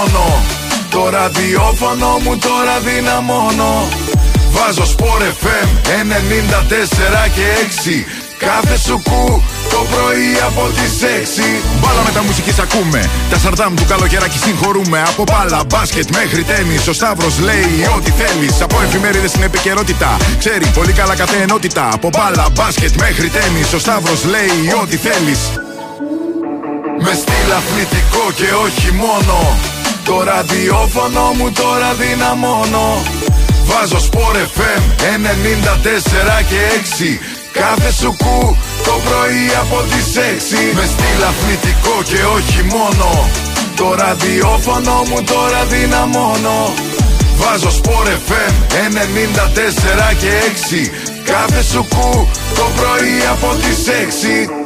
μόνο. Το ραδιόφωνο μου τώρα δυναμώνω. Βάζω Σπορ FM 94 και 6. Κάθε σου κου το πρωί από τις 6. Μπάλα με τα μουσικής ακούμε. Τα σαρδάμ του Καλογεράκη συγχωρούμε. Από μπάλα, μπάσκετ μέχρι τένις. Ο Σταύρος λέει ό,τι θέλεις. Από εφημερίδες στην επικαιρότητα. Ξέρει πολύ καλά κάθε ενότητα. Από μπάλα, μπάσκετ μέχρι τένις. Ο Σταύρος λέει ό,τι θέλεις. Με στυλ αθλητικό και όχι μόνο. Το ραδιόφωνο μου τώρα δυναμώνω. Βάζω Σπορ FM 94 και 6. Κάθε σου κου το πρωί από τις 6. Με στυλ αθλητικό και όχι μόνο. Το ραδιόφωνο μου τώρα δυναμώνω. Βάζω Σπορ FM 94 και 6. Κάθε σου κου το πρωί από τις 6.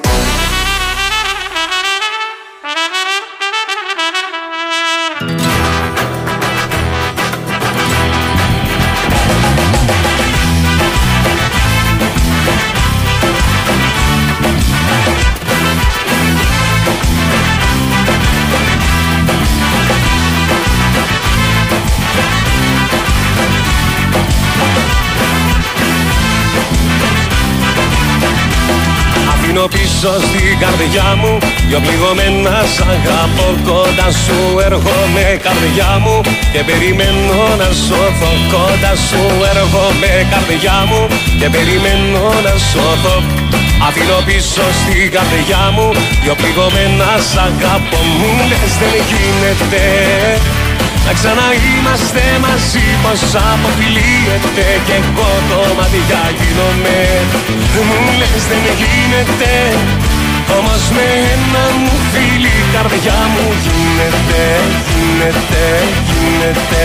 Πίσω στην καρδιά μου, δυο πληγωμένα σ' αγαπώ. Κοντά σου έρχομαι καρδιά μου και περιμένω να σωθώ. Κοντά σου έρχομαι καρδιά μου και περιμένω να σωθώ. Αφήνω πίσω στην καρδιά μου, δυο πληγωμένα σ' αγαπώ. Μου λες δεν γίνεται να ξαναείμαστε μαζί, πως αποφυλίεται και εγώ το μάτια γίνομαι. Μου λες δεν γίνεται, όμως με ένα μου φίλι καρδιά μου γίνεται, γίνεται, γίνεται.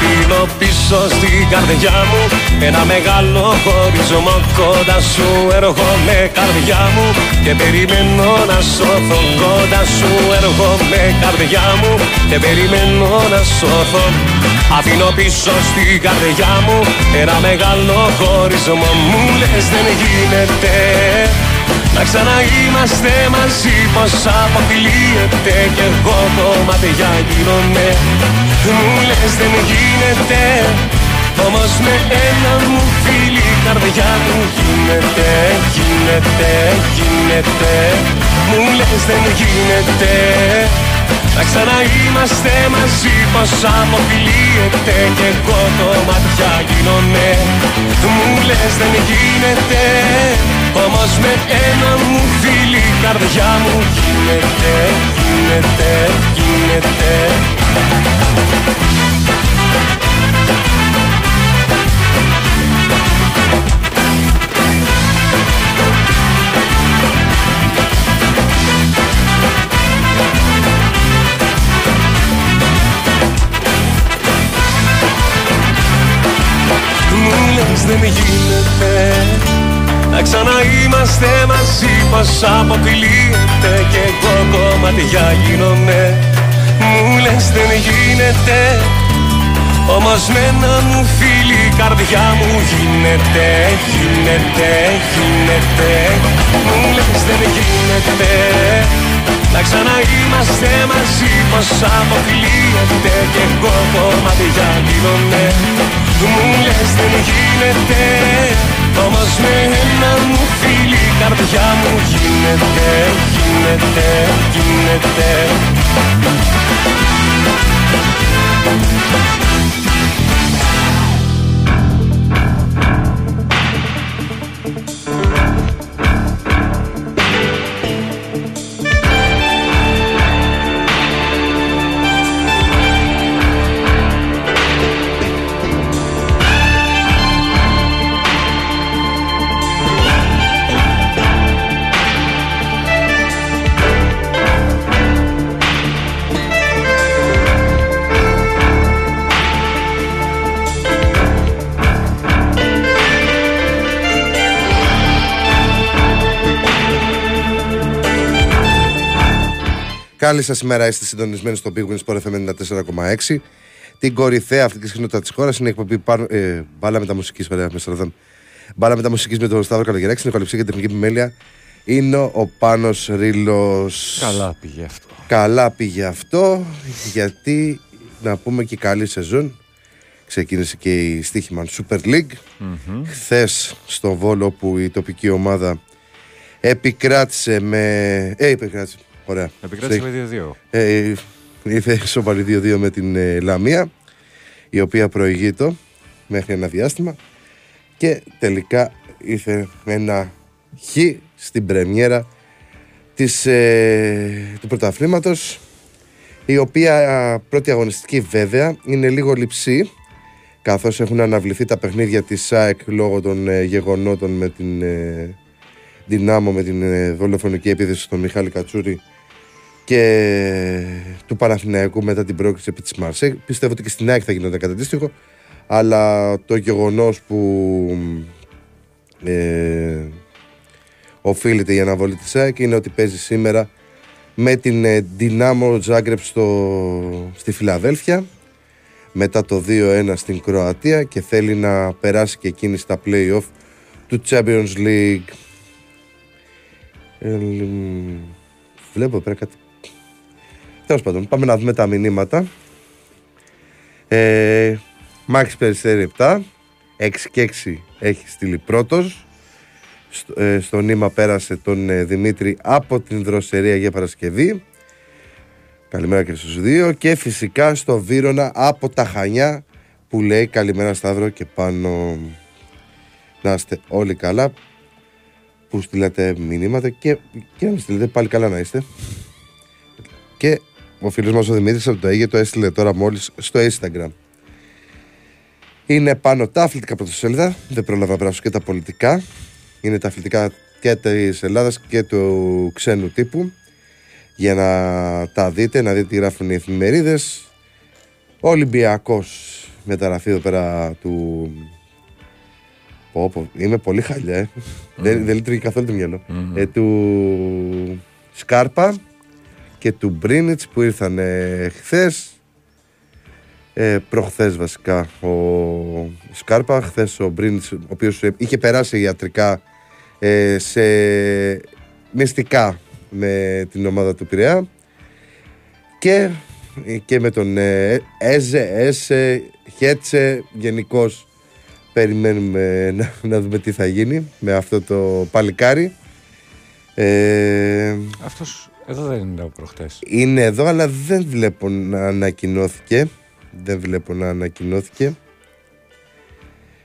Αφήνω πίσω στην καρδιά μου ένα μεγάλο χωρισμό. Κοντά σου έρχομαι καρδιά μου και περιμένω να σώθω. Κοντά σου έρχομαι καρδιά μου και περιμένω να σώθω. Αφήνω πίσω στην καρδιά μου ένα μεγάλο χωρισμό. Μου λες δεν γίνεται να ξαναείμαστε μαζί, πως αποφυλίεται και εγώ το μάτια γίνομαι. Μου λες δεν γίνεται, όμως με ένα μου φίλι καρδιά μου γίνεται, γίνεται, γίνεται. Μου λες δεν γίνεται να ξαναείμαστε μαζί, πως αποφυλίεται και εγώ το μάτια γίνομαι. Μου λες δεν γίνεται, όμως με ένα μου φίλι καρδιά μου γίνεται, γίνεται, γίνεται. Μου λες δεν γίνεται να ξαναείμαστε μαζί, πως αποκλείεται και εγώ κομμάτια γίνομαι. Μου λες δεν γίνεται, όμως με ένα μου φίλι καρδιά μου γίνεται, γίνεται, γίνεται. Μου λες δεν γίνεται να ξαναείμαστε μαζί, πως αποκλείεται και εγώ κομμάτια γίνομαι. Μου λες δεν γίνεται, όμως με ένα μου φίλι καρδιά μου γίνεται, γίνεται, γίνεται. Καλησπέρα σήμερα, είστε συντονισμένοι στο Big Win Sport FM 94.6. Την κορυφαία αθλητική συχνότητα της χώρας είναι η εκπομπή Μπάλα Μεταμουσικής. Μπάλα Μεταμουσικής με τον Σταύρο Καλογεράκη. Στην ηχοληψία και την τεχνική επιμέλεια είναι ο Πάνος Ρήλος. Καλά πήγε αυτό. Καλά πήγε αυτό, γιατί να πούμε και καλή σεζόν. Ξεκίνησε και η στοίχημαν Super League. Χθες στο Βόλο, που η τοπική ομάδα επικράτησε με. Επικράτησε. Ωραία. Επικράτησε με 2-2. Ήρθε σοβαρή 2-2 με την Λαμία, η οποία προηγείτο μέχρι ένα διάστημα. Και τελικά ήρθε με ένα χ στην πρεμιέρα του πρωταθλήματος, η οποία πρώτη αγωνιστική βέβαια είναι λίγο λειψή, καθώς έχουν αναβληθεί τα παιχνίδια της ΑΕΚ λόγω των γεγονότων με την Δυνάμω, με την δολοφονική επίθεση στον Μιχάλη Κατσούρη, και του Παναθηναϊκού μετά την πρόκριση επί της Μαρσέιγ. Πιστεύω ότι και στην ΑΕΚ θα γινόταν κάτι αντίστοιχο, αλλά το γεγονός που οφείλεται η αναβολή της ΑΕΚ είναι ότι παίζει σήμερα με την Δυνάμω Ζάγκρεπ στη Φιλαδέλφια, μετά το 2-1 στην Κροατία, και θέλει να περάσει και εκείνη στα play-off του Champions League. Βλέπω πέρα κάτι. Τέλος πάντων, πάμε να δούμε τα μηνύματα. Μάξης Περιστέρη 7, 6 και 6 έχει στείλει πρώτος. Στο νήμα πέρασε τον Δημήτρη από την δροσερή Αγία Παρασκευή. Καλημέρα και στους δύο. Και φυσικά στο Βύρωνα από τα Χανιά, που λέει καλημέρα Σταύρο και Πάνω. Να είστε όλοι καλά που στείλατε μηνύματα, και να μην στείλετε πάλι, καλά να είστε. Και ο φίλος μας ο Δημήτρης από το Αίγαιο το έστειλε τώρα μόλις στο Instagram. Είναι πάνω τα αθλητικά πρωτοσέλιδα, δεν πρόλαβα να περάσω και τα πολιτικά. Είναι τα αθλητικά και της Ελλάδας και του ξένου τύπου, για να τα δείτε, να δείτε τι γράφουν οι εφημερίδες. Ο Ολυμπιακός μεταγραφεί εδώ πέρα του... Είμαι πολύ χαλιά, δεν λειτουργεί καθόλου το μυαλό. Του Σκάρπα και του Μπρίνιτς που ήρθαν χθες, προχθές βασικά ο Σκάρπα, χθες ο Μπρίνιτς, ο οποίος είχε περάσει ιατρικά σε μυστικά με την ομάδα του Πειραιά, και με τον Έσε, Χέτσε γενικώς. Περιμένουμε να δούμε τι θα γίνει με αυτό το παλικάρι. Αυτός εδώ δεν είναι από προχτές. Είναι εδώ, αλλά δεν βλέπω να ανακοινώθηκε.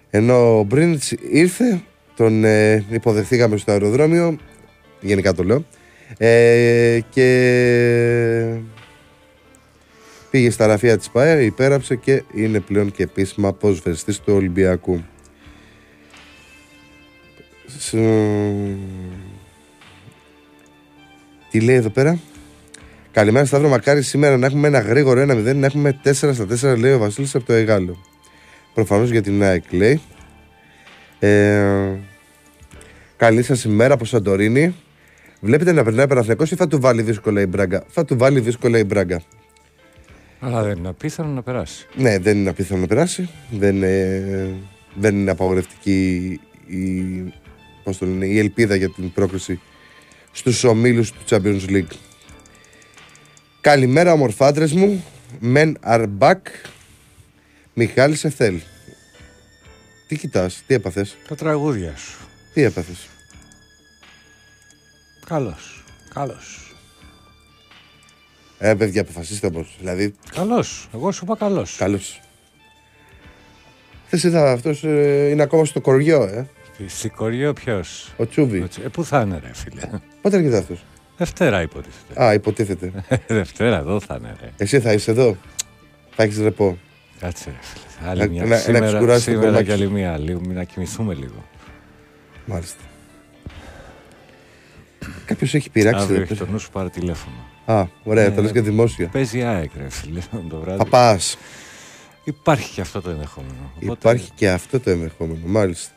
Ενώ ο Μπρίνιτς ήρθε, τον υποδεχθήκαμε στο αεροδρόμιο, γενικά το λέω, και πήγε στα γραφεία της ΠΑΕ, υπέραψε και είναι πλέον και επίσημα αποσβεστής του Ολυμπιακού. Τι λέει εδώ πέρα? Καλημέρα Σταύρο, μακάρι σήμερα να έχουμε ένα γρήγορο 1-0, να έχουμε 4-4, λέει ο Βασίλης από το Αιγάλεω. Προφανώς για την ΑΕΚ λέει. Καλή σας ημέρα από Σαντορίνη. Βλέπετε να περνάει Παναθηναϊκός ή θα του βάλει δύσκολα η Μπράγκα? Θα του βάλει δύσκολα η Μπράγκα. Αλλά δεν είναι απίθανο να περάσει. Ναι, δεν είναι απίθανο να περάσει. Δεν είναι απαγορευτική η ελπίδα για την πρόκριση στους ομίλους του Champions League. Καλημέρα ομορφάντρες μου. Men are back. Μιχάλη σε θέλ. Τι κοιτάς, τι έπαθες? Τα τραγούδια σου. Τι έπαθες? Καλώς, καλώς. Παιδιά, αποφασίστε όμως. Δηλαδή... Καλώς. Εγώ σου είπα καλώς. Καλώς. Θες είδα, αυτός είναι ακόμα στο κοριό, Στο κοριό ποιος? Ο Τσούβι. Πού θα είναι ρε φίλε? Πότε έρχεται αυτός? Δευτέρα υποτίθεται. Α, υποτίθεται. Δευτέρα εδώ θα είναι ρε. Εσύ θα είσαι εδώ? Θα έχεις ρεπό? Κάτσε ρε φίλε. Άλλη μια σήμερα και άλλη μια. Να κοιμηθούμε λίγο. Μάλιστα. Κάποιος έχει πειράξει. Αύριο έχει το νου σου, πάρε τηλέφωνο. Α, ωραία, το λες και δημόσια. Παίζει ΑΕΚ, ρε φίλε, το βράδυ. Θα πας. Υπάρχει και αυτό το ενδεχόμενο. Υπάρχει και αυτό το ενδεχόμενο, μάλιστα.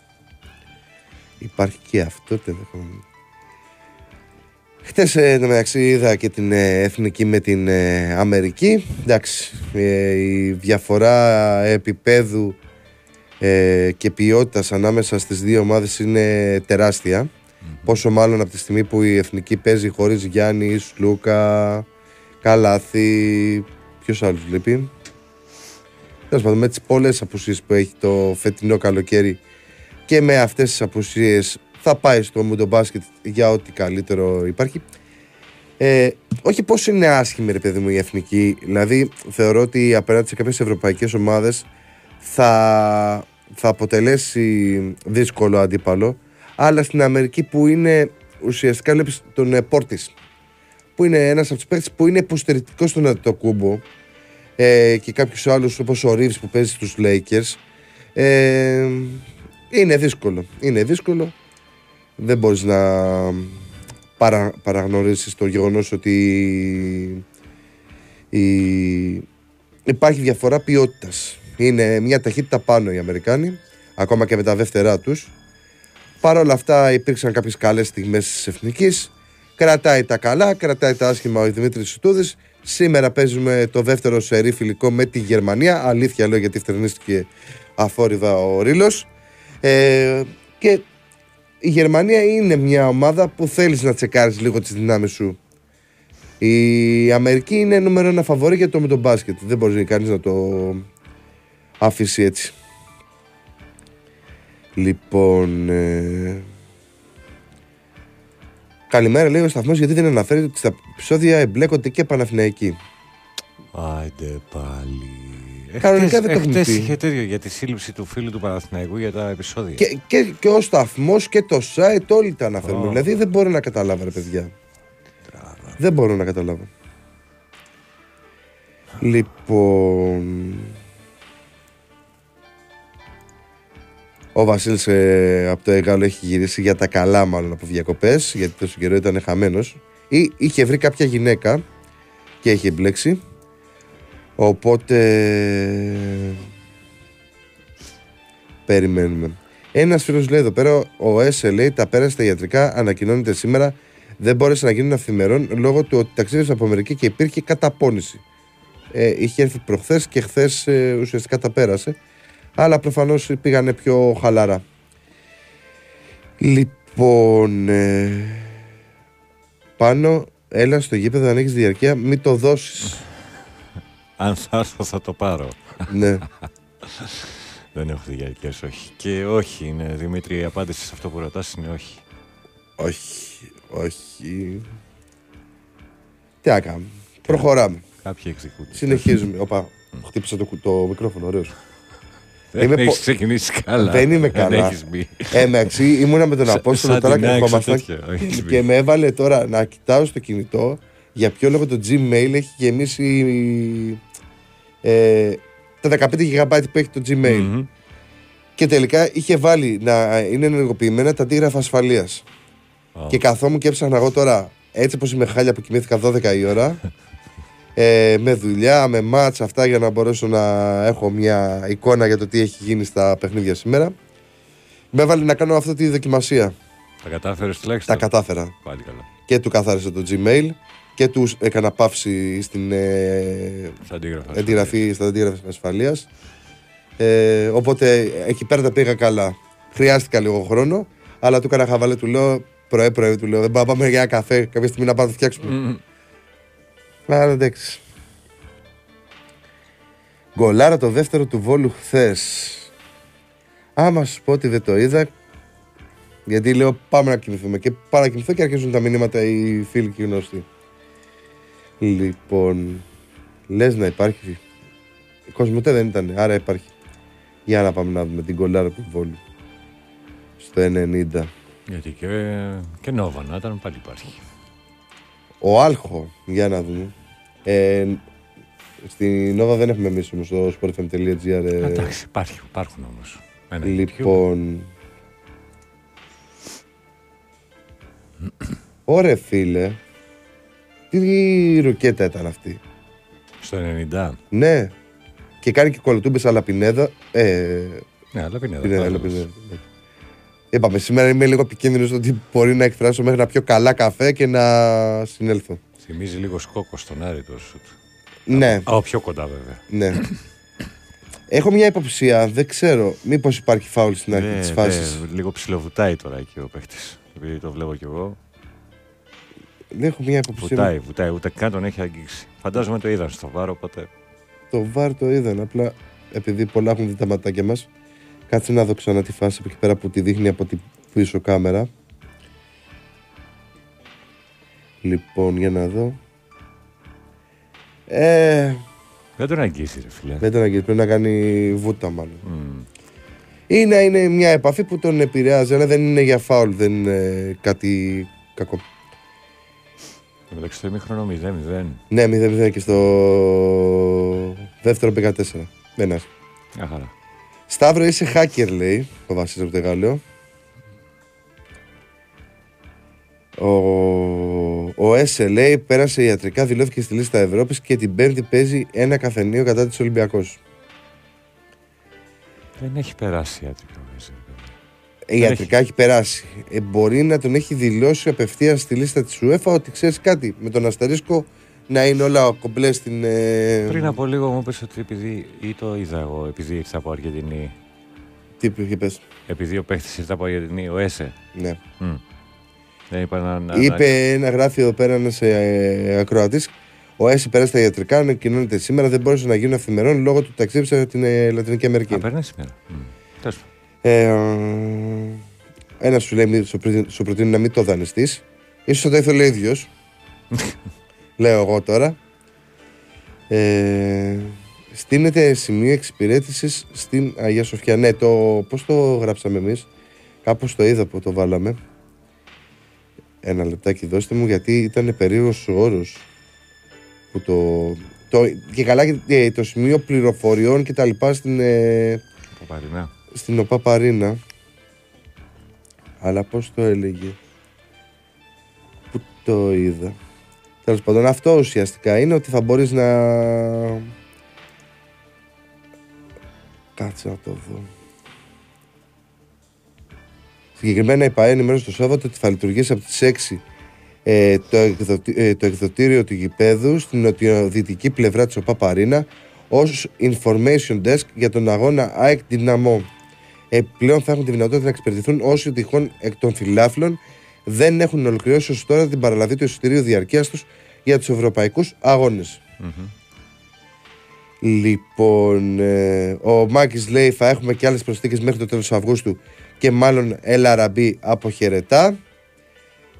Χτες μεταξύ είδα και την Εθνική με την Αμερική. Εντάξει, η διαφορά επίπεδου και ποιότητας ανάμεσα στις δύο ομάδες είναι τεράστια. Πόσο μάλλον από τη στιγμή που η Εθνική παίζει χωρίς Γιάννη, Σλούκα, Καλάθη, ποιος άλλος λείπει. Τέλος πάντων, με τις πολλές απουσίες που έχει το φετινό καλοκαίρι και με αυτές τις απουσίες θα πάει στο μουντο μπάσκετ για ό,τι καλύτερο υπάρχει. Όχι πως είναι άσχημη, ρε παιδί μου, η Εθνική. Δηλαδή θεωρώ ότι απέναντι σε κάποιες ευρωπαϊκές ομάδες θα αποτελέσει δύσκολο αντίπαλο. Αλλά στην Αμερική, που είναι ουσιαστικά, βλέπεις τον Πόρτις, που είναι ένας από τους παίκτες που είναι υποστηρικτικός στον Αντετοκούμπο και κάποιους άλλους όπως ο Ρίβς που παίζει στους Λέικερς, είναι δύσκολο. Είναι δύσκολο. Δεν μπορείς να παραγνωρίσεις το γεγονός ότι υπάρχει διαφορά ποιότητας. Είναι μια ταχύτητα πάνω οι Αμερικάνοι, ακόμα και με τα δεύτερά τους. Παρ' όλα αυτά υπήρξαν κάποιες καλές στιγμές της Εθνικής. Κρατάει τα καλά, κρατάει τα άσχημα ο Δημήτρης Σουτούδης. Σήμερα παίζουμε το δεύτερο σερί φιλικό με τη Γερμανία. Αλήθεια λέω, γιατί φτερνίστηκε αφόριδα ο Ρήλος. Και η Γερμανία είναι μια ομάδα που θέλεις να τσεκάρεις λίγο τις δυνάμεις σου. Η Αμερική είναι νούμερο ένα φαβορή για το με τον μπάσκετ. Δεν μπορεί κανείς να το αφήσει έτσι. Λοιπόν, καλημέρα λέει ο σταθμός, γιατί δεν αναφέρει ότι στα επεισόδια εμπλέκονται και Παναθηναϊκοί. Άιντε πάλι. Κανονικά δεν το έχουμε πει. Εχτες είχε τέτοιο για τη σύλληψη του φίλου του Παναθηναϊκού για τα επεισόδια. Και ο σταθμός και το site όλοι τα αναφέρουν. Δηλαδή δεν μπορώ να καταλάβω, ρε παιδιά. Δεν μπορώ να καταλάβω. Λοιπόν, ο Βασίλης από το Αιγάλεω έχει γυρίσει για τα καλά, μάλλον από διακοπές, γιατί τόσο καιρό ήταν χαμένος. Ή είχε βρει κάποια γυναίκα και έχει εμπλέξει. Οπότε περιμένουμε. Ένας φίλος λέει εδώ πέρα, ο Έσε λέει, τα πέρασε τα ιατρικά, ανακοινώνεται σήμερα. Δεν μπόρεσε να γίνουν αυθημερών λόγω του ότι ταξίδευσε από Αμερική και υπήρχε καταπώνηση. Είχε έρθει προχθές και χθες ουσιαστικά τα πέρασε. Αλλά προφανώς πήγανε πιο χαλάρα. Λοιπόν, Πάνο, έλα στο γήπεδο αν έχεις διαρκεία, μην το δώσεις. Αν θα έρθω θα το πάρω. Ναι. Δεν έχω διαρκείας, όχι. Και όχι, ναι, Δημήτρη, η απάντηση σε αυτό που ρωτάς είναι όχι. Όχι, όχι. Τι να κάνουμε. Προχωράμε. Κάποιοι εξηγούνται. Συνεχίζουμε. Όπα, χτύπησα το μικρόφωνο, ωραίος. Δεν έχεις ξεκινήσει καλά. Δεν είμαι καλά. Εντάξει, ήμουνα με τον Απόστολο τώρα και θυμόμαστε. Και με έβαλε τώρα να κοιτάω στο κινητό για ποιο λόγο το Gmail έχει γεμίσει τα 15 GB που έχει το Gmail. Και τελικά είχε βάλει να είναι ενεργοποιημένα τα αντίγραφα ασφαλείας. Και καθόμουν και έψαχνα εγώ τώρα, έτσι όπως είμαι χάλια που κοιμήθηκα 12 η ώρα, με δουλειά, με μάτς, αυτά, για να μπορέσω να έχω μια εικόνα για το τι έχει γίνει στα παιχνίδια σήμερα. Με έβαλε να κάνω αυτή τη δοκιμασία. Τα κατάφερες τουλάχιστον? Τα κατάφερα. Πάλι καλά. Και του καθάρισα το Gmail και του έκανα παύση στην εγγραφή στα αντίγραφα ασφαλείας. Οπότε εκεί πέρα τα πήγα καλά. Χρειάστηκα λίγο χρόνο, αλλά του έκανα χαβαλέ, του λέω πρωί, του λέω δεν πάμε για ένα καφέ κάποια στιγμή να πάμε να φτιάξουμε. Άρα εντάξει. Γκολάρα το δεύτερο του Βόλου χθες. Άμα σου πω ότι δεν το είδα, γιατί λέω πάμε να κοιμηθούμε, και παρακοιμηθώ και αρχίζουν τα μηνύματα οι φίλοι και οι γνωστοί. Λοιπόν, λες να υπάρχει? Η Κοσμοτέ δεν ήταν, άρα υπάρχει. Για να πάμε να δούμε την γκολάρα του Βόλου στο 90. Γιατί και Νόβα να ήταν, πάλι υπάρχει. Ο Άλχο, για να δούμε. Στην Νόβα δεν έχουμε εμείς όμως στο sportfm.gr. Εντάξει, υπάρχουν όμως. Λοιπόν, ωρε φίλε, τι ρουκέτα ήταν αυτή. Στο 90. Ναι. Και κάνει και κολοτούμπες, αλλά Πινέδα. Ναι, αλλά Πινέδα. Είπαμε, σήμερα είμαι λίγο επικίνδυνος ότι μπορεί να εκφράσω μέχρι να πιω καλά καφέ και να συνέλθω. Θυμίζει λίγο σκόκο στον Άρη το σουτ. Ναι. Από πιο κοντά βέβαια. Ναι. Έχω μια υποψία, δεν ξέρω, μήπως υπάρχει φάουλ στην αρχή της φάσης. Λίγο ψιλοβουτάει τώρα εκεί ο παίχτης, επειδή το βλέπω κι εγώ. Δεν έχω μια υποψία. Βουτάει, ούτε καν τον έχει αγγίξει. Φαντάζομαι το είδαν στο βάρο, οπότε. Το βάρο το είδαν, απλά επειδή πολλά έχουν δει τα ματάκια μας. Κάτσε να δω ξανά τη φάση από εκεί πέρα που τη δείχνει από την πίσω κάμερα. Λοιπόν, για να δω. Δεν τον αγγίσει, ρε φίλε. Δεν τον αγγίσει, πρέπει να κάνει βούτα, μάλλον. Είναι μια επαφή που τον επηρεάζει, αλλά δεν είναι για φάουλ, δεν είναι κάτι κακό. Εντάξει, το ημίχρονο 0-0. Ναι, 0-0 και στο δεύτερο πήγα 4. Ένα. Μια χαρά. Σταύρο, είσαι hacker, λέει ο Βασίλης από το Αιγάλεω. Ο Έσε, λέει, πέρασε ιατρικά, δηλώθηκε στη λίστα Ευρώπης και την Πέμπτη παίζει ένα καφενείο κατά της Ολυμπιακός. Δεν έχει περάσει ιατρικά ο Έσε. Ιατρικά έχει περάσει. Μπορεί να τον έχει δηλώσει απευθείας στη λίστα της UEFA ότι ξέρεις κάτι, με τον αστερίσκο να είναι όλα κομπλέ στην. Πριν από λίγο μου είπες ότι επειδή. Ή το είδα εγώ, επειδή ήρθα από Αργεντινή. Τι είπες? Επειδή ο παίχτης ήρθε από Αργεντινή, ο Έσε. Ναι. Είπε ένα γράφει εδώ πέρα ένας ακροατής. Ο Έσε πέρασε τα ιατρικά, ανακοινώνεται σήμερα. Δεν μπόρεσε να γίνει αυθημερών λόγω του ταξίδιψα από την Λατινική Αμερική. Απέρνασε σήμερα. Ένα σου λέει, σου προτείνει να μην το δανειστείς. Ίσως θα το ήθελε ο ίδιος. Λέω εγώ τώρα. Στείνεται σημείο εξυπηρέτησης στην Αγία Σοφιά. Ναι, πώς το γράψαμε εμείς. Κάπως το είδα που το βάλαμε. Ένα λεπτάκι δώστε μου, γιατί ήταν περίεργος ο όρος. Που και καλά και το σημείο πληροφοριών και τα λοιπά στην Παπαρίνα. Στην Οπαπαρίνα. Αλλά πώς το έλεγε. Πού το είδα. Τέλος πάντων, αυτό ουσιαστικά είναι ότι θα μπορείς να. Κάτσε να το δω. Συγκεκριμένα η ΠΑΕ ενημέρωσε το Σάββατο ότι θα λειτουργήσει από τις 6 το εκδοτήριο του γηπέδου στην νοτιοδυτική πλευρά της Οπαπαρίνα ως information desk για τον αγώνα ΑΕΚ Δυναμό. Επιπλέον θα έχουν τη δυνατότητα να εξυπηρετηθούν όσοι τυχόν εκ των φιλάφλων δεν έχουν ολοκληρώσει ως τώρα την παραλαβή του εισιτηρίου διαρκείας τους για τους ευρωπαϊκούς αγώνες. Λοιπόν, ο Μάκης λέει θα έχουμε και άλλες προσθήκες μέχρι το τέλος Αυγούστου και μάλλον Ελ Αραμπί αποχαιρετά.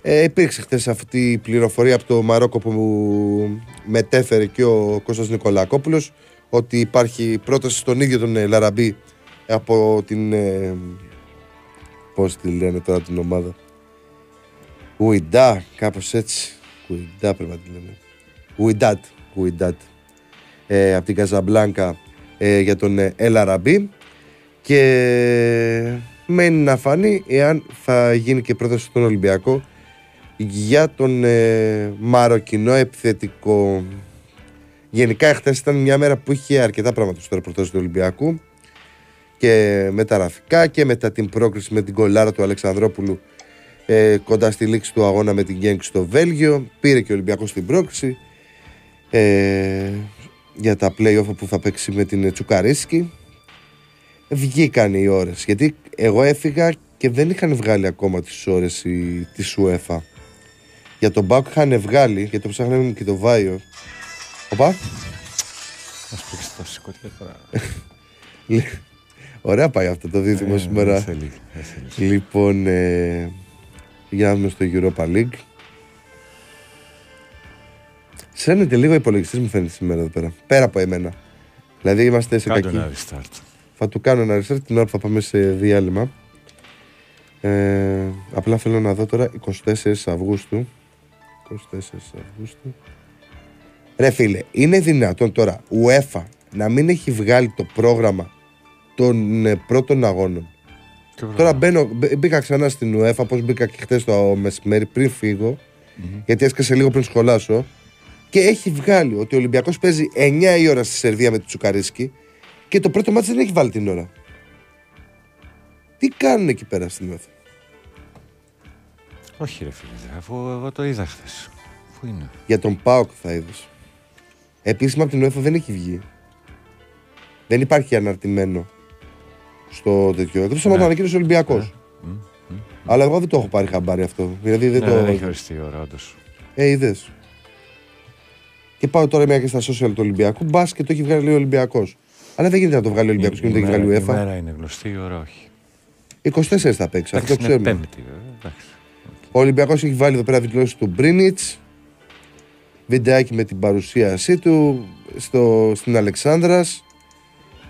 Υπήρξε χθες αυτή η πληροφορία από το Μαρόκο που μετέφερε και ο Κώστας Νικολακόπουλος ότι υπάρχει πρόταση στον ίδιο τον Ελ Αραμπί από την πώς τη λένε τώρα την ομάδα, Ουιντά, κάπως έτσι. Ουιντά πρέπει να τη λέμε. Ουιντάτ. Από την Καζαμπλάνκα για τον Ελ Αραμπί. Και μένει να φανεί εάν θα γίνει και πρόταση στον Ολυμπιακό για τον μαροκινό επιθετικό. Γενικά, χθες ήταν μια μέρα που είχε αρκετά πράγματα στο ρεπορτάζ του Ολυμπιακού. Και με τα ραφικά και μετά την πρόκριση με την κολάρα του Αλεξανδρόπουλου. Κοντά στη λήξη του αγώνα με την Genk στο Βέλγιο. Πήρε και ο Ολυμπιακός την πρόκριση για τα play-off που θα παίξει με την Τσουκαρίσκι. Βγήκαν οι ώρες, γιατί εγώ έφυγα και δεν είχαν βγάλει ακόμα τις ώρες της UEFA. Για τον ΠΑΟΚ είχαν βγάλει, γιατί το ψάχναμε και το Βάιο. Οπα. Ας πήγες το σηκωτή φορά. Ωραία πάει αυτό το δίδυμο σήμερα. Λοιπόν, για να δούμε στο Europa League. Σέρνεται λίγο υπολογιστής μου φαίνεται σήμερα εδώ πέρα. Πέρα από εμένα. Δηλαδή είμαστε σε κακή. Θα του κάνω ένα restart την ώρα που θα πάμε σε διάλειμμα. Απλά θέλω να δω τώρα 24 Αυγούστου. Ρε φίλε, είναι δυνατόν τώρα UEFA να μην έχει βγάλει το πρόγραμμα των πρώτων αγώνων? Τώρα μπήκα ξανά στην UEFA, όπως μπήκα και χτες το μεσημέρι πριν φύγω, γιατί έσκασε λίγο πριν σχολάσω. Και έχει βγάλει ότι ο Ολυμπιακός παίζει 9 η ώρα στη Σερβία με τη Τσουκαρίσκι και το πρώτο μάτς δεν έχει βάλει την ώρα. Τι κάνουν εκεί πέρα στην UEFA? Όχι ρε φίλε, αφού εγώ το είδα χθες. Πού είναι? Για τον ΠΑΟΚ θα είδες. Επίσημα από την ΟΕΦΑ δεν έχει βγει. Δεν υπάρχει αναρτημένο στο τέτοιο. Εκτός από το ανακοίνωσε ο Ολυμπιακός. Αλλά εγώ δεν το έχω πάρει χαμπάρι αυτό. Δηλαδή δεν το έχει οριστεί η ώρα, όντως. Είδες. Και πάω τώρα μια και στα social του Ολυμπιακού. Μπα και το έχει βγάλει ο Ολυμπιακός. Αλλά δεν γίνεται να το βγάλει ο Ολυμπιακός και να το έχει βγάλει η ΟΕΦΑ. Η μέρα είναι γνωστή, η ώρα όχι. 24 θα παίξει, αυτό το ξέρουμε. Πέμπτη, ο Ολυμπιακός έχει βάλει εδώ πέρα βιντεάκι του Μπρίνιτς. Βιντεάκι με την παρουσίασή του στην Αλεξάνδρας.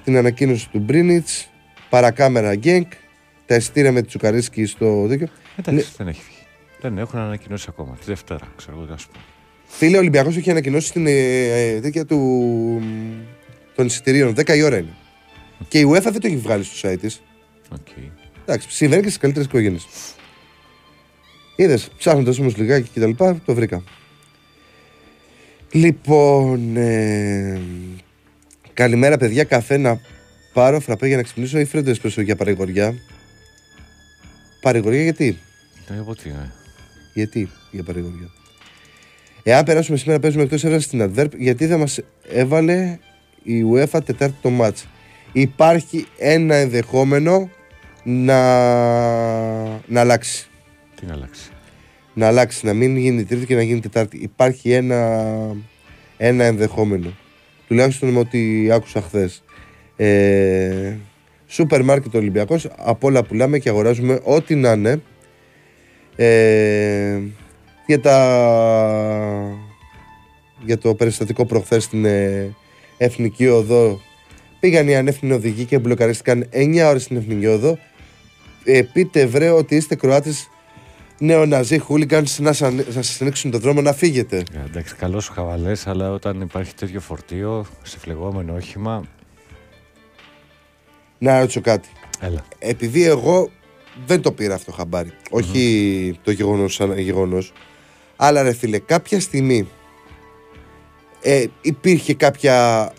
Την ανακοίνωση του Μπρίνιτς. Παρακάμερα Genk. Τα εισιτήρια με τη Τσουκαρίσκι στο δίκαιο. Εντάξει, δεν έχει βγει. Δεν έχουν ανακοινώσει ακόμα. Τη Δευτέρα, ξέρω εγώ τι να σου πω. Φίλε, ο Ολυμπιακός έχει ανακοινώσει την δίκαια των εισιτηρίων. 10 η ώρα είναι. Και η UEFA δεν το έχει βγάλει στο site της. Okay. Εντάξει, συμβαίνει και στις καλύτερες οικογένειες. Είδες, ψάχνοντας όμως λιγάκι και τα λοιπά, το βρήκα. Λοιπόν, καλημέρα παιδιά, καφέ να πάρω, φραπέ για να ξυπνήσω ή φρέντο εσπρέσο για παρηγοριά. Παρηγοριά γιατί? Γιατί για παρηγοριά? Εάν περάσουμε σήμερα παίζουμε εκτός έδρας στην Αντβέρπ, γιατί δεν μας έβαλε η UEFA Τετάρτη το μάτς? Υπάρχει ένα ενδεχόμενο να αλλάξει. Τι να αλλάξει? Να αλλάξει, να μην γίνει Τρίτη και να γίνει Τετάρτη. Υπάρχει ένα ενδεχόμενο. Τουλάχιστον με ό,τι άκουσα χθες. Σούπερ μάρκετ Ολυμπιακός, από όλα πουλάμε και αγοράζουμε ό,τι να είναι. Για το περιστατικό προχθές στην Εθνική Οδό, πήγαν οι ανεύθυνοι οδηγοί και μπλοκαρίστηκαν 9 ώρες στην Εθνική Οδό. Πείτε βρε ότι είστε Κροάτες νεοναζί, χούλιγκανς, να σας ανοίξουν τον δρόμο να φύγετε. Εντάξει, καλό σου χαβαλές, αλλά όταν υπάρχει τέτοιο φορτίο, σε φλεγόμενο όχημα. Να ρωτήσω κάτι. Έλα. Επειδή εγώ δεν το πήρα αυτό χαμπάρι, όχι το γεγονός σαν γεγονός, αλλά ρε φίλε, κάποια στιγμή υπήρχε κάποια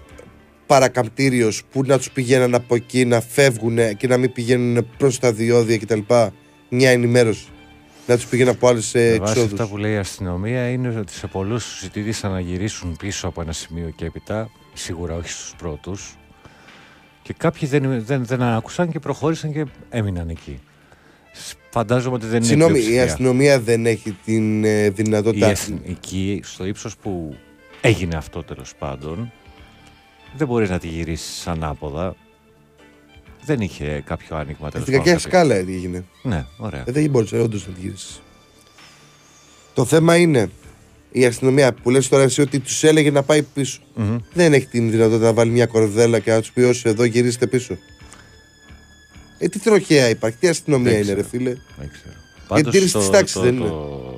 παρακαμπτήριος που να τους πηγαίναν από εκεί, να φεύγουν και να μην πηγαίνουν προς τα διόδια κτλ. Μια ενημέρωση. Να τους πηγαίνουν από άλλους εξόδους. Αυτά που λέει η αστυνομία είναι ότι σε πολλούς ζητήθησαν να γυρίσουν πίσω από ένα σημείο και έπειτα, σίγουρα όχι στους πρώτους. Και κάποιοι δεν άκουσαν και προχώρησαν και έμειναν εκεί. Φαντάζομαι ότι δεν είναι. Συγγνώμη, η αστυνομία δεν έχει την δυνατότητα. Εκεί, στο ύψος που έγινε αυτό τέλος πάντων, δεν μπορείς να τη γυρίσεις ανάποδα. Δεν είχε κάποιο άνοιγμα τέλος πάντων. Στην κακιά σκάλα έγινε. Ναι, ωραία. Δεν μπορείς όντως να τη γυρίσεις. Το θέμα είναι η αστυνομία που λες τώρα εσύ ότι τους έλεγε να πάει πίσω. Δεν έχει την δυνατότητα να βάλει μια κορδέλα και να τους πει όσοι εδώ γυρίστε πίσω. Τι τροχέα υπάρχει, τι αστυνομία δεν είναι ξέρω, ρε φίλε. Δεν ξέρω. Πάντως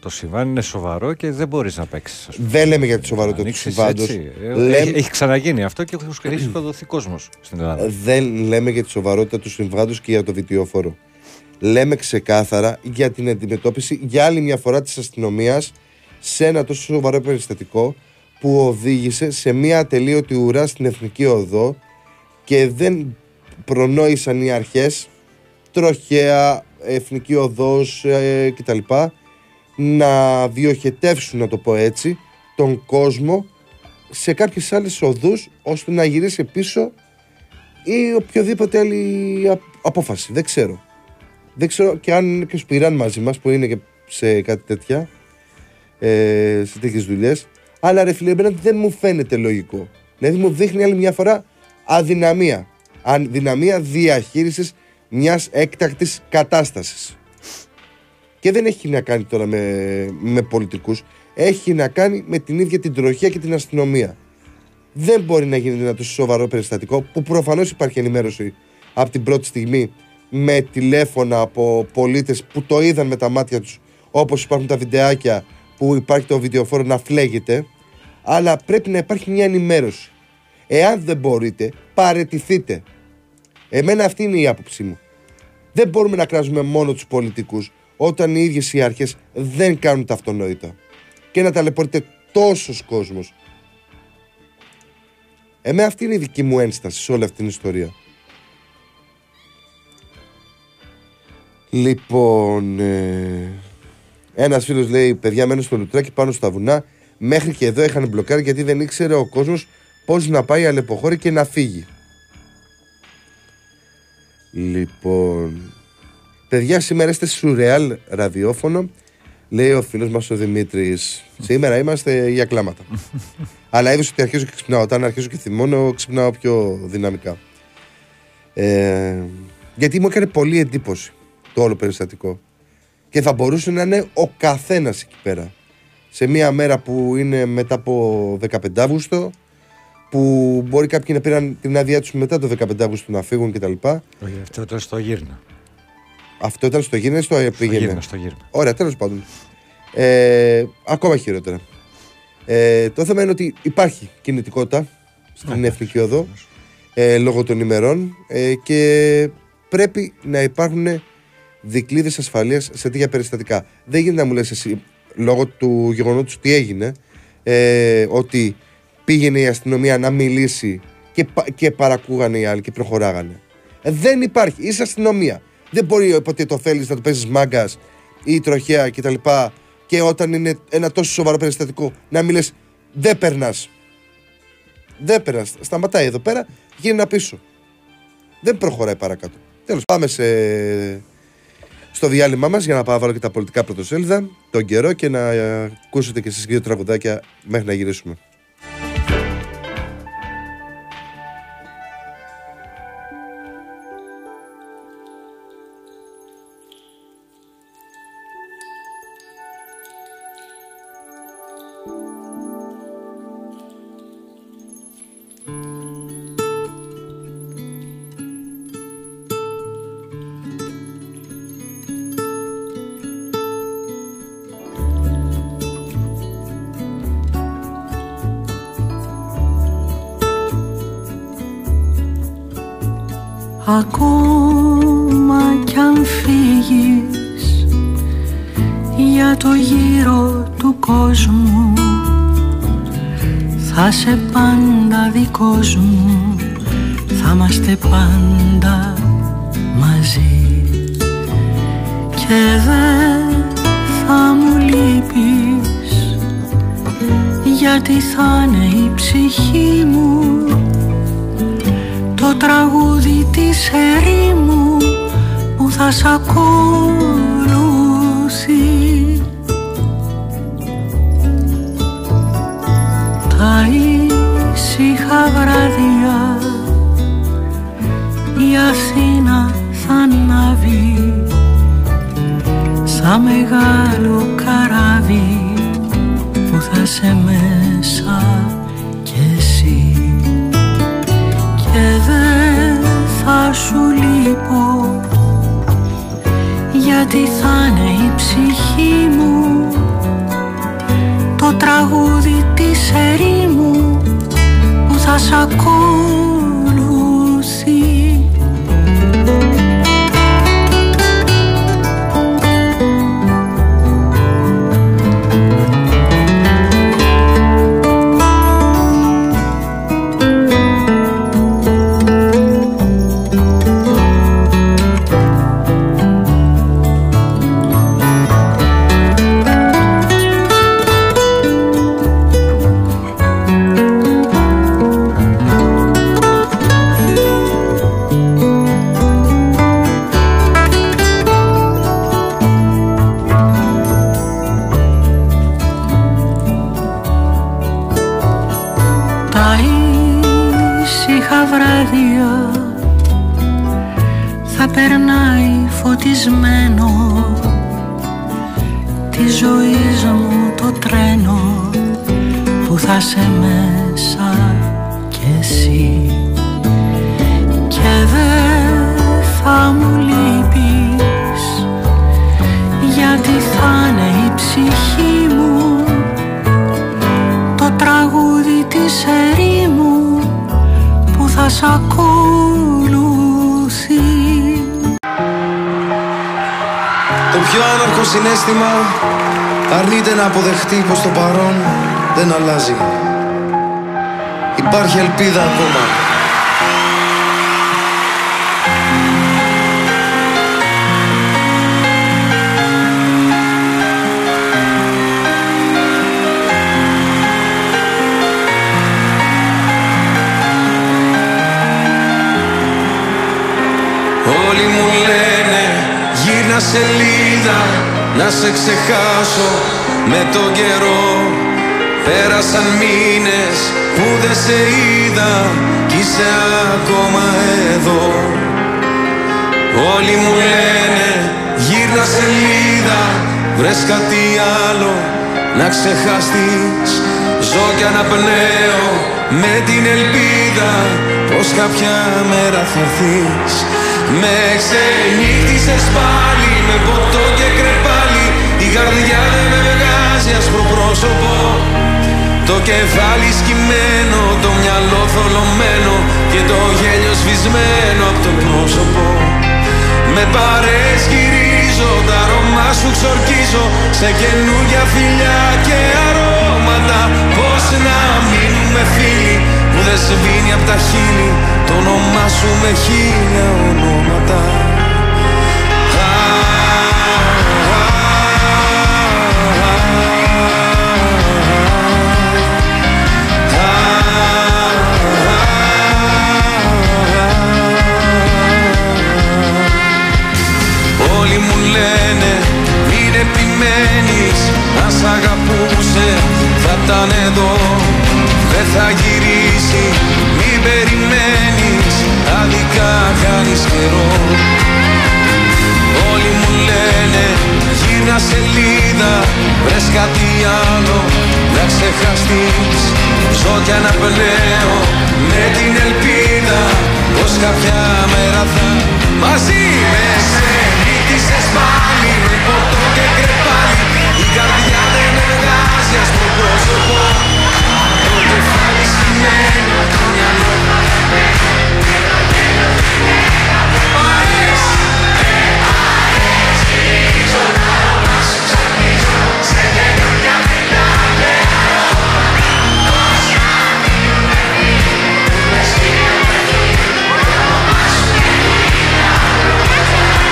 το συμβάν είναι σοβαρό και δεν μπορείς να παίξεις. Δεν λέμε για το σοβαρό το συμβάν. Έχει ξαναγίνει αυτό και έχει σκοτωθεί κόσμος στην Ελλάδα. Δεν λέμε για τη σοβαρότητα του συμβάντος και για το βιτιόφορο. Λέμε ξεκάθαρα για την αντιμετώπιση για άλλη μια φορά της αστυνομίας σε ένα τόσο σοβαρό περιστατικό που οδήγησε σε μια ατελείωτη ουρά στην Εθνική Οδό και δεν προνόησαν οι αρχές, τροχέα, Εθνική Οδός κτλ. Να διοχετεύσουν, να το πω έτσι, τον κόσμο σε κάποιες άλλες οδούς ώστε να γυρίσει πίσω ή οποιοδήποτε άλλη απόφαση. Δεν ξέρω. Δεν ξέρω και αν και σπηράν μαζί μας που είναι και σε κάτι τέτοια, σε τέτοιες δουλειές. Αλλά ρε φίλε, δεν μου φαίνεται λογικό. Δηλαδή μου δείχνει άλλη μια φορά αδυναμία. Αδυναμία διαχείρισης μιας έκτακτης κατάστασης. Και δεν έχει να κάνει τώρα με πολιτικούς. Έχει να κάνει με την ίδια την τροχιά και την αστυνομία. Δεν μπορεί να γίνει ένα τόσο σοβαρό περιστατικό που προφανώς υπάρχει ενημέρωση από την πρώτη στιγμή με τηλέφωνα από πολίτες που το είδαν με τα μάτια τους, όπως υπάρχουν τα βιντεάκια που υπάρχει το βιντεοφόρο να φλέγεται. Αλλά πρέπει να υπάρχει μια ενημέρωση. Εάν δεν μπορείτε, παραιτηθείτε. Εμένα αυτή είναι η άποψή μου. Δεν μπορούμε να κράζουμε μόνο τους πολιτικούς όταν οι ίδιες οι αρχές δεν κάνουν τα αυτονόητα και να ταλαιπωρείται τόσος κόσμος. Εμένα αυτή είναι η δική μου ένσταση σε όλη αυτή την ιστορία. Λοιπόν, Ένας φίλος λέει: παιδιά, μένω στο Λουτράκι πάνω στα βουνά. Μέχρι και εδώ είχαν μπλοκάρει γιατί δεν ήξερε ο κόσμος πώς να πάει Αλεποχώρη και να φύγει. Λοιπόν. Παιδιά, σήμερα είστε σουρεάλ ραδιόφωνο, λέει ο φίλος μας ο Δημήτρης. Σήμερα είμαστε για κλάματα. Αλλά είδος ότι αρχίζω και ξυπνάω. Όταν αρχίζω και θυμώνω, ξυπνάω πιο δυναμικά. Γιατί μου έκανε πολύ εντύπωση το όλο περιστατικό. Και θα μπορούσε να είναι ο καθένας εκεί πέρα. Σε μια μέρα που είναι μετά από 15 Αύγουστο, που μπορεί κάποιοι να πήραν την άδειά τους μετά το 15 Αύγουστο να φύγουν κτλ. Όχι, αυτό ήταν στο γύρνα. Αυτό ήταν στο γύρνα ή στο πήγαινε. Στο γύρνα. Ωραία, τέλος πάντων. Ακόμα χειρότερα. Το θέμα είναι ότι υπάρχει κινητικότητα στην Εθνική Οδό λόγω των ημερών και πρέπει να υπάρχουν δικλείδες ασφαλείας σε τέτοια περιστατικά. Δεν γίνεται να μου λες εσύ λόγω του γεγονότος τι έγινε, ότι πήγαινε η αστυνομία να μιλήσει και παρακούγανε οι άλλοι και προχωράγανε. Δεν υπάρχει, είσαι αστυνομία. Δεν μπορεί όποτε το θέλεις να το παίζεις μάγκας ή τροχέα κτλ. Και όταν είναι ένα τόσο σοβαρό περιστατικό να μην λες δεν περνάς. Δεν περνάς. Σταματάει εδώ πέρα, γίνει πίσω. Δεν προχωράει παρακάτω. Τέλος, πάμε στο διάλειμμα μας για να πάω βάλω και τα πολιτικά πρωτοσέλιδα τον καιρό και να ακούσετε και εσείς δύο τραγουδάκια μέχρι να γυρίσουμε. Ακόμα κι αν φύγεις για το γύρο του κόσμου, θα είσαι πάντα δικός μου, θα είμαστε πάντα μαζί. Και δεν θα μου λείπεις, γιατί θα είναι η ψυχή μου το τραγούδι της ερήμου που θα σ' ακολουθεί. Τα ήσυχα βράδια η Αθήνα θα ανάβει σαν μεγάλο καράβι που θα σε μέσα κι εσύ. Και δεν θα σου λείπω, γιατί θα είναι η ψυχή μου το τραγούδι της ερήμου που θα σ' ακολουθεί. Αρνείται να αποδεχτεί πως το παρόν δεν αλλάζει. Υπάρχει ελπίδα ακόμα. σελίδα, να σε ξεχάσω με τον καιρό. Πέρασαν μήνες που δεν σε είδα κι είσαι ακόμα εδώ. Όλοι μου λένε γύρνα σελίδα, βρες κάτι άλλο να ξεχαστείς. Ζω κι αναπνέω με την ελπίδα πως κάποια μέρα θα έρθεις. Με ξενύχτησες πάλι με ποτό και κρεπάλι. Η καρδιά δεν με βγάζει άσπρο πρόσωπο. Το κεφάλι σκυμμένο, το μυαλό θολωμένο και το γέλιο σβησμένο από το πρόσωπο. Με παρέσκυρίζω, τα αρώμα σου ξορκίζω σε καινούργια φιλιά και αρώματα. Πώς να μείνουμε φίλοι που δεν σβήνει απ' τα χείλη το όνομά σου με χίλια ονόματα. Μην επιμένεις, αν σ' αγαπούσε θα ήταν εδώ. Δεν θα γυρίσει, μην περιμένεις, άδικα χάνεις καιρό. Όλοι μου λένε γύρνα σελίδα, βρες κάτι άλλο να ξεχαστείς. Ζω κι αναπνέω με την ελπίδα πως κάποια μέρα θα μαζί με εσένα. Ξενύχτησες πάλι με ποτό και κρεπάλι. Η καρδιά δεν εργάζει άσπρο πρόσωπο. Το κεφάλι σκυμμένο, το μυαλό. Παρέσκυρίζω,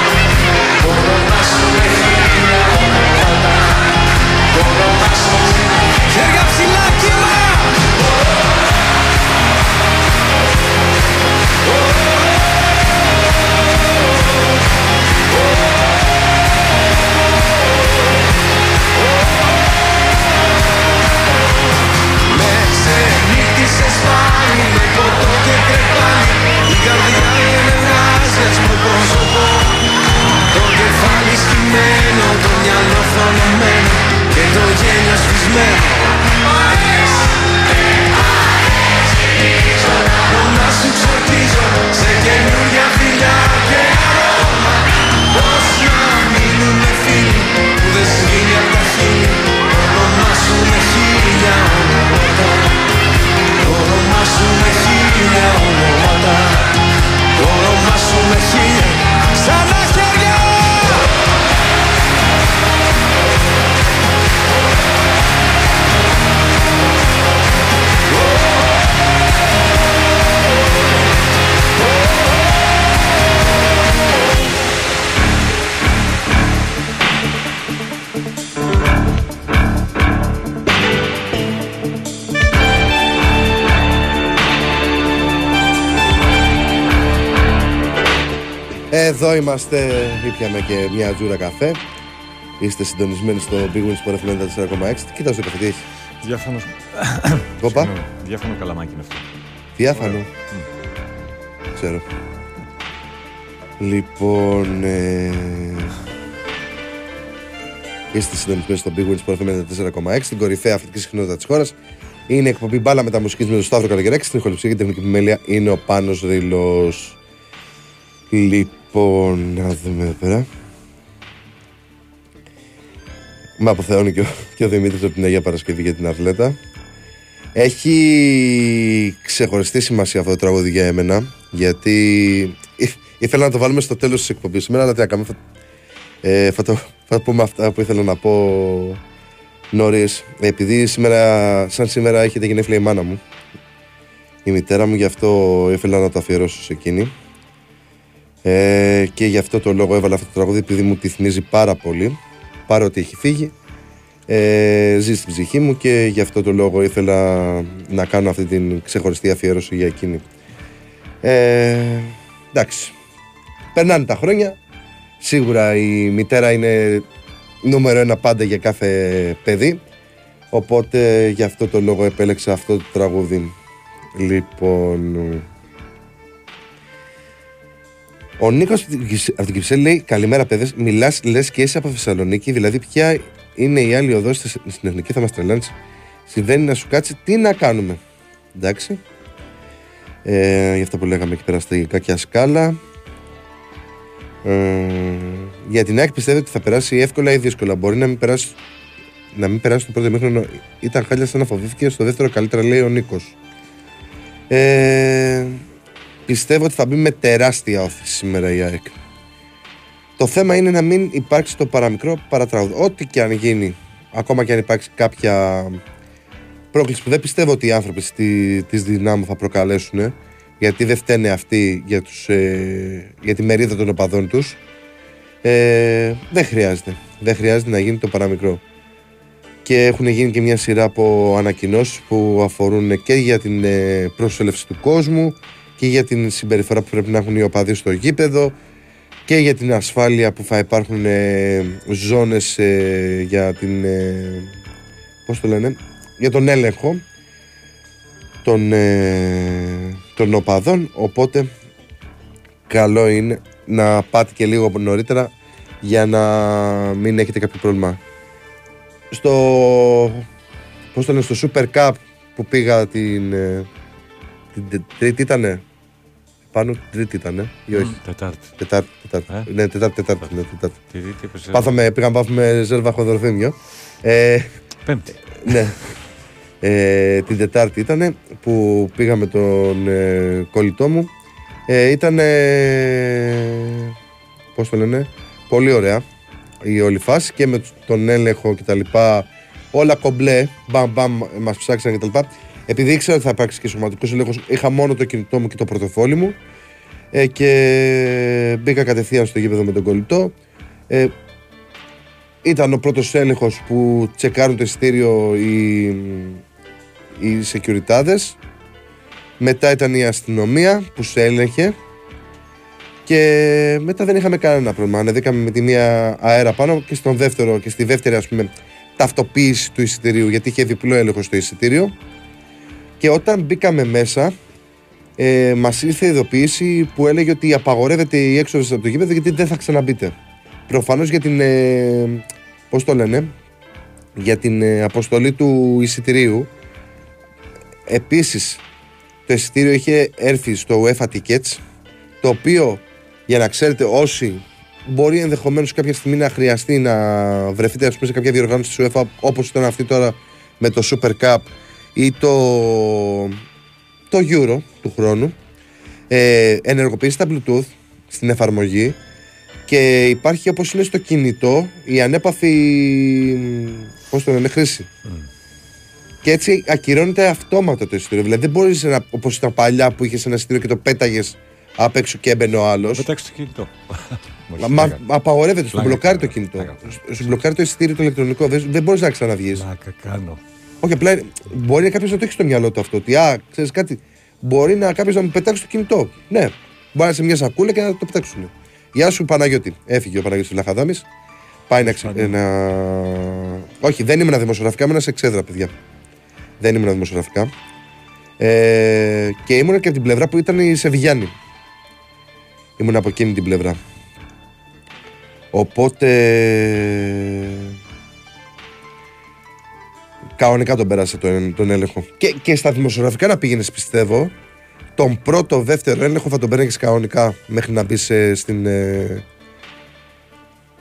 τα όνομά σου ξορκίζω σε καινούργια φιλιά και αρώματα. Πώς να μείνουμε φίλοι που δεν σκύλαμε χείλη. Το όνομά σου και χίλια αρώματα. Χέρια ψηλά κι ωραία! Με ξενύχτησες πάλι με ποτό και κρεπάλι. Η καρδιά δεν βγάζει άσπρο πρόσωπο. Το κεφάλι σκυμμένο, το μυαλό θολωμένο και το γέλιο σβησμένο. Αρέσκω να σου ξορκίζω σε καινούργια φιλιά και αρώματα. Πώς να μείνουμε φίλοι που δεν σβήνει απ' τα χείλη. Το όνομά σου με χίλια ονόματα. Το όνομά σου με χίλια ονόματα. Το όνομά σου με χίλια ξανά χέρια. Εδώ είμαστε, ήπιαμε και μια τζούρα καφέ. Είστε συντονισμένοι στο Big Win Sport FM 94.6. Κοίτας το καφέ τι έχει. Διάφανο. Κόπα. Διάφανο καλαμάκι είναι αυτό. Διάφανο. Ξέρω. Λοιπόν, είστε συντονισμένοι στο Big Win Sport FM 94.6, την κορυφαία αθλητική συχνότητα της χώρας. Είναι η εκπομπή μπάλα μεταμουσικής με τον Σταύρο Καλογεράκη. Στην ηχοληψία και την τεχνική επιμέλεια είναι ο Πάνος Ρήλος. Λοιπόν, να δούμε εδώ πέρα. Με αποθεώνει και ο Δημήτρης από την Αγία Παρασκευή για την Αρλέτα. Έχει ξεχωριστή σημασία αυτό το τραγούδι για εμένα, γιατί ήθελα να το βάλουμε στο τέλος της εκπομπής σήμερα, αλλά τι να κάνουμε, θα πούμε αυτά που ήθελα να πω νωρίς. Επειδή σήμερα, σαν σήμερα, έχει τα γενέθλια η μάνα μου, η μητέρα μου, γι' αυτό ήθελα να το αφιερώσω σε εκείνη. Και γι' αυτό το λόγο έβαλα αυτό το τραγούδι, επειδή μου τη θυμίζει πάρα πολύ. Παρότι έχει φύγει, ζει στην ψυχή μου και γι' αυτό το λόγο ήθελα να κάνω αυτή την ξεχωριστή αφιέρωση για εκείνη. Εντάξει, περνάνε τα χρόνια. Σίγουρα η μητέρα είναι νούμερο ένα πάντα για κάθε παιδί. Οπότε γι' αυτό το λόγο επέλεξα αυτό το τραγούδι. Λοιπόν, ο Νίκος από την Κυψέλη λέει: καλημέρα, παιδες. Μιλάς, λες και είσαι από Θεσσαλονίκη. Δηλαδή, ποια είναι η άλλη οδός στην Εθνική, θα μας τρελάνει. Συμβαίνει να σου κάτσει, τι να κάνουμε. Εντάξει. Γι' αυτό που λέγαμε εκεί πέρα στα κακιά σκάλα. Για την ΑΕΚ πιστεύετε ότι θα περάσει εύκολα ή δύσκολα? Μπορεί να μην περάσει, το πρώτο μήχρονο. Ήταν χάλια, σαν να φοβήθηκε. Στο δεύτερο καλύτερα, λέει ο Νίκος. Πιστεύω ότι θα μπει με τεράστια όθηση σήμερα η ΑΕΚ. Το θέμα είναι να μην υπάρξει το παραμικρό παρατράγουδο. Ό,τι και αν γίνει, ακόμα και αν υπάρξει κάποια πρόκληση που δεν πιστεύω ότι οι άνθρωποι της Δυνάμου θα προκαλέσουν, γιατί δεν φταίνε αυτοί για τη μερίδα των οπαδών τους, δεν χρειάζεται. Δεν χρειάζεται να γίνει το παραμικρό. Και έχουν γίνει και μια σειρά από ανακοινώσεις που αφορούν και για την προσέλευση του κόσμου και για την συμπεριφορά που πρέπει να έχουν οι οπαδοί στο γήπεδο και για την ασφάλεια που θα υπάρχουν ζώνες για την για τον έλεγχο των οπαδών. Οπότε καλό είναι να πάτε και λίγο νωρίτερα για να μην έχετε κάποιο πρόβλημα. Στο Super Cup που πήγα την Τρίτη ήτανε. Πάνω Τρίτη ήτανε ή όχι? Τετάρτη. Ναι, Τετάρτη. Πήγαμε πάθαμε ζέρβα χονδροθύμιο. Πέμπτη. Ναι. Την Τετάρτη ήτανε που πήγα με τον κολλητό μου. Ήτανε, πολύ ωραία η όλη φάση και με τον έλεγχο κτλ. Όλα κομπλέ, μπαμ, μας ψάξαν κτλ. Επειδή ήξερα ότι θα υπάρξει και σωματικός έλεγχος, είχα μόνο το κινητό μου και το πορτοφόλι μου και μπήκα κατευθείαν στο γήπεδο με τον κολλητό. Ήταν ο πρώτος έλεγχος που τσεκάρουν το εισιτήριο οι σεκιουριτάδες. Μετά ήταν η αστυνομία που σε έλεγχε. Και μετά δεν είχαμε κανένα πρόβλημα. Ανεβήκαμε με τη μία αέρα πάνω και στη δεύτερη, ας πούμε, ταυτοποίηση του εισιτηρίου, γιατί είχε διπλό έλεγχο στο εισιτήριο. Και όταν μπήκαμε μέσα, μας ήρθε η ειδοποίηση που έλεγε ότι απαγορεύεται η έξοδος από το γήπεδο γιατί δεν θα ξαναμπείτε. Προφανώς για την για την αποστολή του εισιτηρίου. Επίσης, το εισιτήριο είχε έρθει στο UEFA Tickets, το οποίο, για να ξέρετε όσοι, μπορεί ενδεχομένως κάποια στιγμή να χρειαστεί να βρεθείτε, ας πούμε, σε κάποια διοργάνωση της UEFA, όπως ήταν αυτή τώρα με το Super Cup ή το Euro του χρόνου. Ενεργοποιήστε τα Bluetooth στην εφαρμογή και υπάρχει, όπως είναι στο κινητό, η ανέπαφη χρήση. Και έτσι ακυρώνεται αυτόματα το εισιτήριο. Δηλαδή δεν μπορείς, όπως ήταν παλιά που είχες ένα εισιτήριο και το πέταγες απ' έξω και έμπαινε ο άλλος. Πέταξε το κινητό. Απαγορεύεται, σου μπλοκάρει το κινητό. Σου μπλοκάρει το εισιτήριο το ηλεκτρονικό. Δεν μπορείς να ξαναβγείς. Όχι, απλά μπορεί κάποιος να το έχει στο μυαλό του αυτό. Ότι, ξέρεις κάτι, μπορεί κάποιος να μου πετάξει το κινητό. Ναι, μπορεί να σε μια σακούλα και να το πετάξουν. Γεια σου, Παναγιώτη. Έφυγε ο Παναγιώτης Βλαχαδάμης. Πάει να. Όχι, δεν ήμουν δημοσιογραφικά, ήμουν σε εξέδρα, παιδιά. Δεν ήμουν δημοσιογραφικά. Και ήμουν και από την πλευρά που ήταν η Σεβιγιάννη. Ήμουν από εκείνη την πλευρά. Οπότε κανονικά τον πέρασε τον έλεγχο. Και στα δημοσιογραφικά να πήγαινες, πιστεύω, τον πρώτο, δεύτερο έλεγχο θα τον παίρνεις κανονικά μέχρι να μπεις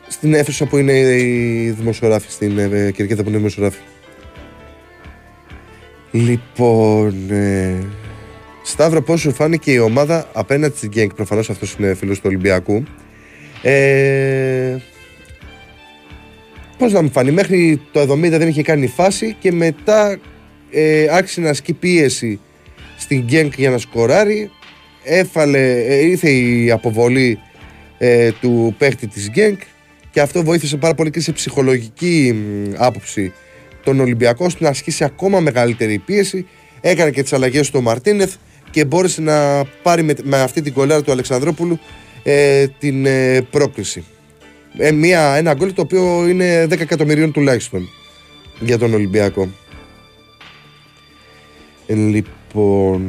στην αίθουσα που είναι οι δημοσιογράφοι, στην κερκίδα που είναι οι δημοσιογράφοι. Λοιπόν, Σταύρο, πώς σου φάνηκε η ομάδα απέναντι στην Genk? Προφανώς αυτός είναι φίλος του Ολυμπιακού. Πώς να μου φανεί, μέχρι το 70 δεν είχε κάνει φάση και μετά άρχισε να ασκεί πίεση στην Genk για να σκοράρει. Ήρθε η αποβολή του παίχτη της Genk και αυτό βοήθησε πάρα πολύ και σε ψυχολογική άποψη τον Ολυμπιακό να ασκήσει ακόμα μεγαλύτερη πίεση. Έκανε και τις αλλαγές στο Μαρτίνεθ και μπόρεσε να πάρει με αυτή την κολάρα του Αλεξανδρόπουλου την πρόκριση. ένα γκολ το οποίο είναι 10 εκατομμυρίων τουλάχιστον για τον Ολυμπιακό. Λοιπόν,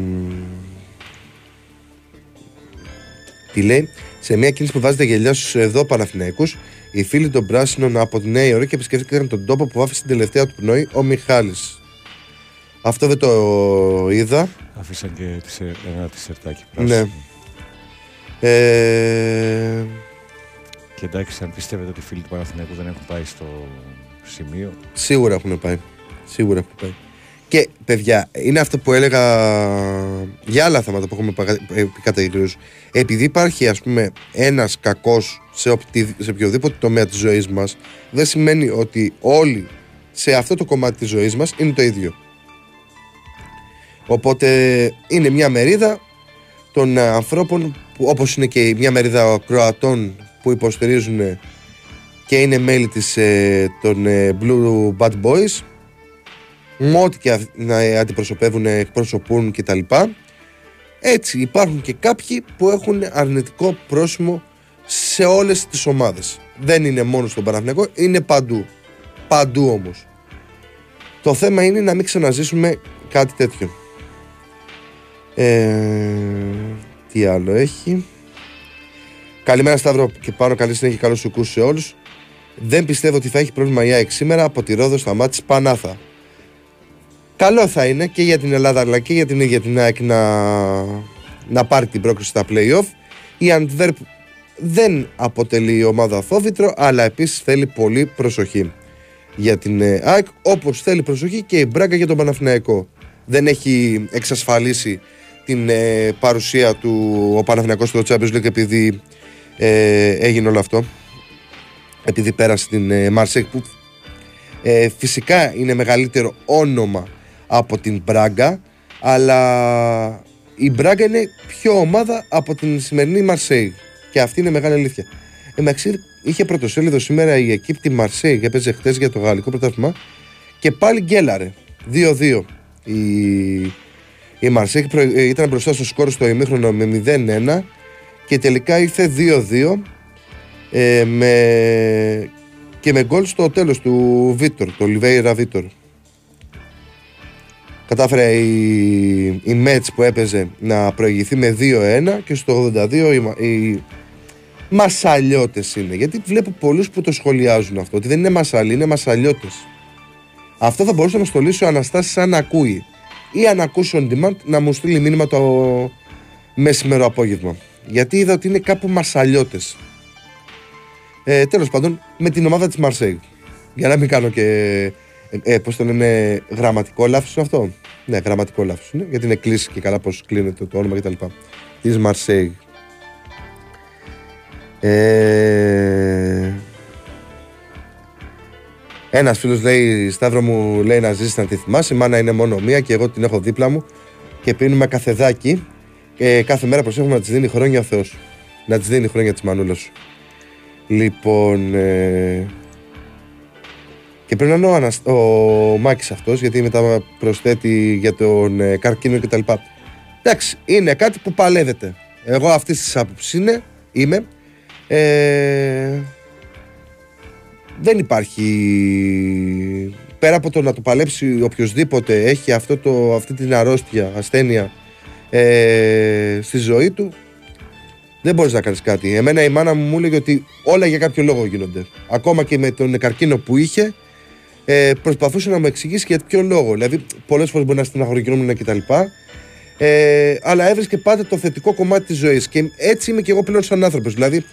τι λέει, σε μια κίνηση που βάζεται γελιά στους εδώ Παναθηναϊκούς, οι φίλοι των Πράσινων από τη Νέα Υόρκη επισκέφτηκαν τον τόπο που άφησε την τελευταία του πνοή ο Μιχάλης. Αυτό δεν το είδα. Αφήσαν και ένα τισερτάκι πράσινο. Ναι. Και εντάξει, αν πιστεύετε ότι οι φίλοι του Παναθηναϊκού δεν έχουν πάει στο σημείο. Σίγουρα έχουν πάει. Σίγουρα έχουν πάει. Και παιδιά, είναι αυτό που έλεγα για άλλα θέματα που έχουμε καταγγελίσει. Επειδή υπάρχει, ας πούμε, ένας κακός σε οποιοδήποτε τομέα της ζωής μας, δεν σημαίνει ότι όλοι σε αυτό το κομμάτι της ζωής μας είναι το ίδιο. Οπότε είναι μια μερίδα των ανθρώπων που, όπως είναι και μια μερίδα Κροατών που υποστηρίζουν και είναι μέλη των Blue Bad Boys, με ό,τι και να αντιπροσωπεύουν, εκπροσωπούν κτλ. Έτσι υπάρχουν και κάποιοι που έχουν αρνητικό πρόσημο σε όλες τις ομάδες. Δεν είναι μόνο στον Παναθηναϊκό, είναι παντού. Παντού όμως. Το θέμα είναι να μην ξαναζήσουμε κάτι τέτοιο. Τι άλλο έχει. Καλημέρα Σταύρο και Πάνο, καλή συνέχεια, καλώς σου ακούς σε όλους. Δεν πιστεύω ότι θα έχει πρόβλημα η ΑΕΚ σήμερα από τη Ρόδο στα μάτια Πανάθα. Καλό θα είναι και για την Ελλάδα αλλά και για την ίδια την ΑΕΚ να πάρει την πρόκριση στα play-off. Η Αντβέρπ δεν αποτελεί ομάδα φόβητρο, αλλά επίσης θέλει πολύ προσοχή για την ΑΕΚ, όπως θέλει προσοχή και η Μπράγκα για τον Παναθηναϊκό. Δεν έχει εξασφαλίσει την παρουσία του ο Παναθηναϊκός στο Champions League επειδή έγινε όλο αυτό, επειδή πέρασε την Μαρσέιγ που φυσικά είναι μεγαλύτερο όνομα από την Μπράγκα, αλλά η Μπράγκα είναι πιο ομάδα από την σημερινή Μαρσέιγ και αυτή είναι μεγάλη αλήθεια. Εντάξει, είχε πρωτοσέλιδο σήμερα η εκείπτη τη Μαρσέιγ, έπαιζε χτες για το γαλλικό πρωτάθλημα και πάλι γκέλαρε 2-2 η Μαρσέιγ, ήταν μπροστά στο σκόρ στο ημίχρονο με 0-1 και τελικά ήρθε 2-2 και με γκολ στο τέλος του Βίτορ, το Λιβέιρα Βίτορ. Κατάφερε η Μέτς που έπαιζε να προηγηθεί με 2-1 και στο 82 οι μασαλιώτες είναι. Γιατί βλέπω πολλούς που το σχολιάζουν αυτό, ότι δεν είναι μασαλί, είναι μασαλιώτες. Αυτό θα μπορούσε να μου στολίσει ο Αναστάσης αν ακούει ή αν ακούσει on demand να μου στείλει μήνυμα το μεσημέρο απόγευμα. Γιατί είδα ότι είναι κάπου μασαλιώτες. Τέλος πάντων, με την ομάδα της Μαρσέιγ. Για να μην κάνω και πώς το λένε, γραμματικό λάθος είναι αυτό. Ναι, γραμματικό λάθος είναι, γιατί είναι κλείσει και καλά πως κλείνεται το όνομα κτλ. Της Μαρσέιγ. Ένας φίλος λέει, Σταύρο μου, λέει να ζήσεις να τη θυμάσαι, η μάνα είναι μόνο μία και εγώ την έχω δίπλα μου και πίνουμε καφεδάκι. Κάθε μέρα προσέχουμε να της δίνει χρόνια ο Θεός. Να της δίνει χρόνια της μανούλας σου. Λοιπόν, και πρέπει να είναι ο Μάκης αυτός, γιατί μετά προσθέτει για τον καρκίνο κτλ. Εντάξει, είναι κάτι που παλεύεται. Εγώ αυτής της άποψης είμαι. Δεν υπάρχει, πέρα από το να το παλέψει οποιοσδήποτε έχει αυτή την αρρώστια, ασθένεια στη ζωή του, δεν μπορείς να κάνεις κάτι. Εμένα η μάνα μου έλεγε ότι όλα για κάποιο λόγο γίνονται. Ακόμα και με τον καρκίνο που είχε, προσπαθούσε να μου εξηγήσει για ποιο λόγο. Δηλαδή, πολλές φορές μπορεί να στεναχωρηγούμουν κτλ. Αλλά έβρισκε πάντα το θετικό κομμάτι της ζωής. Και έτσι είμαι και εγώ πλέον σαν άνθρωπος. Δηλαδή,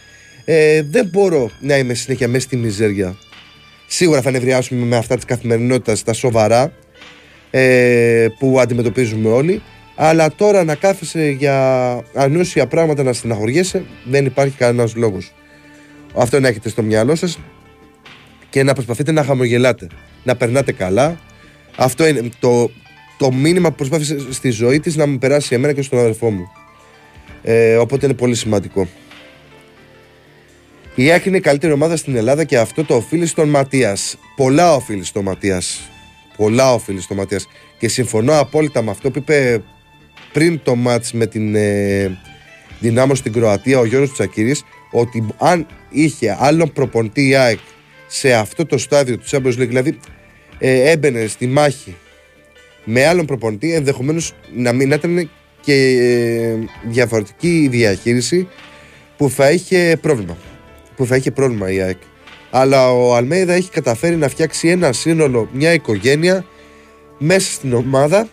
δεν μπορώ να είμαι συνέχεια μέσα στη μιζέρια. Σίγουρα θα νευριάσουμε με αυτά της καθημερινότητας, τα σοβαρά που αντιμετωπίζουμε όλοι. Αλλά τώρα να κάθεσαι για ανούσια πράγματα να στεναχωριέσαι, δεν υπάρχει κανένας λόγος. Αυτό να έχετε στο μυαλό σας και να προσπαθείτε να χαμογελάτε, να περνάτε καλά. Αυτό είναι το μήνυμα που προσπάθησε στη ζωή της να μου περάσει εμένα και στον αδερφό μου. Οπότε είναι πολύ σημαντικό. Η ΑΕΚ είναι η καλύτερη ομάδα στην Ελλάδα και αυτό το οφείλει στον Ματίας. Πολλά οφείλει στον Ματίας. Πολλά οφείλει στον Ματίας. Και συμφωνώ απόλυτα με αυτό που είπε πριν το μάτς με την δυνάμωση στην Κροατία ο Γιώργος Τσακύρης, ότι αν είχε άλλον προπονητή η ΑΕΚ σε αυτό το στάδιο του Champions League, δηλαδή έμπαινε στη μάχη με άλλον προπονητή, ενδεχομένως να μην ήταν και διαφορετική διαχείριση που θα είχε πρόβλημα. Που θα είχε πρόβλημα η ΑΕΚ. Αλλά ο Αλμέιδα έχει καταφέρει να φτιάξει ένα σύνολο, μια οικογένεια μέσα στην ομάδα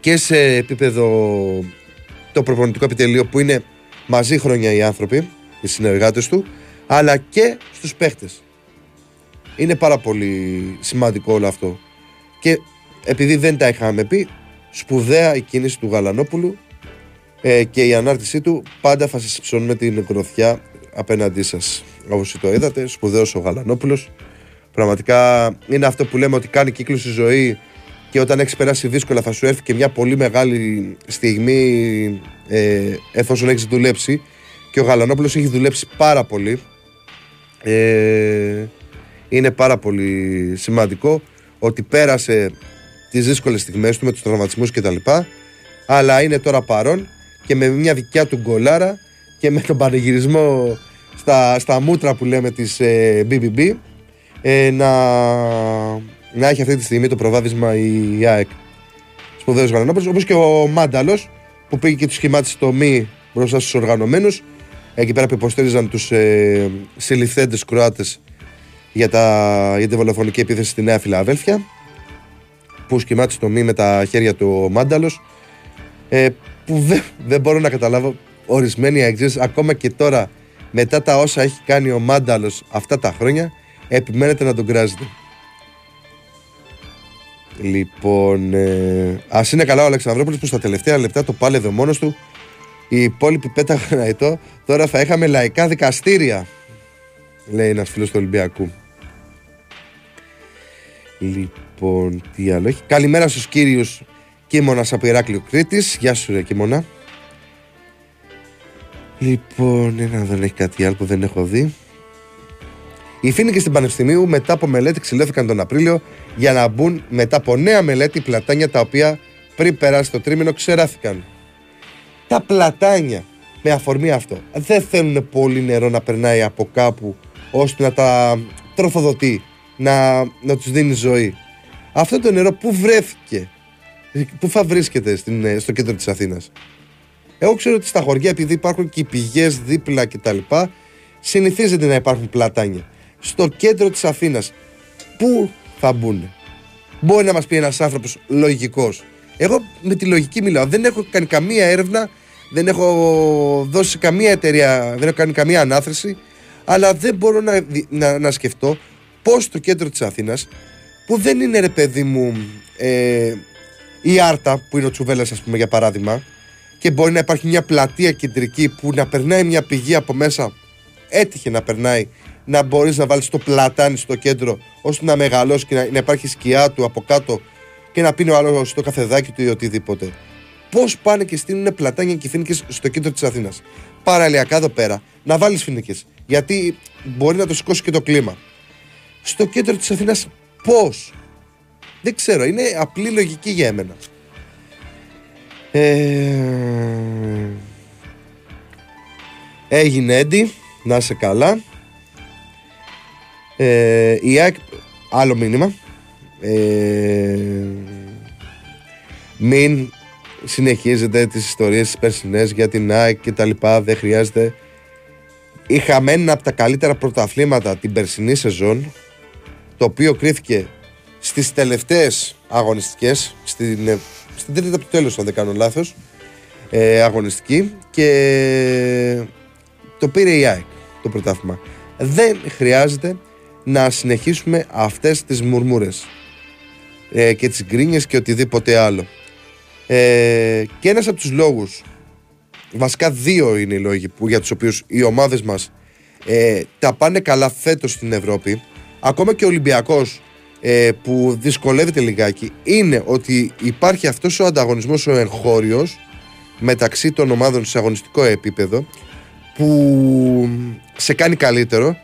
και σε επίπεδο το προπονητικό επιτελείο που είναι μαζί χρόνια οι άνθρωποι, οι συνεργάτες του, αλλά και στους παίχτες. Είναι πάρα πολύ σημαντικό όλο αυτό. Και επειδή δεν τα είχαμε πει, σπουδαία η κίνηση του Γαλανόπουλου και η ανάρτησή του. Πάντα θα σας ψώνουμε την κροθιά απέναντί σας. Όπως το είδατε, σπουδαίος ο Γαλανόπουλος. Πραγματικά είναι αυτό που λέμε ότι κάνει κύκλο στη ζωή και όταν έχεις περάσει δύσκολα θα σου έρθει και μια πολύ μεγάλη στιγμή εφόσον έχεις δουλέψει. Και ο Γαλανόπουλος έχει δουλέψει πάρα πολύ. Είναι πάρα πολύ σημαντικό ότι πέρασε τις δύσκολες στιγμές του με τους τραυματισμούς κτλ. Αλλά είναι τώρα παρόν και με μια δικιά του γκολάρα και με τον πανηγυρισμό στα μούτρα που λέμε της BBB να έχει αυτή τη στιγμή το προβάδισμα η ΑΕΚ. Σπουδαίος Γαλανόπουλος, όπως και ο Μάνταλος που πήγε και τους σχημάτισε το μη μπροστά στους οργανωμένους εκεί πέρα που υποστήριζαν τους συλληφθέντες Κροάτες για τη δολοφονική επίθεση στη Νέα Φιλαδέλφια, που σχημάτισε το μη με τα χέρια του ο Μάνταλος, που δεν μπορώ να καταλάβω ορισμένοι αεξής, ακόμα και τώρα μετά τα όσα έχει κάνει ο Μάνταλος αυτά τα χρόνια, επιμένετε να τον κράζετε. Λοιπόν, ας είναι καλά ο Αλεξανδρόπουλος που στα τελευταία λεπτά το πάλευε μόνος του. Οι υπόλοιποι πέταγαν αετό. Τώρα θα είχαμε λαϊκά δικαστήρια, λέει ένας φίλος του Ολυμπιακού. Λοιπόν, τι άλλο έχει. Καλημέρα στους κύριους Κίμωνας από Ηράκλειο Κρήτης. Γεια σου ρε Κίμωνα. Λοιπόν, δεν έχει κάτι άλλο που δεν έχω δει. Οι φοίνικες στην Πανεπιστημίου μετά από μελέτη ξυλώθηκαν τον Απρίλιο για να μπουν μετά από νέα μελέτη πλατάνια τα οποία πριν περάσει το τρίμηνο ξεράθηκαν. Τα πλατάνια με αφορμή αυτό δεν θέλουν πολύ νερό να περνάει από κάπου ώστε να τα τροφοδοτεί, να τους δίνει ζωή. Αυτό το νερό που βρέθηκε, που θα βρίσκεται στο κέντρο της Αθήνας. Εγώ ξέρω ότι στα χωριά, επειδή υπάρχουν και οι πηγές δίπλα κτλ., συνηθίζεται να υπάρχουν πλατάνια. Στο κέντρο της Αθήνας, πού θα μπουν? Μπορεί να μας πει ένας άνθρωπος λογικός. Εγώ με τη λογική μιλάω. Δεν έχω κάνει καμία έρευνα, δεν έχω δώσει καμία εταιρεία, δεν έχω κάνει καμία ανάθεση, αλλά δεν μπορώ να σκεφτώ πώς το κέντρο της Αθήνας, που δεν είναι ρε παιδί μου η Άρτα, που είναι ο Τσουβέλλας, ας πούμε, για παράδειγμα, και μπορεί να υπάρχει μια πλατεία κεντρική που να περνάει μια πηγή από μέσα, έτυχε να περνάει, να μπορείς να βάλεις το πλατάνι στο κέντρο ώστε να μεγαλώσει και να υπάρχει σκιά του από κάτω και να πίνει ο άλλος το καφεδάκι του ή οτιδήποτε. Πώς πάνε και στείλουν πλατάνια και φοίνικες στο κέντρο της Αθήνας? Παραλιακά εδώ πέρα να βάλεις φοίνικες, γιατί μπορεί να το σηκώσει και το κλίμα. Στο κέντρο της Αθήνας πώς? Δεν ξέρω, είναι απλή λογική για εμένα. Έγινε έντι, να είσαι καλά. Η ΑΕΚ, άλλο μήνυμα, μην συνεχίζετε τις ιστορίες τις περσινές για την ΑΕΚ και τα λοιπά, δεν χρειάζεται. Είχαμε ένα από τα καλύτερα πρωταθλήματα την περσινή σεζόν, το οποίο κρίθηκε στις τελευταίες αγωνιστικές, στην τρίτη από το τέλος, αν δεν κάνω λάθος, αγωνιστική, και το πήρε η ΑΕΚ το πρωτάθλημα. Δεν χρειάζεται να συνεχίσουμε αυτές τις μουρμούρες και τις γκρίνιες και οτιδήποτε άλλο. Και ένας από τους λόγους, βασικά δύο είναι οι λόγοι για τους οποίους οι ομάδες μας τα πάνε καλά φέτος στην Ευρώπη, ακόμα και ο Ολυμπιακός που δυσκολεύεται λιγάκι, είναι ότι υπάρχει αυτός ο ανταγωνισμός ο εγχώριος μεταξύ των ομάδων σε αγωνιστικό επίπεδο που σε κάνει καλύτερο,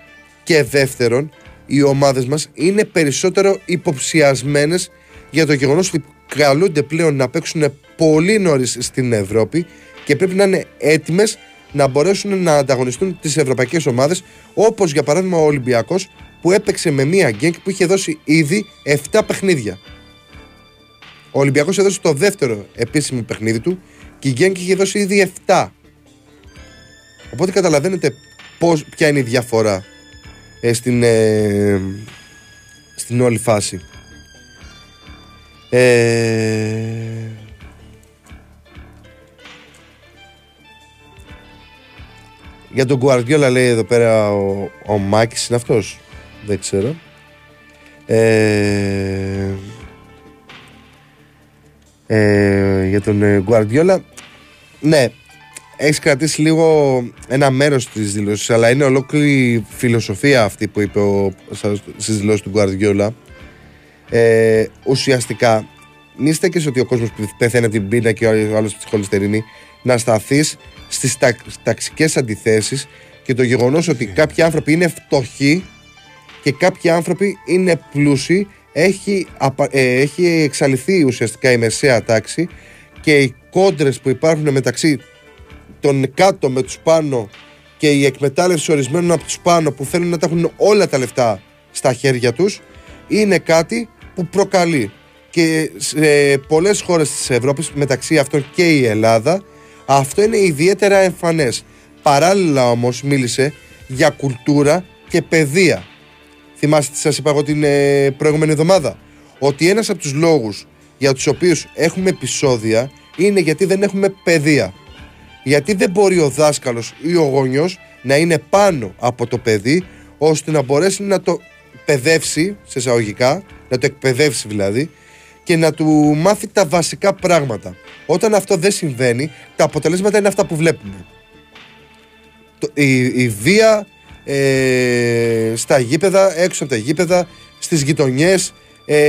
και δεύτερον οι ομάδες μας είναι περισσότερο υποψιασμένες για το γεγονός ότι καλούνται πλέον να παίξουν πολύ νωρίς στην Ευρώπη και πρέπει να είναι έτοιμες να μπορέσουν να ανταγωνιστούν τις ευρωπαϊκές ομάδες, όπως για παράδειγμα ο Ολυμπιακός που έπαιξε με μία Genk που είχε δώσει ήδη 7 παιχνίδια. Ο Ολυμπιακός έδωσε το δεύτερο επίσημο παιχνίδι του και η Genk είχε δώσει ήδη 7. Οπότε καταλαβαίνετε ποια είναι η διαφορά στην όλη φάση. Για τον Guardiola λέει εδώ πέρα ο Μάκης, είναι αυτός, δεν ξέρω. Για τον Guardiola, ναι, έχεις κρατήσει λίγο ένα μέρος της δηλώσης, αλλά είναι ολόκληρη φιλοσοφία αυτή που είπε στις δηλώσεις του Guardiola. Ουσιαστικά μη στέκεσαι ότι ο κόσμος πεθαίνει από την πείνα και ο άλλος από τη χολυστερίνη, να σταθείς στις ταξικές αντιθέσεις και το γεγονός ότι κάποιοι άνθρωποι είναι φτωχοί και κάποιοι άνθρωποι είναι πλούσιοι. Έχει εξαλειφθεί ουσιαστικά η μεσαία τάξη και οι κόντρες που υπάρχουν μεταξύ των κάτω με τους πάνω και η εκμετάλλευση ορισμένων από τους πάνω που θέλουν να τα έχουν όλα τα λεφτά στα χέρια τους είναι κάτι που προκαλεί. Και σε πολλές χώρες της Ευρώπης, μεταξύ αυτών και η Ελλάδα, αυτό είναι ιδιαίτερα εμφανές. Παράλληλα όμως μίλησε για κουλτούρα και παιδεία. Θυμάστε τι σας είπα εγώ την προηγούμενη εβδομάδα? Ότι ένας από τους λόγους για τους οποίους έχουμε επεισόδια είναι γιατί δεν έχουμε παιδεία. Γιατί δεν μπορεί ο δάσκαλος ή ο γονιός να είναι πάνω από το παιδί ώστε να μπορέσει να το παιδεύσει, σε εισαγωγικά, να το εκπαιδεύσει δηλαδή, και να του μάθει τα βασικά πράγματα. Όταν αυτό δεν συμβαίνει, τα αποτελέσματα είναι αυτά που βλέπουμε. Η βία στα γήπεδα, έξω από τα γήπεδα, στις γειτονιές,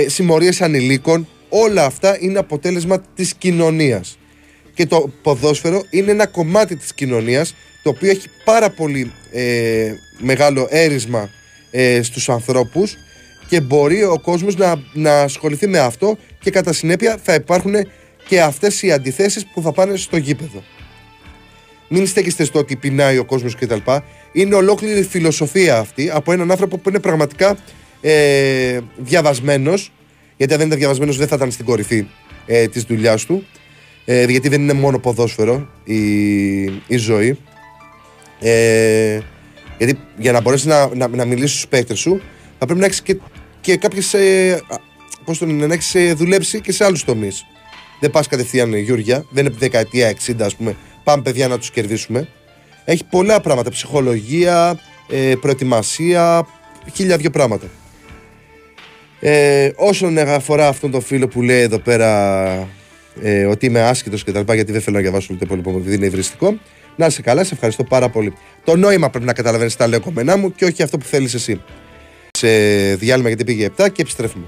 συμμορίες ανηλίκων, όλα αυτά είναι αποτέλεσμα της κοινωνίας. Και το ποδόσφαιρο είναι ένα κομμάτι της κοινωνίας, το οποίο έχει πάρα πολύ μεγάλο έρισμα στους ανθρώπους και μπορεί ο κόσμος να ασχοληθεί με αυτό και κατά συνέπεια θα υπάρχουν και αυτές οι αντιθέσεις που θα πάνε στο γήπεδο. Μην στέκεστε στο ότι πεινάει ο κόσμος κτλ. Είναι ολόκληρη φιλοσοφία αυτή από έναν άνθρωπο που είναι πραγματικά διαβασμένος, γιατί αν δεν ήταν διαβασμένος δεν θα ήταν στην κορυφή της δουλειάς του, γιατί δεν είναι μόνο ποδόσφαιρο η ζωή. Γιατί για να μπορέσεις να μιλήσεις στους παίκτες σου θα πρέπει να έχεις και κάποιες να έχεις δουλέψει και σε άλλους τομείς. Δεν πας κατευθείαν Γιούρια, δεν είναι δεκαετία 60 ας πούμε, πάμε παιδιά να τους κερδίσουμε. Έχει πολλά πράγματα, ψυχολογία, προετοιμασία, χίλια δυο πράγματα. Όσον αφορά αυτόν τον φίλο που λέει εδώ πέρα ότι είμαι άσχητος και τα λοιπά, γιατί δεν θέλω να διαβάσω το υπόλοιπο επειδή είναι υβριστικό. Να είσαι καλά, σε ευχαριστώ πάρα πολύ. Το νόημα πρέπει να καταλαβαίνεις τα λέω κομμένα μου και όχι αυτό που θέλεις εσύ. Σε διάλειμμα γιατί πήγε 7 και επιστρέφουμε.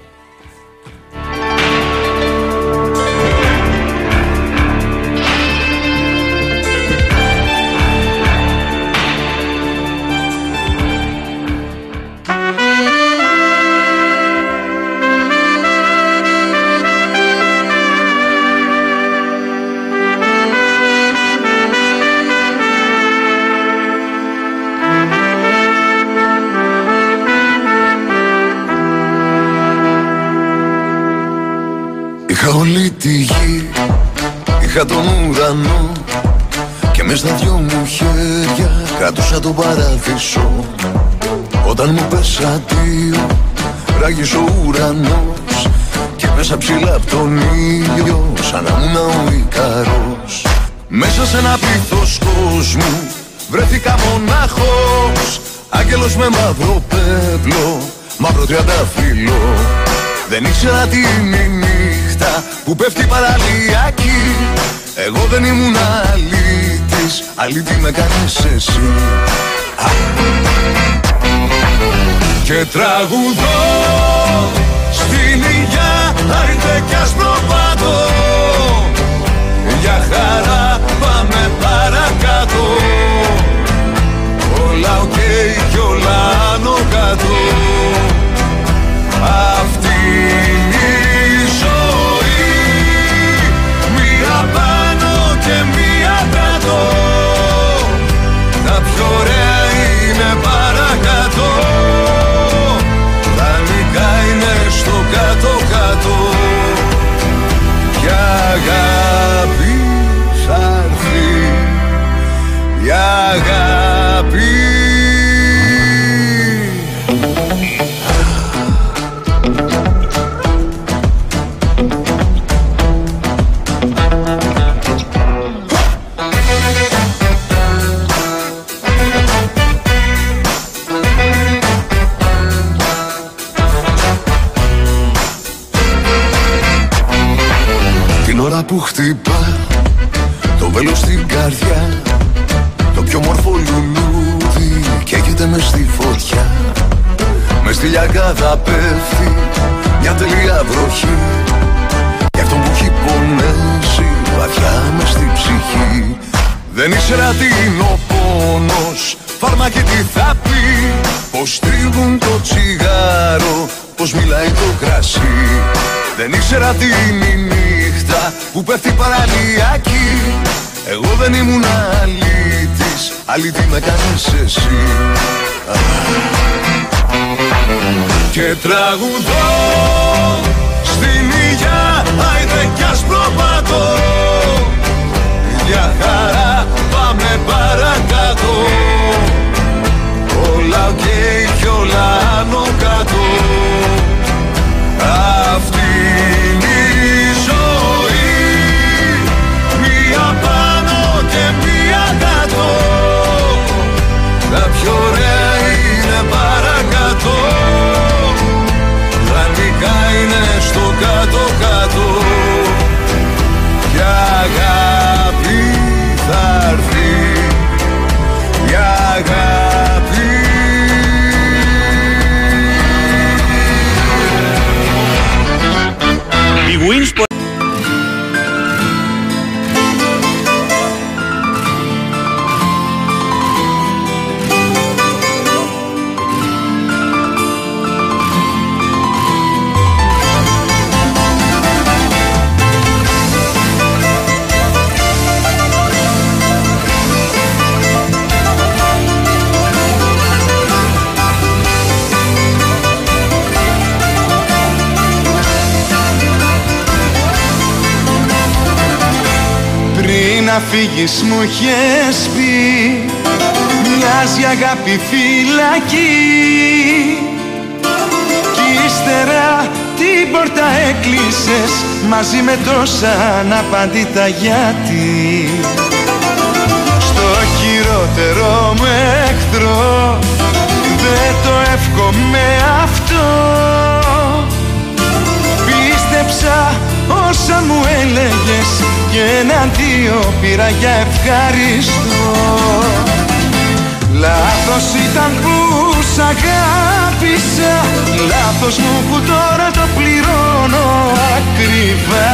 Είχα όλη τη γη, είχα τον ουρανό και μες στα δυο μου χέρια κρατούσα τον παράδεισο. Όταν μου πέσα δύο, ράγισε ο ουρανός και μέσα ψηλά απ' τον ήλιο σαν να ήμουν ο Ικαρός. Μέσα σε ένα πλήθος κόσμου βρέθηκα μονάχος, άγγελος με μαύρο πέπλο, μαύρο τριαντάφυλλο. Δεν ήξερα τι είναι η νύχτα που πέφτει παραλιακή. Εγώ δεν ήμουν αλήτης, αλήτη με κάνεις εσύ. Και τραγουδώ στην υγειά, άριτε κι ας προβάτω. Για χαρά πάμε παρακάτω. Όλα οκ και όλα άνω κάτω. Αυτή η ζωή, μία πάνω και μία κάτω. ώρα που χτυπά το βέλος στην καρδιά, το πιο μορφό λουλούδι καίγεται μες στη φωτιά. Μες στη λιαγκάδα πέφτει μια τελεία βροχή, για αυτό που έχει πονέσει βαθιά μες στην ψυχή. Δεν ήξερα τι είναι ο πόνος, φάρμακι τι θα πει, πως τρίβουν το τσιγάρο, πως μιλάει το κρασί. Δεν ήξερα τι είναι η νύχτα που πέφτει παραλιακή, εγώ δεν ήμουν αλήτης, αλήτη με κάνεις εσύ. Και τραγουδώ στην υγειά, άιντε κι ας προπατώ, για χαρά πάμε παρακάτω, όλα οκ κι όλα άνω κάτω. Αυτή είναι η ζωή, μία πάνω και μία κάτω, τα πιο ωραία είναι παρακάτω, δανεικά είναι στο κάτω-κάτω, κι αγάπη θα έρθει, κι αγάπη. Να φύγεις μου είχες πει, μοιάζει αγάπη φυλακή, κι ύστερα την πόρτα έκλεισες μαζί με τόσα αναπαντήτα γιατί. Στο χειρότερο μου εχθρό δεν το εύχομαι αυτό, πίστεψα όσα μου έλεγες και έναν-δύο πήρα για ευχαριστώ. Λάθος ήταν που σ' αγάπησα, λάθος μου που τώρα το πληρώνω ακριβά.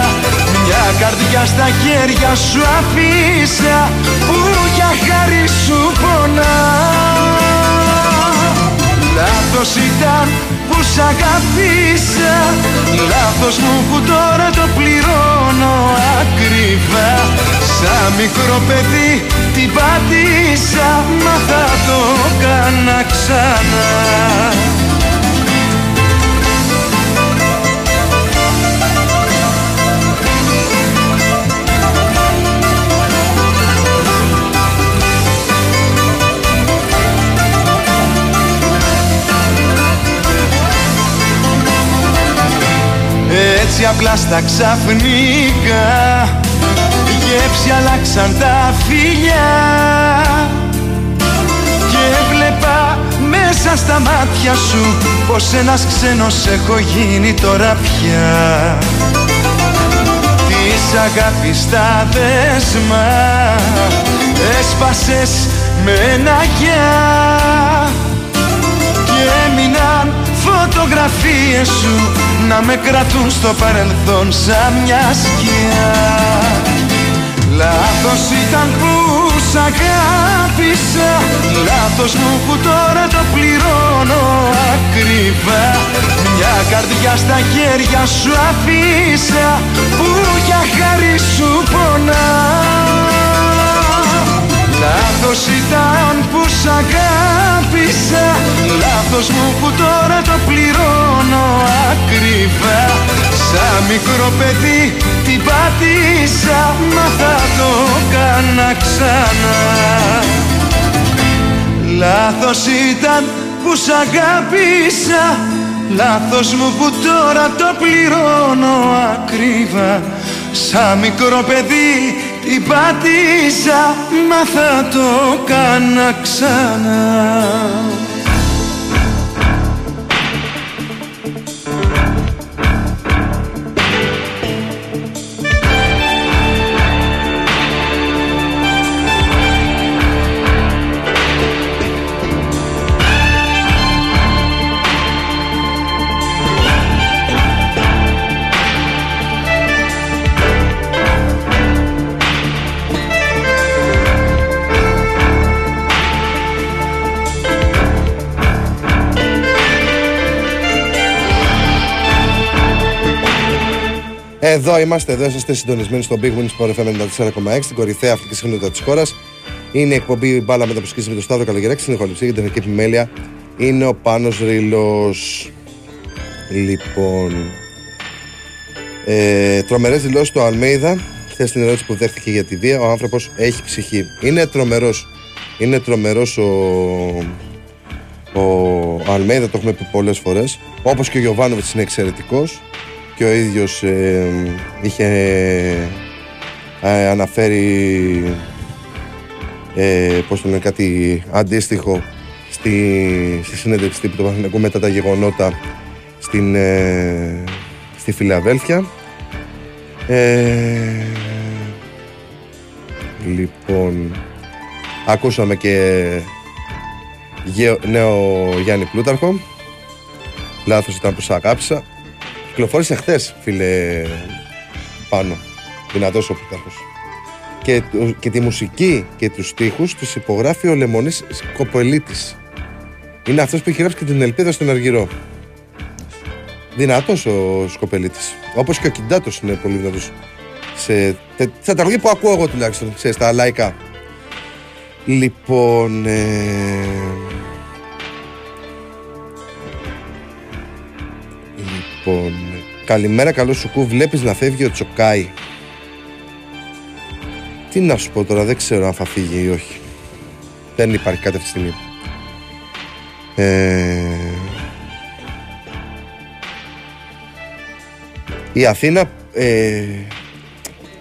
Μια καρδιά στα χέρια σου αφήσα, που για χάρη σου πονάω. Λάθος ήταν που σ' αγάπησα, λάθος μου που τώρα το πληρώνω ακριβά. Σαν μικρό παιδί την πάτησα, μα θα το κάνα ξανά. Έτσι απλά στα ξαφνικά γεύση αλλάξαν τα φιλιά, και έβλεπα μέσα στα μάτια σου πως ένας ξένος έχω γίνει τώρα πια. Της αγάπης τα δέσμα έσπασες με ένα γεια, και έμειναν φωτογραφίες σου να με κρατούν στο παρελθόν σαν μια σκιά. Λάθος ήταν που σ' αγάπησα, λάθος μου που τώρα το πληρώνω ακριβά. Μια καρδιά στα χέρια σου αφήσα, που για χάρη σου πονάω. Λάθος ήταν που σ' αγάπησα, λάθος μου που τώρα το πληρώνω ακριβά. Σαν μικρό παιδί την πάτησα, μα θα το κάνα ξανά. Λάθος ήταν που σ' αγάπησα, λάθος μου που τώρα το πληρώνω ακριβά. Σαν μικρό παιδί την πάτησα, μα θα το κάνα ξανά. Εδώ είσαστε συντονισμένοι στο Big Win Sport FM 94.6, την κορυφαία αυτή τη συχνότητα της χώρας. Είναι η εκπομπή Μπάλα Μεταποσχέση με τον Σταύρο Καλογεράκη. Στην ηχοληψία και την τεχνική επιμέλεια είναι ο Πάνος Ρήλος. Λοιπόν, τρομερές δηλώσεις του Αλμέιδα. Χθες την ερώτηση που δέχτηκε για τη βία, ο άνθρωπος έχει ψυχή. Είναι τρομερός ο Αλμέιδα, το έχουμε πει πολλές φορές. Όπως και ο Γιοβάνοβιτς είναι εξαιρετικός. Και ο ίδιος είχε αναφέρει πως είναι κάτι αντίστοιχο στη συνέντευξη τύπου του Παναθηναϊκού μετά τα γεγονότα στη Φιλαδέλφια. Λοιπόν, ακούσαμε και νέο Γιάννη Πλούταρχο. Λάθος ήταν που σ' αγάπησα. Κυκλοφόρησε χθες, φίλε Πάνο, δυνατός ο Πλούταρχος. Και τη μουσική και τους στίχους τους υπογράφει ο Λεμονής Κοπελίτης. Είναι αυτός που έχει γράψει και την ελπίδα στον Αργυρό. Δυνατός ο Σκοπελίτης. Όπως και ο Κιντάτος είναι πολύ δυνατός. Στα τραγούδια που ακούω εγώ τουλάχιστον, στα λαϊκά. Λοιπόν, καλημέρα, καλό σουκού. Βλέπεις να φεύγει ο Τσοκάι. Τι να σου πω τώρα, δεν ξέρω αν θα φύγει ή όχι. Δεν υπάρχει κάτι αυτή τη στιγμή. Η Αθήνα,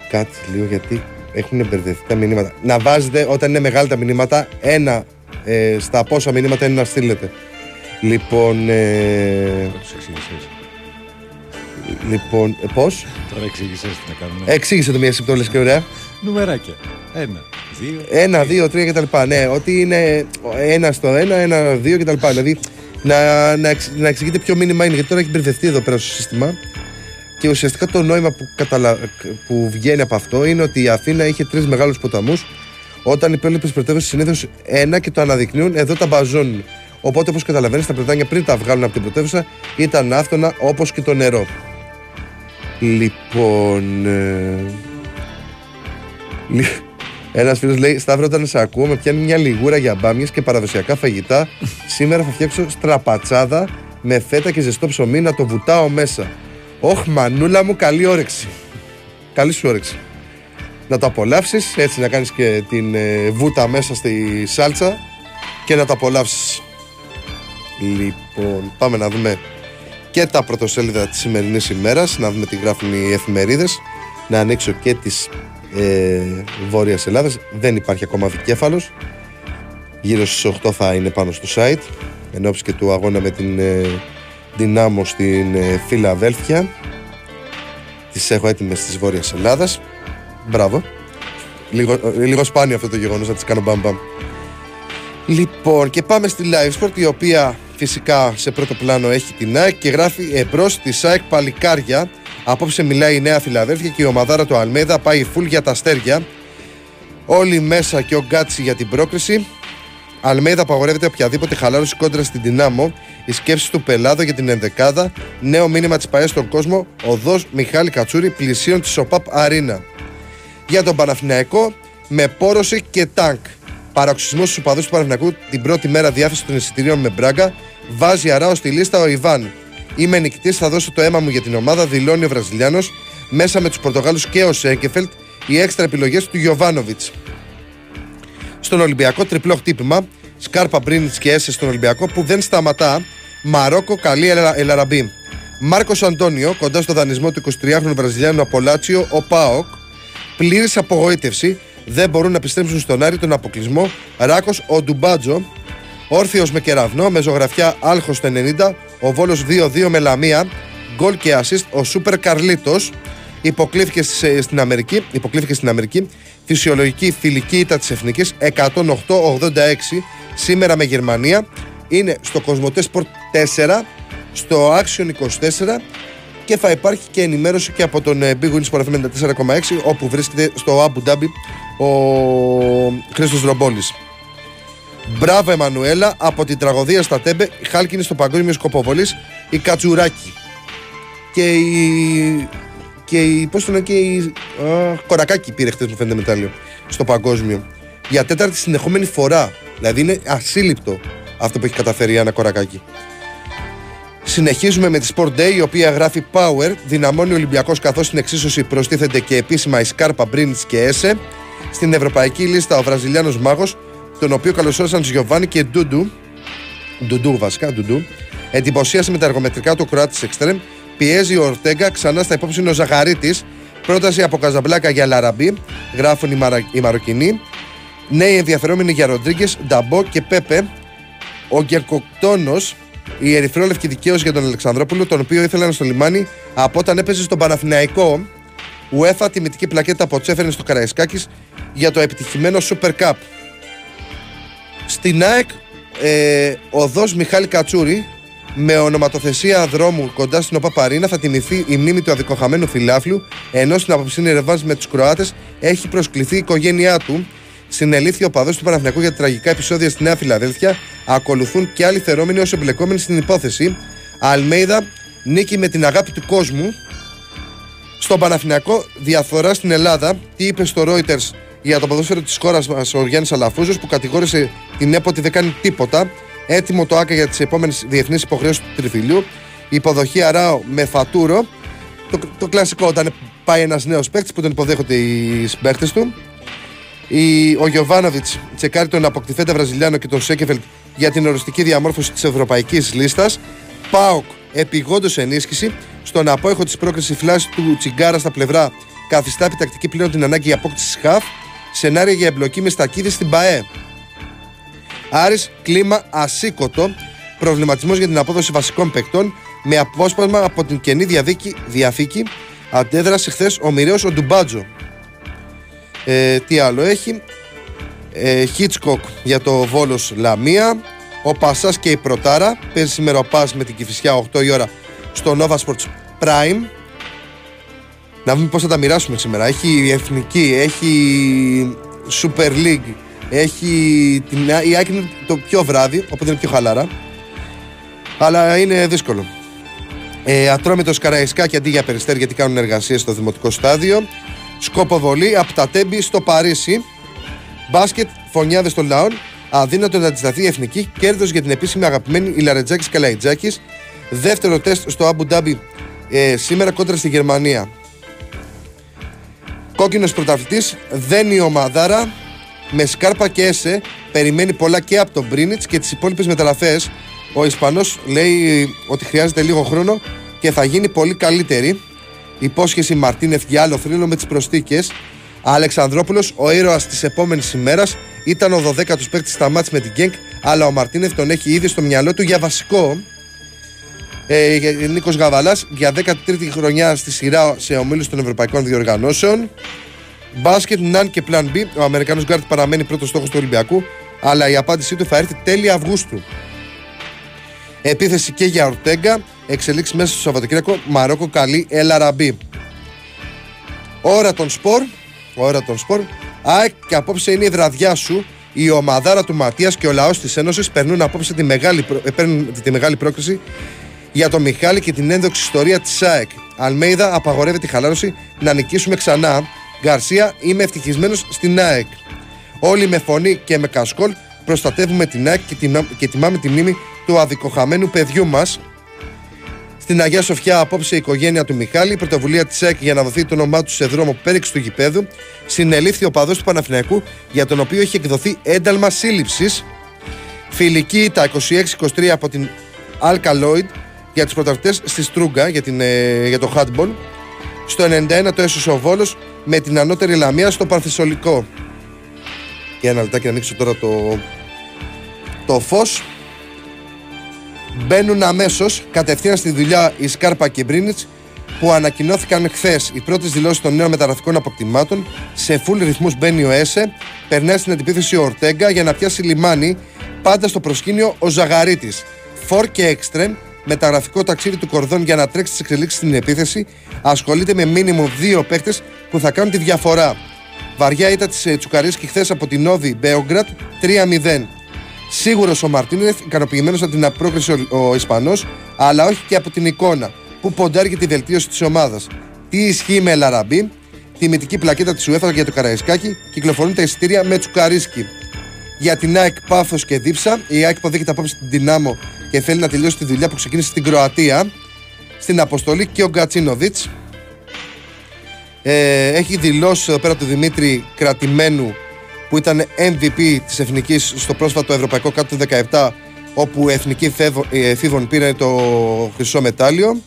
κάτσε λίγο γιατί έχουν μπερδευτεί τα μηνύματα. Να βάζετε όταν είναι μεγάλα τα μηνύματα, ένα στα πόσα μηνύματα είναι να στείλετε. Λοιπόν, πώς? Τώρα εξήγησες τι να κάνουμε. Εξήγησε το μία συμπτώληση και ωραία. Νουμεράκια. 1, 2, 3 κτλ. Ναι, ότι είναι 1 στο 1, 1, 2 κτλ. Δηλαδή να εξηγείτε ποιο μήνυμα είναι, γιατί τώρα έχει μπερδευτεί εδώ πέρα στο σύστημα. Και ουσιαστικά το νόημα που βγαίνει από αυτό είναι ότι η Αθήνα είχε 3 μεγάλους ποταμούς. Όταν οι υπόλοιπες πρωτεύουσες συνήθως 1 και το αναδεικνύουν, εδώ τα μπαζώνουν. Οπότε, όπως καταλαβαίνεις, τα πρωτάνια πριν τα βγάλουν από την πρωτεύουσα ήταν άφθονα όπως και το νερό. Λοιπόν. Ένας φίλος λέει: Σταύρο, όταν σε ακούω, με πιάνει μια λιγούρα για μπάμιες και παραδοσιακά φαγητά. Σήμερα θα φτιάξω στραπατσάδα με φέτα και ζεστό ψωμί να το βουτάω μέσα. Όχ, μανούλα μου, καλή όρεξη. Καλή σου όρεξη. Να το απολαύσεις, έτσι να κάνεις και την βούτα μέσα στη σάλτσα και να το απολαύσεις. Λοιπόν, πάμε να δούμε και τα πρωτοσέλιδα της σημερινής ημέρας, να δούμε τι γράφουν οι εφημερίδες. Να ανοίξω και της Βόρειας Ελλάδας. Δεν υπάρχει ακόμα δικέφαλος. Γύρω στις 8 θα είναι πάνω στο site, εν ώψη και του αγώνα με την Δυνάμω στην Φιλαδέλφια. Τις έχω έτοιμες της Βόρειας Ελλάδας. Μπράβο. Λίγο σπάνιο αυτό το γεγονός, να τις κάνω μπαμ. Λοιπόν, και πάμε στη Live Sport, η οποία φυσικά σε πρώτο πλάνο έχει την ΑΕΚ και γράφει εμπρός της ΑΕΚ παλικάρια. Απόψε μιλάει η Νέα Φιλαδέλφια και η ομαδάρα του Αλμέιδα πάει φουλ για τα αστέρια. Όλοι μέσα και ο Γκάτσι για την πρόκριση. Αλμέιδα απαγορεύεται οποιαδήποτε χαλάρωση κόντρα στην Δυνάμο. Η σκέψη του Πελάδο για την ενδεκάδα. Νέο μήνυμα της ΠΑΕ στον κόσμο. Οδός Μιχάλη Κατσούρη πλησίων της ΟΠΑΠ Αρίνα. Για τον Παναθηναϊκό, με πόρωση και τάγκ. Παραξουσισμός στους οπαδούς του Παναθηναϊκού την πρώτη μέρα διάθεση των εισιτηρίων με Μπράγκα. Βάζει αράω στη λίστα ο Ιβάν. Είμαι νικητής, θα δώσω το αίμα μου για την ομάδα, δηλώνει ο Βραζιλιάνος. Μέσα με τους Πορτογάλους και ο Σέγκεφελτ, οι έξτρα επιλογές του Γιοβάνοβιτς. Στον Ολυμπιακό, τριπλό χτύπημα. Σκάρπα, Μπρίνιτς και Έσε στον Ολυμπιακό που δεν σταματά. Μαρόκο, καλή Ελ Αραμπί. Μάρκος Αντώνιο, κοντά στο δανεισμό του 23χρονου Βραζιλιάνου από Λάτσιο, ο ΠΑΟΚ. Πλήρης απογοήτευση. Δεν μπορούν να επιστρέψουν στον Άρη τον αποκλεισμό. Ράκος, ο Ντουμπάτζο. Όρθιος με κεραυνό, με ζωγραφιά άλχος στο 90. Ο Βόλος 2-2 με Λαμία. Γκολ και assist, ο Σούπερ Καρλίτος. Υποκλήθηκε στην Αμερική. Φυσιολογική φιλική ήττα της Εθνικής 108-86 σήμερα με Γερμανία. Είναι στο Κοσμοτέ Σπορ 4, στο Action 24 και θα υπάρχει και ενημέρωση και από τον Big Win Sport FM 94,6 όπου βρίσκεται στο Αμπου Ντάμπι ο Χρήστος Ρομπόλης. Μπράβο Εμμανουέλα, από την τραγωδία στα Τέμπε, χάλκινη στο παγκόσμιο σκοποβολής η Κατσουράκη. Και η Και η, πώς το λένε, και η Κορακάκη πήρε χτες, μου φαίνεται, μετάλλιο στο παγκόσμιο. Για τέταρτη συνεχόμενη φορά. Δηλαδή είναι ασύλληπτο αυτό που έχει καταφέρει η Άννα Κορακάκη. Συνεχίζουμε με τη Sport Day, η οποία γράφει Power. Δυναμώνει ο Ολυμπιακός, καθώς στην εξίσωση προστίθενται και επίσημα η Σκάρπα, Μπρίνιτς και Έσε. Στην ευρωπαϊκή λίστα ο Βραζιλιάνος μάγος, τον οποίο καλωσόρισαν Γιοβάνι και Ντουντού. Εντυπωσίασε με τα εργομετρικά του Κροάτη Εξτρέμ. Πιέζει ο Ορτέγκα, ξανά στα υπόψη είναι ο Ζαχαρίτης. Πρόταση από Καζαμπλάκα για Ελ Αραμπί, γράφουν οι Μαροκινοί. Νέοι ενδιαφερόμενοι για Ροντρίγκες, Νταμπό και Πέπε. Ο Γκερκοκτόνος, η ερυθρόλευκη δικαίωση για τον Αλεξανδρόπουλο, τον οποίο ήθελαν στο λιμάνι από όταν έπαιζε στον Παναθηναϊκό. UEFA, τιμητική πλακέτα από Τσέφερνε στο Καραϊσκάκης για το επιτυχημένο Super Cup. Στην ΑΕΚ, οδός Μιχάλη Κατσούρη, με ονοματοθεσία δρόμου κοντά στην Οπαπαρίνα, θα τιμηθεί η μνήμη του αδικοχαμένου φιλάφλου, ενώ στην αποψινή ρεβάνς με τους Κροάτες έχει προσκληθεί η οικογένειά του. Συνελήφθη ο παδός του Παναθηναϊκού για τα τραγικά επεισόδια στη Νέα Φιλαδέλφια. Ακολουθούν και άλλοι θερόμενοι ως εμπλεκόμενοι στην υπόθεση. Αλμέιδα, νίκη με την αγάπη του κόσμου. Στον Παναθηναϊκό, διαφθορά στην Ελλάδα. Τι είπε στο Reuters για το ποδόσφαιρο της χώρας μας ο Γιάννης Αλαφούζος, που κατηγόρησε την ΕΠΟ ότι δεν κάνει τίποτα. Έτοιμο το ΆΚΑ για τις επόμενες διεθνείς υποχρεώσεις του τριφυλιού. Υποδοχή Αράο με Φατούρο. Το κλασικό, όταν πάει ένας νέος παίκτης που τον υποδέχονται οι συμπαίκτες του. Ο Γιοβάνοβιτς τσεκάρει τον αποκτηθέντα Βραζιλιάνο και τον Σέκεφελτ για την οριστική διαμόρφωση της ευρωπαϊκής λίστας. ΠΑΟΚ, επιγόντως ενίσχυση. Στον απόϊχο της πρόκρισης, η φλάση του Τσιγκάρα στα πλευρά καθιστά επιτακτική πλέον την ανάγκη για απόκτηση χαφ. Σενάρια για εμπλοκή με στακίδες στην ΠΑΕ. Άρης, κλίμα ασήκωτο. Προβληματισμός για την απόδοση βασικών παικτών με απόσπασμα από την κενή διαθήκη. Αντέδρασε χθες ο μοιραίος ο Ντουμπάτζο. Τι άλλο έχει. Χίτσκοκ για το Βόλος Λαμία. Ο Πασάς και η Πρωτάρα. Παίζει σήμερα ο Πας με την Κηφισιά 8 η ώρα στο Nova Sports Prime. Να δούμε πώς θα τα μοιράσουμε σήμερα. Έχει η Εθνική, έχει η Super League, έχει η ΑΕΚ είναι το πιο βράδυ, οπότε είναι πιο χαλάρα. Αλλά είναι δύσκολο. Ατρόμητος Καραϊσκάκη αντί για Περιστέρι, γιατί κάνουν εργασίες στο Δημοτικό Στάδιο. Σκοποβολή από τα Τέμπη στο Παρίσι. Μπάσκετ, φωνιάδες των λαών. Αδύνατο να αντισταθεί η Εθνική. Κέρδος για την επίσημη αγαπημένη Ιλαρετζάκης Καλαϊτζάκης. Δεύτερο τεστ στο Αμπου Ντάμπι σήμερα κόντρα στη Γερμανία. Κόκκινος πρωταθλητής, δεν η ομαδάρα. Με Σκάρπα και Έσε περιμένει πολλά και από τον Μπρίνιτς και τις υπόλοιπες μεταγραφές. Ο Ισπανός λέει ότι χρειάζεται λίγο χρόνο και θα γίνει πολύ καλύτερη. Υπόσχεση Μαρτίνες για άλλο θρύλο με τις προσθήκες. Αλεξανδρόπουλος, ο ήρωας της επόμενης ημέρας, ήταν ο 12ος παίκτης στα μάτς με την Genk, αλλά ο Μαρτίνες τον έχει ήδη στο μυαλό του για βασικό. Νίκος Γαβαλάς για 13η χρονιά στη σειρά σε ομίλους των Ευρωπαϊκών Διοργανώσεων. Μπάσκετ, Ναν και Plan B. Ο Αμερικανός Γκάρτ παραμένει πρώτος στόχος του Ολυμπιακού, αλλά η απάντησή του θα έρθει τέλη Αυγούστου. Επίθεση και για Ορτέγκα. Εξελίξει μέσα στο Σαββατοκύριακο. Μαρόκο καλή Ελ Αραμπί. Ώρα των σπορ. ΑΕΚ, και απόψε είναι η βραδιά σου. Η ομαδάρα του Ματίας και ο λαός της Ένωσης παίρνουν απόψε τη μεγάλη πρόκριση για τον Μιχάλη και την ένδοξη ιστορία της ΑΕΚ. Αλμέιδα, απαγορεύεται η χαλάρωση, να νικήσουμε ξανά. Γκαρσία, είμαι ευτυχισμένος στην ΑΕΚ. Όλοι με φωνή και με κασκόλ προστατεύουμε την ΑΕΚ και τιμάμε τη μνήμη του αδικοχαμένου παιδιού μας. Στην Αγία Σοφιά, απόψε η οικογένεια του Μιχάλη. Η πρωτοβουλία της ΑΕΚ για να δοθεί το όνομά του σε δρόμο πέριξ του γηπέδου. Συνελήφθη ο παδός του Παναθηναϊκού, για τον οποίο είχε εκδοθεί ένταλμα σύλληψης. Φιλική τα 26-23 από την Alkaloid για τους πρωταθλητές στη Στρούγκα για το handball. Στο 91 το έσωσε ο Βόλος με την ανώτερη Λαμία στο Παρθυσσολικό. Και ένα λεπτάκι να ανοίξω τώρα το φως. Μπαίνουν αμέσως κατευθείαν στη δουλειά η Σκάρπα και η Μπρίνιτς, που ανακοινώθηκαν χθες. Οι πρώτες δηλώσεις των νέων μεταγραφικών αποκτημάτων. Σε φουλ ρυθμούς μπαίνει ο Έσε, περνάει στην αντιπίθεση ο Ορτέγκα για να πιάσει λιμάνι. Πάντα στο προσκήνιο ο Ζαγαρίτης. Φορ και Έξτρεμ, μεταγραφικό ταξίδι του Κορδόν για να τρέξει τις εξελίξεις στην επίθεση. Ασχολείται με μίνιμουμ 2 παίκτες που θα κάνουν τη διαφορά. Βαριά ήττα της Τσουκαρίσκι χθες από την Όβη Μπέογκρατ 3-0. Σίγουρος ο Μαρτίνες, ικανοποιημένος από την απρόκριση ο Ισπανός, αλλά όχι και από την εικόνα που ποντάρει για τη βελτίωση της ομάδας. Τι ισχύει με Ελ Αραμπί, τιμητική πλακέτα της UEFA για το Καραϊσκάκι, κυκλοφορούν τα εισιτήρια με Τσουκαρίσκι. Για την ΑΕΚ πάθος και δίψα, η ΑΕΚ υποδέχεται απόψε την Δυνάμο και θέλει να τελειώσει τη δουλειά που ξεκίνησε στην Κροατία. Στην αποστολή και ο Γκατσίνοβιτς. Έχει δηλώσει εδώ πέρα του Δημήτρη Κρατημένου, που ήταν MVP της Εθνικής στο πρόσφατο Ευρωπαϊκό Κάτω του 17, όπου η Εθνική Θήβων πήρε το χρυσό μετάλλιο.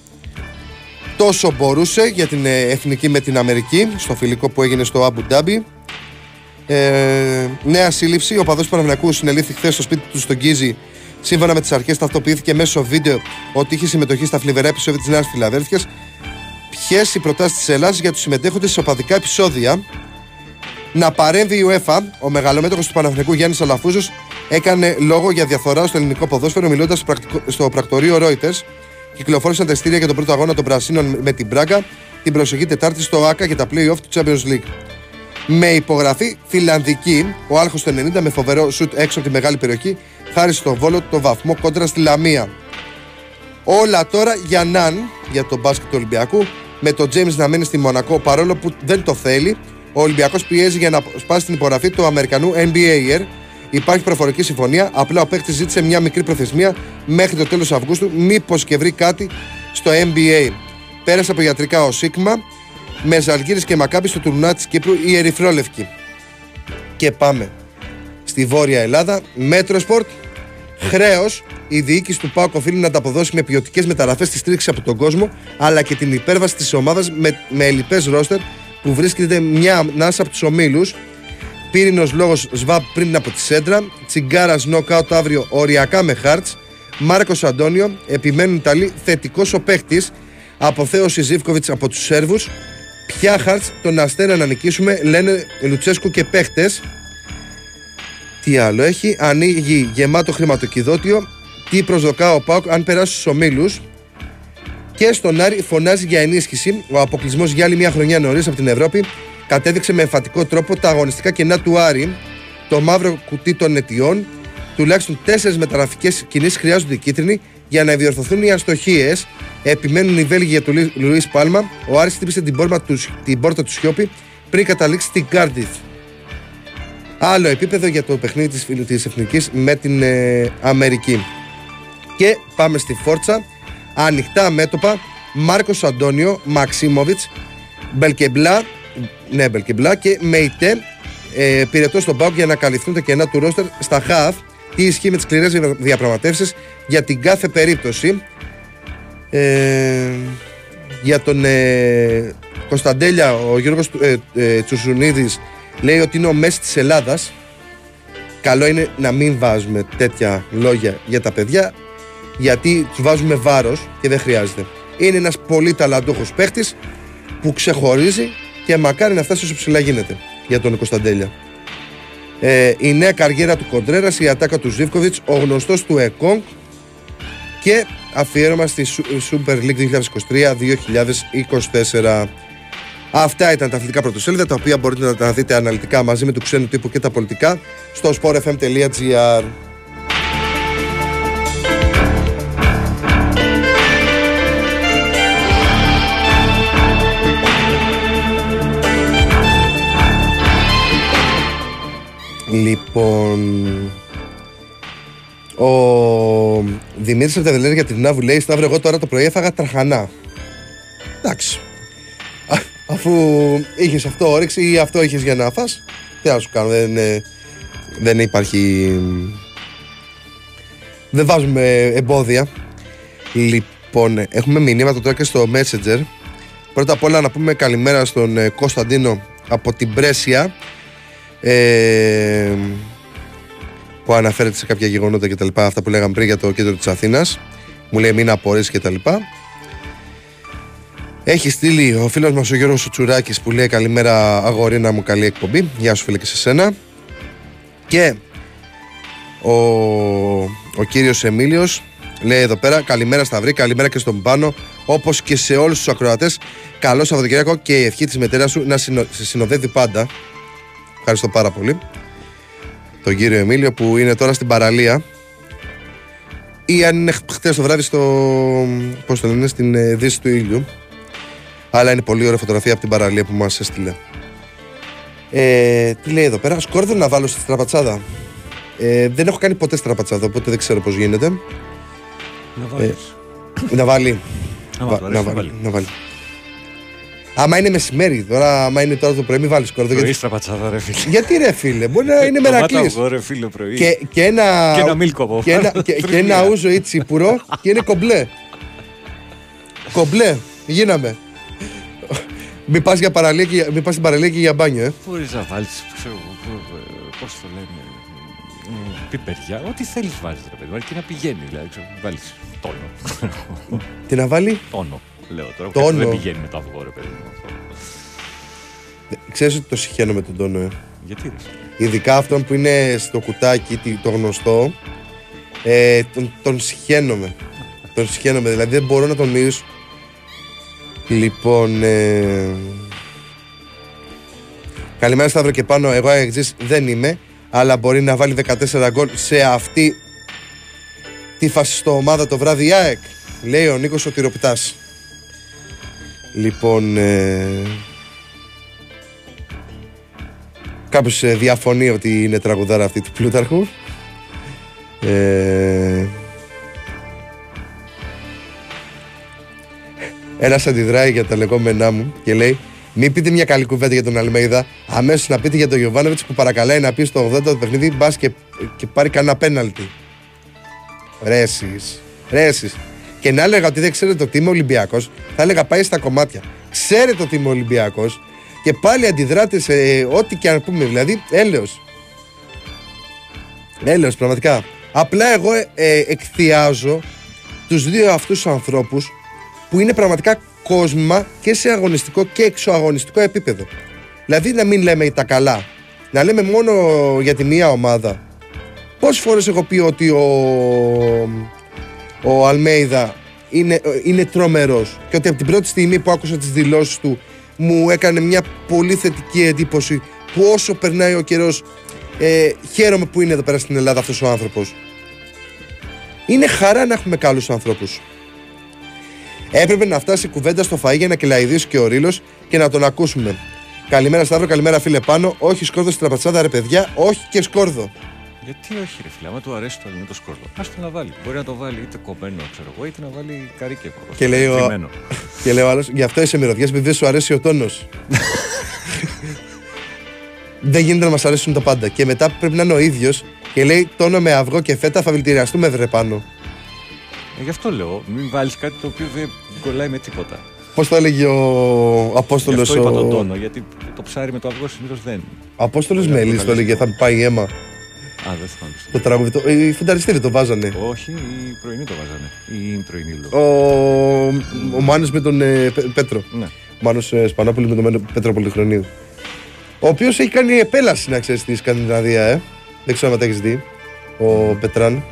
Τόσο μπορούσε για την Εθνική με την Αμερική, στο φιλικό που έγινε στο Αμπου Ντάμπι. Νέα σύλληψη, ο παδός του Παναθηναϊκού συνελήφθη χθες στο σπίτι του στον Γκίζη. Σύμφωνα με τις αρχές, ταυτοποιήθηκε μέσω βίντεο ότι είχε συμμετοχή στα φλιβερά επεισόδια της Νέας Φιλαδέλφειας. Ποιες οι προτάσεις της Ελλάδας για τους συμμετέχοντες σε οπαδικά επεισόδια? Να παρέμβει η UEFA. Ο μεγαλομέτωχος του Παναθηναϊκού Γιάννης Αλαφούζος έκανε λόγο για διαφθορά στο ελληνικό ποδόσφαιρο, μιλώντας στο πρακτορείο Reuters. Κυκλοφόρησαν τα εισιτήρια για τον πρώτο αγώνα των Πρασίνων με την Μπράγκα την προσεχή Τετάρτη στο ΆΚΑ για τα play-off του Champions League. Με υπογραφή φιλανδική, ο Άλχος το 90 με φοβερό σουτ έξω από τη μεγάλη περιοχή, χάρη στον Βόλο το βαθμό κόντρα στη Λαμία. Όλα τώρα για Ναν, για τον μπάσκετ του Ολυμπιακού, με τον Τζέιμς να μένει στη Μονακό παρόλο που δεν το θέλει. Ο Ολυμπιακός πιέζει για να σπάσει την υπογραφή του Αμερικανού NBAer. Υπάρχει προφορική συμφωνία, απλά ο παίκτης ζήτησε μια μικρή προθεσμία μέχρι το τέλος Αυγούστου, μήπως και βρει κάτι στο NBA. Πέρασε από ιατρικά ο Σίγμα, με Ζαλγίρις και Μακάμπι στο τουρνουά της Κύπρου η Ερυθρόλευκη. Και πάμε στη Βόρεια Ελλάδα, Μέτρο Σπορτ. Χρέος, η διοίκηση του ΠΑΟΚ οφείλει να ανταποδώσει με ποιοτικές μεταγραφές τη στήριξη από τον κόσμο, αλλά και την υπέρβαση της ομάδας με ελλιπές ρόστερ που βρίσκεται μια ανάσα από τους ομίλους. Πύρινος λόγος ΣΒΑΠ πριν από τη Σέντρα. Τσιγκάρας νοκάουτ αύριο οριακά με Χάρτς. Μάρκος Αντώνιο, επιμένουν Ιταλοί, θετικός ο παίχτης. Αποθέωση Ζίβκοβιτς από τους Σέρβους. Ποια Χάρτς, τον Αστέρα να νικήσουμε, λένε Λουτσέσκου και παίχτες. Τι άλλο έχει? Ανοίγει γεμάτο χρηματοκιδότιο. Τι προσδοκά ο ΠΑΟΚ αν περάσει στους ομίλους. Και στον Άρη φωνάζει για ενίσχυση. Ο αποκλεισμός για άλλη μια χρονιά νωρίς από την Ευρώπη κατέδειξε με εμφατικό τρόπο τα αγωνιστικά κενά του Άρη, το μαύρο κουτί των αιτιών. Τουλάχιστον 4 μεταγραφικές κινήσεις χρειάζονται οι κίτρινοι για να διορθωθούν οι αστοχίες. Επιμένουν οι Βέλγοι για τον Λουίς Πάλμα. Ο Άρης χτύπησε την πόρτα του Σιώπη πριν καταλήξει στην Γκάρντιθ. Άλλο επίπεδο για το παιχνίδι της Εθνικής με την Αμερική. Και πάμε στη Φόρτσα. Ανοιχτά μέτωπα. Μάρκος Αντώνιο, Μαξίμοβιτς, Μπελκεμπλά. Ναι, Μπελκεμπλά και Μεϊτέ πυρετό στον ΠΑΟΚ για να καλυφθούν τα κενά του ρόστερ στα ΧΑΦ. Τι ισχύει με τις σκληρές διαπραγματεύσεις για την κάθε περίπτωση. Για τον Κωνσταντέλια, ο Γιώργος Τσουσουνίδης λέει ότι είναι ο Μέση της Ελλάδας. Καλό είναι να μην βάζουμε τέτοια λόγια για τα παιδιά, γιατί τους βάζουμε βάρος και δεν χρειάζεται. Είναι ένας πολύ ταλαντούχος παίχτης που ξεχωρίζει και μακάρι να φτάσει όσο ψηλά γίνεται για τον Κωνσταντέλια. Η νέα καριέρα του Κοντρέρας, η ατάκα του Ζίβκοβιτς, ο γνωστός του ΕΚΟΝΚ και αφιέρωμα στη Super League 2023-2024. Αυτά ήταν τα αθλητικά πρωτοσέλιδα, τα οποία μπορείτε να τα δείτε αναλυτικά μαζί με του ξένου τύπου και τα πολιτικά στο sportfm.gr. Λοιπόν, ο Δημήτρης από τα Δελέρια για την Ναύου λέει: Σταύρο, εγώ τώρα το πρωί έφαγα τραχανά. Εντάξει. Αφού είχες αυτό όρεξη ή αυτό είχες για να φας, τι να σου κάνω, δεν υπάρχει. Δεν βάζουμε εμπόδια. Λοιπόν, έχουμε μηνύματα τώρα και στο Messenger. Πρώτα απ' όλα να πούμε καλημέρα στον Κωνσταντίνο από την Πρέσια, που αναφέρεται σε κάποια γεγονότα και τα λοιπά, αυτά που λέγαμε πριν για το κέντρο της Αθήνας. Μου λέει μην απορρέσει και τα λοιπά. Έχει στείλει ο φίλος μας ο Γιώργος Τσουράκης που λέει καλημέρα αγορίνα μου, καλή εκπομπή. Γεια σου φίλε και σε σένα. Και ο κύριος Εμίλιος λέει εδώ πέρα καλημέρα Σταυρή, καλημέρα και στον Πάνο, όπως και σε όλους τους ακροατές. Καλό Σαββατοκυριακό και η ευχή της μητέρας σου να σε συνοδεύει πάντα. Ευχαριστώ πάρα πολύ τον κύριο Εμίλιο που είναι τώρα στην παραλία, ή αν είναι χτες το βράδυ στο, πώς το λένε, στην δύση του ήλιου. Αλλά είναι πολύ ωραία φωτογραφία από την παραλία που μας έστειλε. Τι λέει εδώ πέρα, σκόρδο να βάλω στη στραπατσάδα. Δεν έχω κάνει ποτέ στραπατσάδα, οπότε δεν ξέρω πώς γίνεται. Να βάλει. Άμα είναι μεσημέρι, τώρα, άμα είναι τώρα το πρωί, μη βάλει σκόρδο. Πρωί στραπατσάδα, ρε φίλε. Γιατί ρε φίλε, μπορεί να είναι μερακλής. Και ένα μίλκοπο. Και ένα ούζο ή τσίπουρο και είναι κομπλέ. Κομπλέ, γίναμε. Μην πας στην παραλία και για μπάνιο, Μπορείς να βάλεις, πώς το λένε, πιπεριά, ό,τι θέλεις βάζεις, ρε παιδί, αρκεί να πηγαίνει, δηλαδή, βάλεις τόνο. Τι να βάλει? Τόνο, λέω τώρα, τόνο. Δεν πηγαίνει με το αυγό, ρε παιδί. Ξέρεις ότι το συχαίνω με τον τόνο, Γιατί ρε. Ειδικά αυτόν που είναι στο κουτάκι, το γνωστό, τον συχαίνομαι. Τον συχαίνομαι, δηλαδή δεν μπορώ να τον μυρίσω. Λοιπόν, καλημέρα Σταύρο και Πάνο. Εγώ αεξής δεν είμαι, αλλά μπορεί να βάλει 14 γκολ σε αυτή τη φασιστοομάδα το βράδυ ΑΕΚ, λέει ο Νίκος ο Τυροπιτάς. Λοιπόν, κάποιος διαφωνεί ότι είναι τραγουδάρα αυτή του Πλούταρχου. Ένας αντιδράει για τα λεγόμενά μου και λέει: μην πείτε μια καλή κουβέντα για τον Αλμέιδα, αμέσως να πείτε για τον Γιοβάνοβιτς που παρακαλάει να πει στο 80 το παιχνίδι, μπας και πάρει κανένα πέναλτι. Ρέσεις. Και να έλεγα ότι δεν ξέρετε ότι είμαι Ολυμπιακός, θα έλεγα πάει στα κομμάτια. Ξέρετε ότι είμαι Ολυμπιακός και πάλι αντιδράτε σε ό,τι και αν πούμε. Δηλαδή, έλεος. Έλεος, πραγματικά. Απλά εγώ εκθιάζω τους δύο αυτούς ανθρώπους που είναι πραγματικά κόσμημα και σε αγωνιστικό και εξωαγωνιστικό επίπεδο. Δηλαδή να μην λέμε τα καλά, να λέμε μόνο για τη μία ομάδα. Πόσες φορές έχω πει ότι ο Αλμέιδα είναι τρομερός και ότι από την πρώτη στιγμή που άκουσα τις δηλώσεις του μου έκανε μια πολύ θετική εντύπωση που όσο περνάει ο καιρός χαίρομαι που είναι εδώ πέρα στην Ελλάδα αυτός ο άνθρωπος. Είναι χαρά να έχουμε καλούς ανθρώπους. Έπρεπε να φτάσει η κουβέντα στο φαΐ για να κελαηδήσει και ο Ρήλος και να τον ακούσουμε. Καλημέρα Σταύρο, καλημέρα φίλε Πάνο. Όχι σκόρδο στην τραπατσάδα, ρε παιδιά, όχι και σκόρδο. Γιατί όχι, ρε φίλε, άμα του αρέσει το ελληνικό σκόρδο, ας το να βάλει. Μπορεί να το βάλει είτε κομμένο, ξέρω εγώ, είτε να βάλει καρύκευο. Και λέει ο άλλος, γι' αυτό είσαι μυρωδιάς, επειδή δεν σου αρέσει ο τόνος. Δεν γίνεται να μας αρέσουν τα πάντα. Και μετά πρέπει να είναι ο ίδιος και λέει τόνο με αυγό και φέτα, θα δηλητηριαστούμε, βρε Πάνο. Γι' αυτό λέω, μην βάλεις κάτι το οποίο δεν κολλάει με τίποτα. Πώς το έλεγε ο Απόστολος. Γι' αυτό είπα τον τόνο, γιατί το ψάρι με το αυγό συνήθως δεν. Ο Απόστολος Μέλης το έλεγε, θα πάει αίμα. Δεν θυμάμαι. Το τραγούδι, οι φουνταριστήρι το βάζανε. Όχι, οι πρωινοί το βάζανε. Οι πρωινοί λέω. Ο Μάνος με τον Πέτρο. Ναι. Ο Μάνος Σπανόπουλος με τον Πέτρο Πολυχρονίου. Ο οποίος έχει κάνει επέλαση, να ξέρεις, στη Σκανδιναδία, Δεν ξέρω αν τα έχεις δει. Ο Πετράν.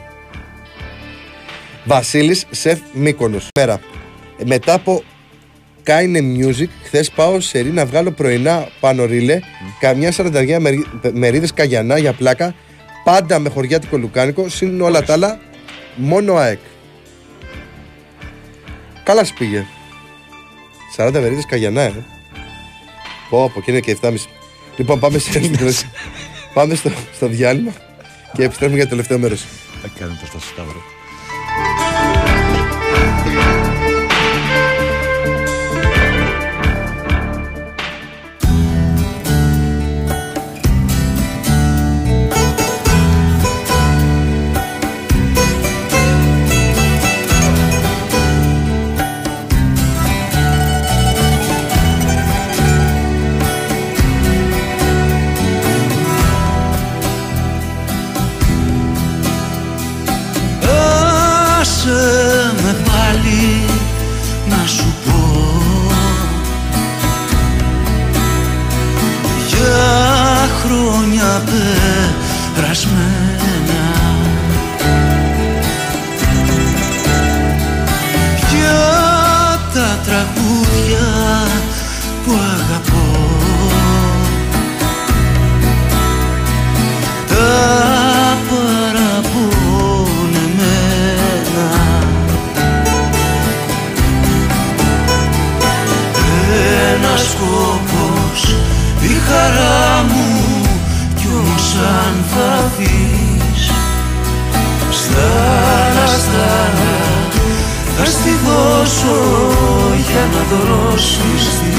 Βασίλης Σεφ Μύκονος. Πέρα. Μετά από Κάινε Music, χθες πάω σε Ρή να βγάλω πρωινά Πάνο Ρίλε, καμιά σαρανταριά μερίδες καγιανά για πλάκα, πάντα με χωριάτικο λουκάνικο, συν όλα τα άλλα, μόνο ΑΕΚ. Καλά σου πήγε. 40 μερίδες καγιανά, Πω, και είναι και 7,5. Λοιπόν, πάμε, πάμε στο διάλειμμα και επιστρέφουμε για το τελευταίο μέρος. Θα κάνουμε το Σταύρο. χαρά μου κι όμως αν θα δεις στάλα θα στη δώσω για να δρώσεις της.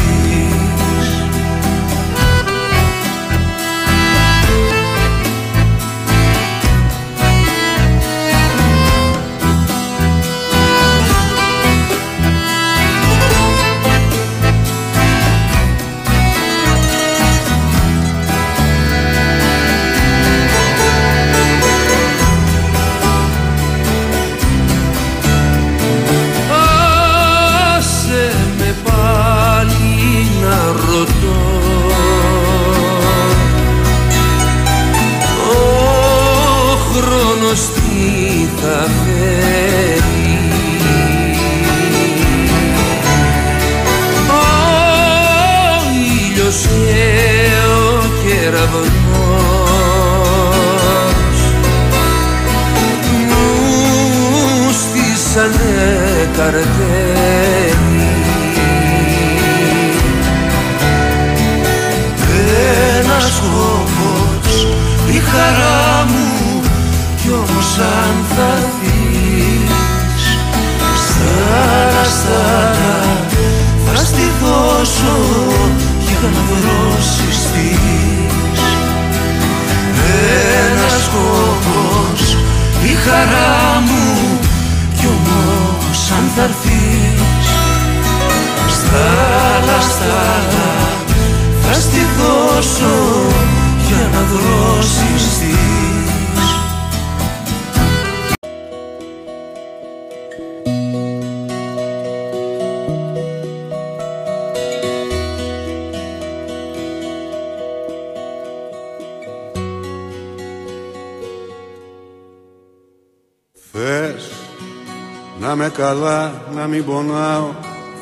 Καλά να μην πονάω,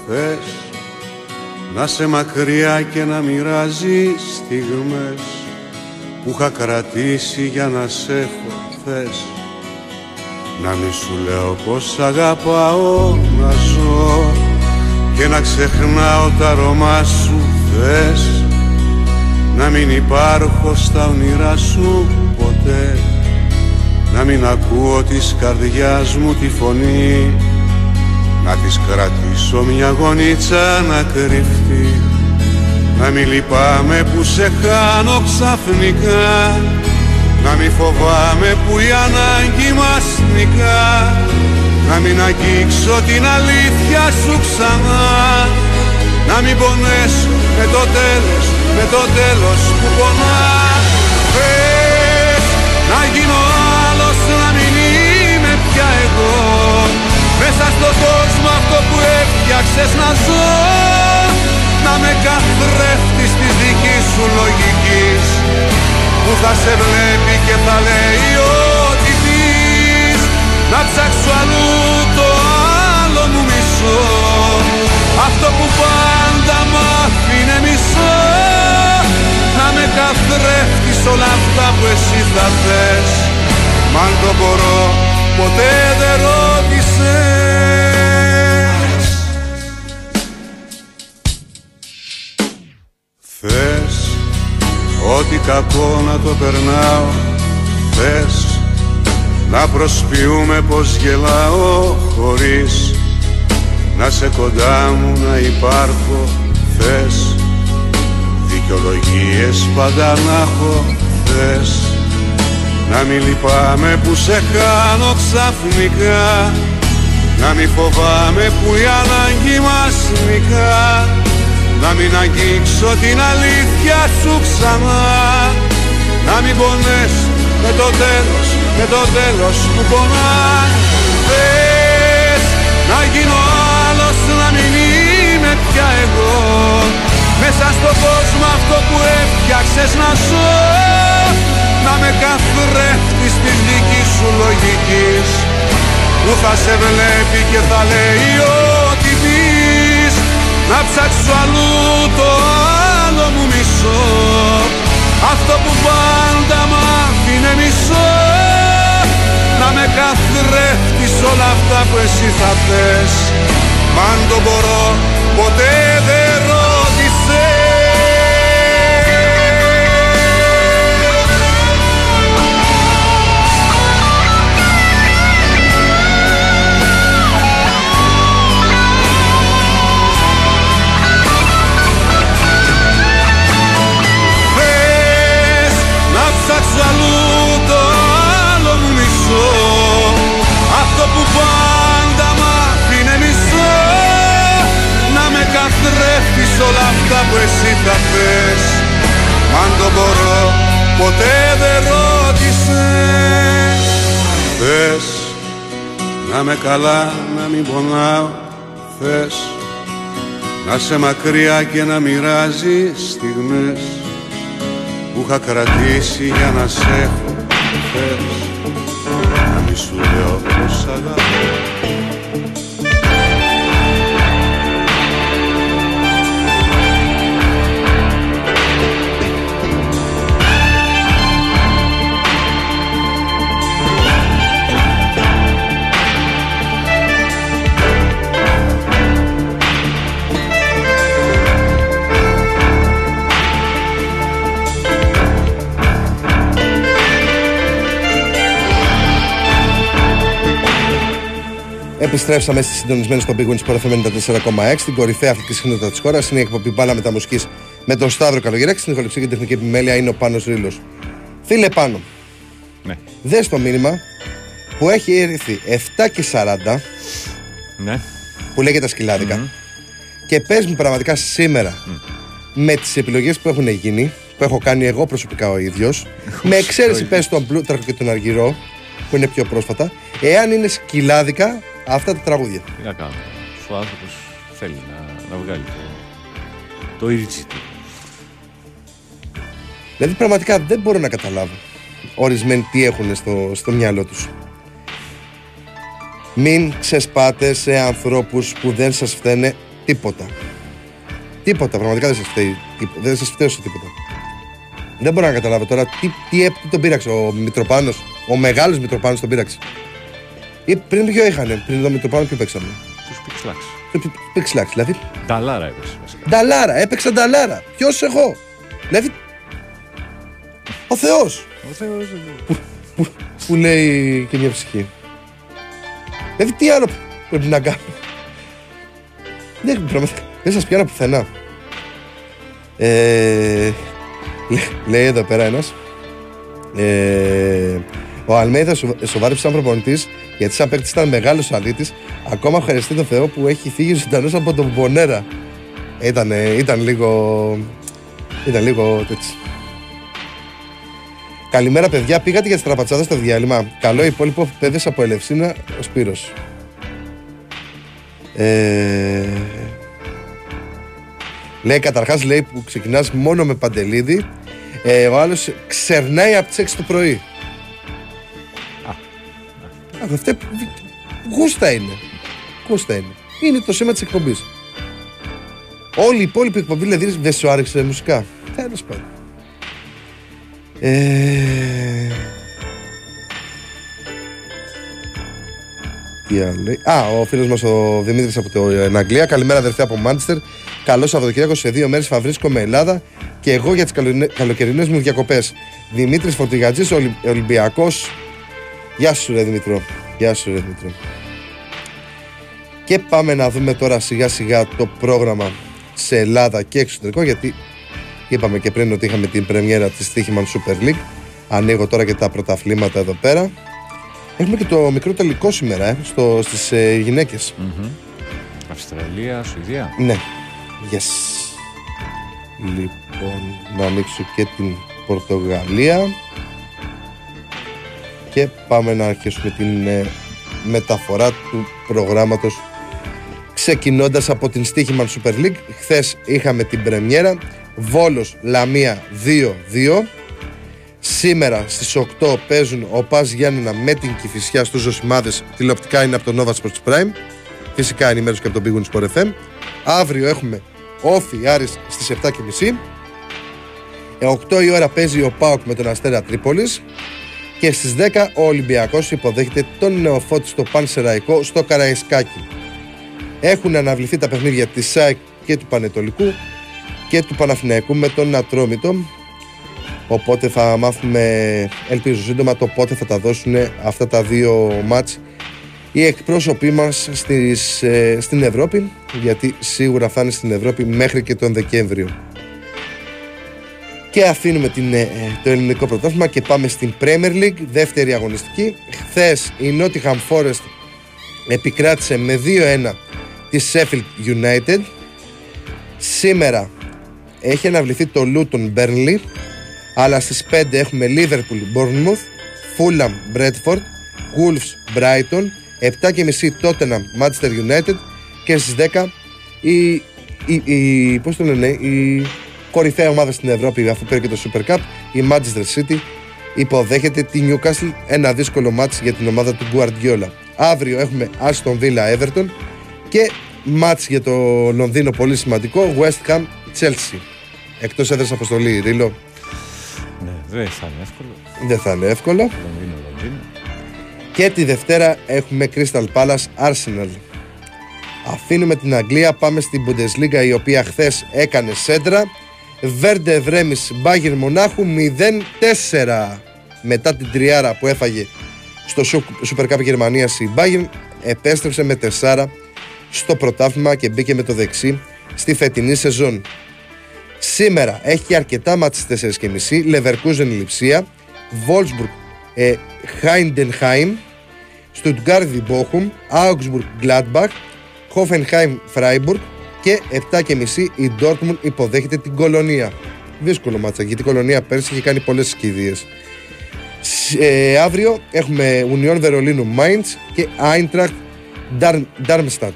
θες να σε μακριά και να μοιράζει στιγμές που είχα κρατήσει για να σ' έχω, θες να μη σου λέω πως αγαπάω να ζω και να ξεχνάω τα αρώμα σου, θες να μην υπάρχω στα όνειρά σου ποτέ, να μην ακούω της καρδιάς μου τη φωνή, να της κρατήσω μια γωνίτσα να κρυφτεί, να μην λυπάμαι που σε χάνω ξαφνικά, να μην φοβάμαι που η ανάγκη μας νικά, να μην αγγίξω την αλήθεια σου ξανά, να μην πονέσω με το τέλος που πονά. Θες να γίνω άλλος, να μην είμαι πια εγώ, μέσα στον κόσμο αυτό που έφτιαξες να ζω, να με καθρέφτης της δικής σου λογικής που θα σε βλέπει και θα λέει ό,τι πεις, να ψάξω αλλού το άλλο μου μισό, αυτό που πάντα μ' άφηνε μισό, να με καθρέφτης όλα αυτά που εσύ θα θες, μα αν το μπορώ ποτέ δεν ρώτησες. Θες ό,τι κακό να το περνάω, θες να προσποιούμε πως γελάω χωρίς να σε κοντά μου να υπάρχω, θες δικαιολογίες πάντα να έχω, θες να μην λυπάμαι που σε χάνω ξαφνικά, να μην φοβάμαι που η ανάγκη μας νικά, να μην αγγίξω την αλήθεια σου ξανά, να μην πονέσω με το τέλος που πονά. Θες να γίνω άλλος, να μην είμαι πια εγώ, μέσα στον κόσμο αυτό που έφτιαξες να ζω, να με καθρέφτης της δικής σου λογικής που θα σε βλέπει και θα λέει ό,τι πεις, να ψάξω αλλού το άλλο μου μισό, αυτό που πάντα μ' άφηνε μισό, να με καθρέφτης όλα αυτά που εσύ θα θες, μα αν το μπορώ ποτέ δεν ρώτησες. ψάξω αλλού το άλλο μου μισό. Αυτό που πάντα μ' άφηνε μισό, να με καθρέφτεις όλα αυτά που εσύ τα θες. Μα αν το μπορώ ποτέ δεν ρώτησες. Θες να με καλά, να μην πονάω, θες να σε μακριά και να μοιράζει στιγμές που είχα κρατήσει για να σε έχω. Θες να μη σου λέω πως αγαπώ. Επιστρέψαμε στις συντονισμένες εκπομπή Spor FM 94.6, την κορυφαία αθλητική συχνότητα της χώρας. Είναι η εκπομπή Μπάλα Μεταμουσικής με τον Σταύρο Καλογεράκη. Στην ηχοληψία και τεχνική επιμέλεια είναι ο Πάνος Ρήλος. Φίλε Πάνο, ναι, δες το μήνυμα που έχει έρθει 7:40, ναι, που λέγεται τα σκυλάδικα, και πες μου πραγματικά σήμερα με τις επιλογές που έχουν γίνει, που έχω κάνει εγώ προσωπικά ο ίδιος, με εξαίρεση πες τον Πλούταρχο και τον Αργυρό που είναι πιο πρόσφατα, εάν είναι σκυλάδικα αυτά τα τραγούδια. Τι να κάνω. Ο άνθρωπος θέλει να βγάλει το ίριτσι του. Δηλαδή πραγματικά δεν μπορώ να καταλάβω ορισμένοι τι έχουν στο μυαλό τους. Μην ξεσπάτε σε ανθρώπους που δεν σας φταίνε τίποτα. Τίποτα, πραγματικά δεν σας φταίει. Δεν σας φταίω σε τίποτα. Δεν μπορώ να καταλάβω τώρα τι τον πείραξε ο Μητροπάνος. Ο μεγάλος Μητροπάνος τον πείραξε. Ή πριν ποιο είχανε, πριν το Μητροπάνο ποιο παίξαμε. Τους Πιξλάξ. Δηλαδή. Νταλάρα έπαιξε βασικά. Έπαιξα νταλάρα. Ποιος εγώ. Δηλαδή. Ο Θεός. Που λέει και μια ψυχή. Δηλαδή τι άλλο πρέπει να κάνω. Δεν σας πιάνω πουθενά. Λέει εδώ πέρα ένας. Ο Αλμέιδα σοβάρεψε σαν προπονητής, γιατί σαν παίκτης ήταν μεγάλος αλήτης. Ακόμα ευχαριστεί τον Θεό που έχει φύγει ζωντανός από τον Μπονέρα. Ήταν λίγο έτσι. Καλημέρα παιδιά, πήγατε για τις τραπατσάδες στο διάλειμμα. Καλό υπόλοιπο παιδες από Ελευσίνα, ο Σπύρος. Λέει καταρχάς, λέει που ξεκινάς μόνο με παντελίδι. Ο άλλος ξερνάει από τις 6 το πρωί. Αυτά γούστα είναι. Είναι το σήμα της εκπομπής. Όλη η υπόλοιπη εκπομπή δηλαδή δεν σου άρεξε μουσικά. Τέλος πάντων. Τι άλλο λέει. Ο φίλος μας ο Δημήτρης από την Αγγλία. Καλημέρα αδερφέ από Μάντσεστερ. Καλό Σαββατοκύριακο, σε 2 μέρες θα βρίσκομαι Ελλάδα και εγώ για τις καλοκαιρινές μου διακοπές. Δημήτρης Φορτηγατζής, Ολυμπιακός. Γεια σου ρε Δημητρό, Και πάμε να δούμε τώρα σιγά σιγά το πρόγραμμα σε Ελλάδα και εξωτερικό, γιατί είπαμε και πριν ότι είχαμε την πρεμιέρα της Τύχημαν Super League. Ανοίγω τώρα και τα πρωταθλήματα εδώ πέρα. Έχουμε και το μικρό τελικό σήμερα στις γυναίκες. Αυστραλία, Σουηδία. Ναι, yes. Λοιπόν, να ανοίξω και την Πορτογαλία. Και πάμε να αρχίσουμε την μεταφορά του προγράμματος, ξεκινώντας από την Στίχημαν Super League. Χθες είχαμε την πρεμιέρα Βόλος Λαμία 2-2. Σήμερα στις 8 παίζουν ο ΠΑΣ Γιάννηνα με την Κηφισιά στους Ζωσιμάδες. Τηλεοπτικά είναι από το Nova Sports Prime. Φυσικά ενημέρωση και από τον Big Win Sport FM. Αύριο έχουμε Όφι Άρης στις 7.30. 8 η ώρα παίζει ο ΠΑΟΚ με τον Αστέρα Τρίπολης. Και στις 10 ο Ολυμπιακός υποδέχεται τον Νεοφώτη στο Πανσεραϊκό στο Καραϊσκάκι. Έχουν αναβληθεί τα παιχνίδια της ΑΕΚ και του Πανετολικού και του Παναθηναϊκού με τον Ατρόμητο. Οπότε θα μάθουμε, ελπίζω σύντομα, το πότε θα τα δώσουν αυτά τα δύο μάτς οι εκπρόσωποι μας στην Ευρώπη, γιατί σίγουρα θα είναι στην Ευρώπη μέχρι και τον Δεκέμβριο. Και αφήνουμε το ελληνικό πρωτάθλημα και πάμε στην Premier League, δεύτερη αγωνιστική. Χθες η Nottingham Forest επικράτησε με 2-1 τη Sheffield United. Σήμερα έχει αναβληθεί το Luton Burnley, αλλά στις 5 έχουμε Liverpool Bournemouth, Fulham Bradford, Wolves Brighton, 7.30 Tottenham Manchester United και στις 10 η κορυφαία ομάδα στην Ευρώπη, αφού πήρε και το Super Cup, η Manchester City υποδέχεται τη Newcastle, ένα δύσκολο μάτς για την ομάδα του Guardiola. Αύριο έχουμε Aston Villa Everton και μάτς για το Λονδίνο πολύ σημαντικό, West Ham Chelsea. Εκτός έδρας αποστολή, Ρίλο. Ναι, δεν θα είναι εύκολο. Δεν θα είναι εύκολο. Λονδίνο. Και τη Δευτέρα έχουμε Crystal Palace Arsenal. Αφήνουμε την Αγγλία, πάμε στην Bundesliga, η οποία χθες έκανε σέντρα. Βέρντε Βρέμις Μπάγερ Μονάχου 0-4. Μετά την τριάρα που έφαγε στο Super Cup Γερμανίας, η Μπάγερ επέστρεψε με 4 στο πρωτάθλημα και μπήκε με το δεξί στη φετινή σεζόν. Σήμερα έχει αρκετά μάτς στις 4.30, Λεβερκούζεν Λιψία, Βόλσμπουργκ Χάιντενχάιμ, Στουτγκάρδι Μπόχουμ, Augsburg Gladbach, Hoffenheim Freiburg και 7.30 η Dortmund υποδέχεται την Κολονία. Δύσκολο μάτσα, γιατί η Κολονία πέρσι είχε κάνει πολλές σκηδίες. Αύριο έχουμε Union Βερολίνου Mainz και Eintracht Darmstadt.